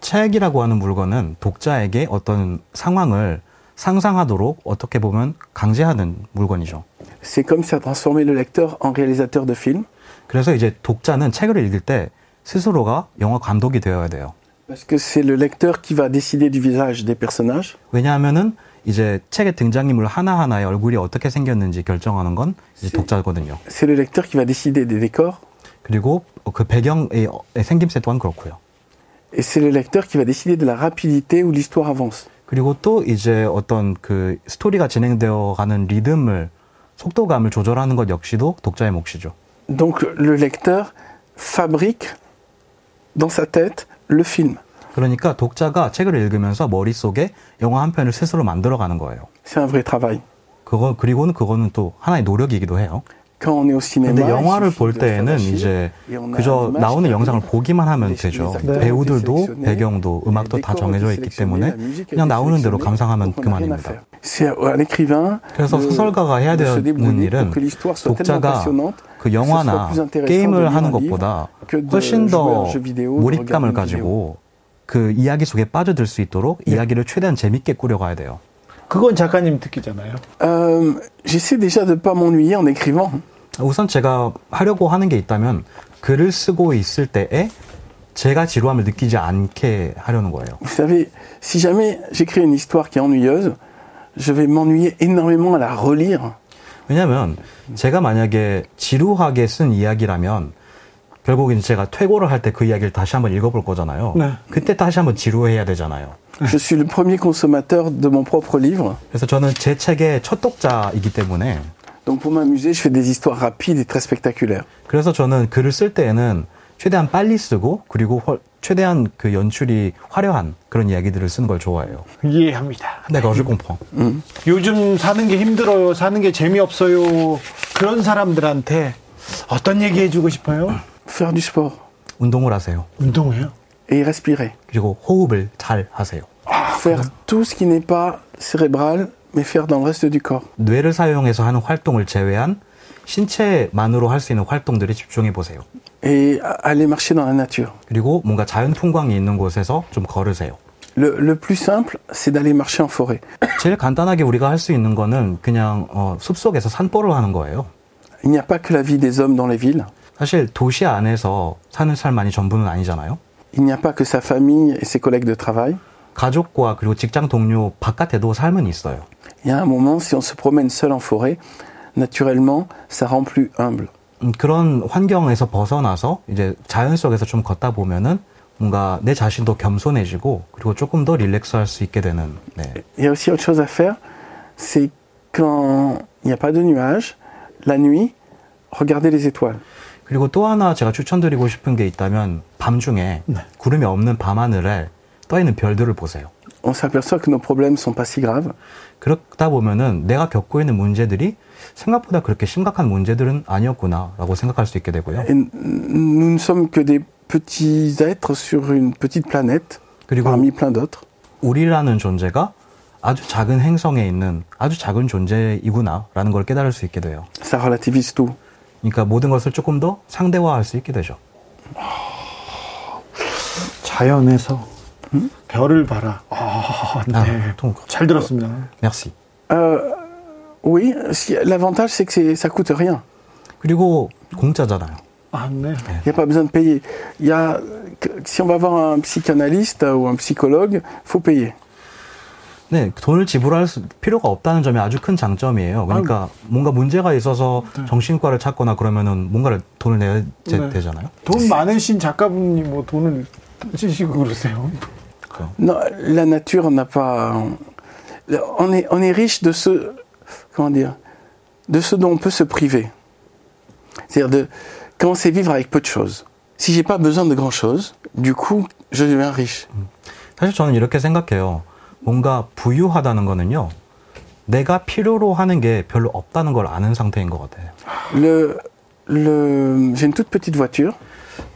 책이라고 하는 물건은 독자에게 어떤 상황을 상상하도록 어떻게 보면 강제하는 물건이죠. C'est comme si ça transformait le lecteur en réalisateur de film. 그래서 이제 독자는 책을 읽을 때 스스로가 영화 감독이 되어야 돼요. Parce que c'est le lecteur qui va décider du visage des personnages. 왜냐하면은 이제 책의 등장인물 하나하나의 얼굴이 어떻게 생겼는지 결정하는 건 이제 독자거든요. C'est le lecteur qui va décider des décors. 그리고 그 배경의 생김새 또한 그렇고요. Et c'est le lecteur qui va décider de la rapidité où l'histoire avance. 그리고 또 이제 어떤 그 스토리가 진행되어 가는 리듬을 속도감을 조절하는 것 역시도 독자의 몫이죠. Donc le lecteur fabrique dans sa tête le film. 그러니까 독자가 책을 읽으면서 머릿속에 영화 한 편을 스스로 만들어 가는 거예요. C'est un vrai travail. 그거 그리고는 그거는 또 하나의 노력이기도 해요. 근데 영화를 볼 때에는 이제 그저 나오는 영상을 보기만 하면 되죠. 네. 배우들도 배경도 음악도 다 정해져 있기 때문에 그냥 나오는 대로 감상하면 그만입니다. 그래서 소설가가 해야 되는 일은 독자가 그 영화나 게임을 하는 것보다 훨씬 더 몰입감을 가지고 그 이야기 속에 빠져들 수 있도록 이야기를 최대한 재밌게 꾸려가야 돼요. 그건 작가님 특기잖아요. Um, j'essaie déjà de pas m'ennuyer en écrivant. 우선 제가 하려고 하는 게 있다면 글을 쓰고 있을 때에 제가 지루함을 느끼지 않게 하려는 거예요. Vous savez, si jamais j'écris une histoire qui est ennuyeuse, je vais m'ennuyer énormément à la relire. 왜냐하면 제가 만약에 지루하게 쓴 이야기라면 결국엔 제가 퇴고를 할 때 그 이야기를 다시 한번 읽어볼 거잖아요. 네. 그때 다시 한번 지루해야 되잖아요. Je suis le premier consommateur de mon propre livre. 그래서 저는 제 책의 첫 독자이기 때문에. Donc pour m'amuser, je fais des histoires rapides et très spectaculaires. 그래서 저는 글을 쓸 때에는 최대한 빨리 쓰고 그리고 훨, 최대한 그 연출이 화려한 그런 이야기들을 쓰는 걸 좋아해요. 이해합니다. 네, 그 공포. 음. 요즘 사는 게 힘들어요. 사는 게 재미없어요. 그런 사람들한테 어떤 얘기 해주고 싶어요? Faire du sport. 운동을 하세요. 운동해요? Et respirer. 그리고 호흡을 잘 하세요. 아, faire 그냥. tout ce qui n'est pas cérébral, mais faire dans le reste du corps. 뇌를 사용해서 하는 활동을 제외한 신체만으로 할 수 있는 활동들에 집중해 보세요. Et aller marcher dans la nature. 그리고 뭔가 자연 풍광이 있는 곳에서 좀 걸으세요. Le, le plus simple, c'est d'aller marcher en forêt. 제일 간단하게 우리가 할 수 있는 거는 그냥 어, 숲속에서 산보를 하는 거예요. Il n'y a pas que la vie des hommes dans les villes. 사실 도시 안에서 사는 삶만이 전부는 아니잖아요. Il n'y a pas que sa famille et ses collègues de travail. 가족과 그리고 직장 동료 바깥에도 삶은 있어요. Il y a un moment, si on se promène seul en forêt, naturellement, ça rend plus humble. 음, 그런 환경에서 벗어나서 이제 자연 속에서 좀 걷다 보면은 뭔가 내 자신도 겸손해지고 그리고 조금 더 릴렉스할 수 있게 되는. 네. Il y a aussi autre chose à faire, c'est quand il n'y a pas de nuages, la nuit, regarder les étoiles. 그리고 또 하나 제가 추천드리고 싶은 게 있다면 밤중에 네. 구름이 없는 밤하늘에 떠있는 별들을 보세요. On s'aperçoit que nos problèmes sont pas si graves. 그렇다 보면은 내가 겪고 있는 문제들이 생각보다 그렇게 심각한 문제들은 아니었구나라고 생각할 수 있게 되고요. And nous ne sommes que des petits êtres sur une petite planète parmi plein d'autres. 우리라는 존재가 아주 작은 행성에 있는 아주 작은 존재이구나라는 걸 깨달을 수 있게 돼요. Ça relativise tout. 그러니까 모든 것을 조금 더 상대화할 수 있게 되죠. 자연에서 음? 별을 봐라. 아, 네. 아, 잘 들었습니다. Merci. 어, oui, l'avantage c'est que ça coûte rien. 그리고 공짜잖아요. 아, 네. Il n'y a pas besoin de payer. Il y a si on va voir un psychanalyste ou un psychologue, faut payer. 네, 돈을 지불할 필요가 없다는 점이 아주 큰 장점이에요. 그러니까 아유. 뭔가 문제가 있어서 네. 정신과를 찾거나 그러면은 뭔가를 돈을 내야 네. 되잖아요. 돈 많으신 작가분이 뭐 돈을 쓰시고 그러세요. No, la nature n'a pas. On est on est riche de ce comment dire de ce dont on peut se priver. C'est-à-dire de quand on sait vivre avec peu de choses. Si j'ai pas besoin de grand chose, du coup, je deviens riche. 사실 저는 이렇게 생각해요. 뭔가 부유하다는 거는요. 내가 필요로 하는 게 별로 없다는 걸 아는 상태인 것 같아요. Le, le, j'ai une toute petite voiture.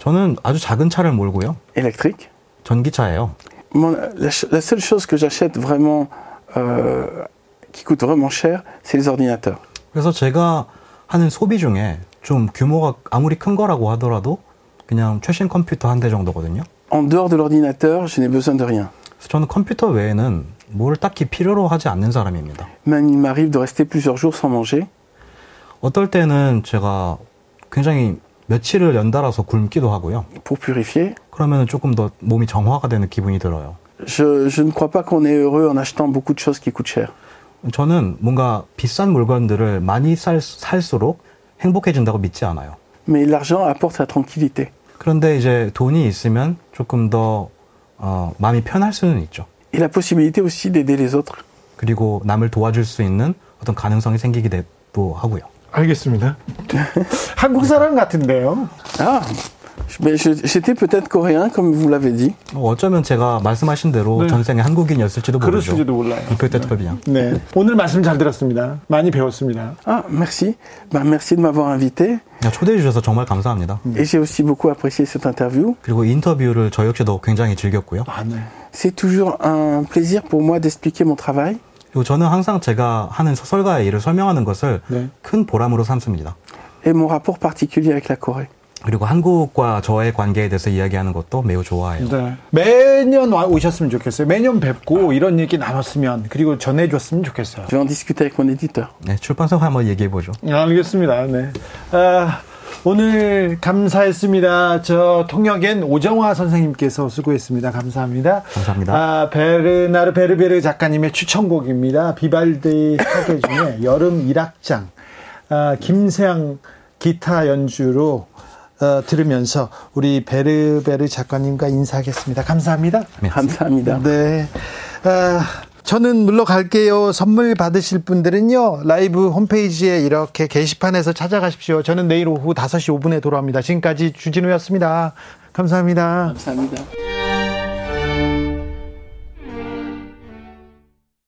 저는 아주 작은 차를 몰고요. Électrique. 전기차예요. Mon, la, la seule chose que j'achète vraiment, euh, qui coûte vraiment cher, c'est les ordinateurs. 그래서 제가 하는 소비 중에 좀 규모가 아무리 큰 거라고 하더라도 그냥 최신 컴퓨터 한 대 정도거든요. En dehors de l'ordinateur, je n'ai besoin de rien. 저는 컴퓨터 외에는 뭘 딱히 필요로 하지 않는 사람입니다. Man, il m'arrive de rester plusieurs jours sans manger. 어떨 때는 제가 굉장히 며칠을 연달아서 굶기도 하고요. Pour purifier. 그러면 조금 더 몸이 정화가 되는 기분이 들어요. Je, je ne crois pas qu'on est heureux en achetant beaucoup de choses qui coûtent cher. 저는 뭔가 비싼 물건들을 많이 살, 살수록 행복해진다고 믿지 않아요. Mais l'argent apporte la tranquillité. 그런데 이제 돈이 있으면 조금 더 어, 마음이 편할 수는 있죠. Et la possibilité aussi d'aider les autres. 그리고 남을 도와줄 수 있는 어떤 가능성이 생기기도 하고요. 알겠습니다. 한국 사람 같은데요. 아, Mais j'étais peut-être coréen, comme vous l'avez dit. 어쩌면 제가 말씀하신 대로 네. 전생에 한국인이었을지도 모르죠. 그럴지도 몰라요. peut-être bien. 네. 네. 오늘 말씀 잘 들었습니다. 많이 배웠습니다. Ah, merci. Bah, merci de m'avoir invité. 초대해 주셔서 정말 감사합니다. Et j'ai aussi beaucoup apprécié cette interview. 그리고 인터뷰를 저 역시도 굉장히 즐겼고요. 아, 네. C'est toujours un plaisir pour moi d'expliquer mon travail. 그리고 저는 항상 제가 하는 설가의 일을 설명하는 것을 네. 큰 보람으로 삼습니다. Et mon rapport particulier avec la Corée. 그리고 한국과 저의 관계에 대해서 이야기하는 것도 매우 좋아해요. 네. 매년 와 오셨으면 좋겠어요. 매년 뵙고 이런 얘기 나눴으면 그리고 전해줬으면 좋겠어요. Je vais en discuter avec mon éditeur. 네, 출판사와 한번 얘기해보죠. 알겠습니다. 네. 아, 오늘 감사했습니다. 저 통역엔 오정화 선생님께서 수고했습니다. 감사합니다. 감사합니다. 아, 베르나르 베르베르 작가님의 추천곡입니다. 비발디 사계 중에 여름 일악장. 아, 김세양 기타 연주로 어, 들으면서 우리 베르베르 작가님과 인사하겠습니다. 감사합니다. 감사합니다. 네. 아, 저는 물러갈게요. 선물 받으실 분들은요. 라이브 홈페이지에 이렇게 게시판에서 찾아가십시오. 저는 내일 오후 다섯 시 오 분에 돌아옵니다. 지금까지 주진우였습니다. 감사합니다. 감사합니다.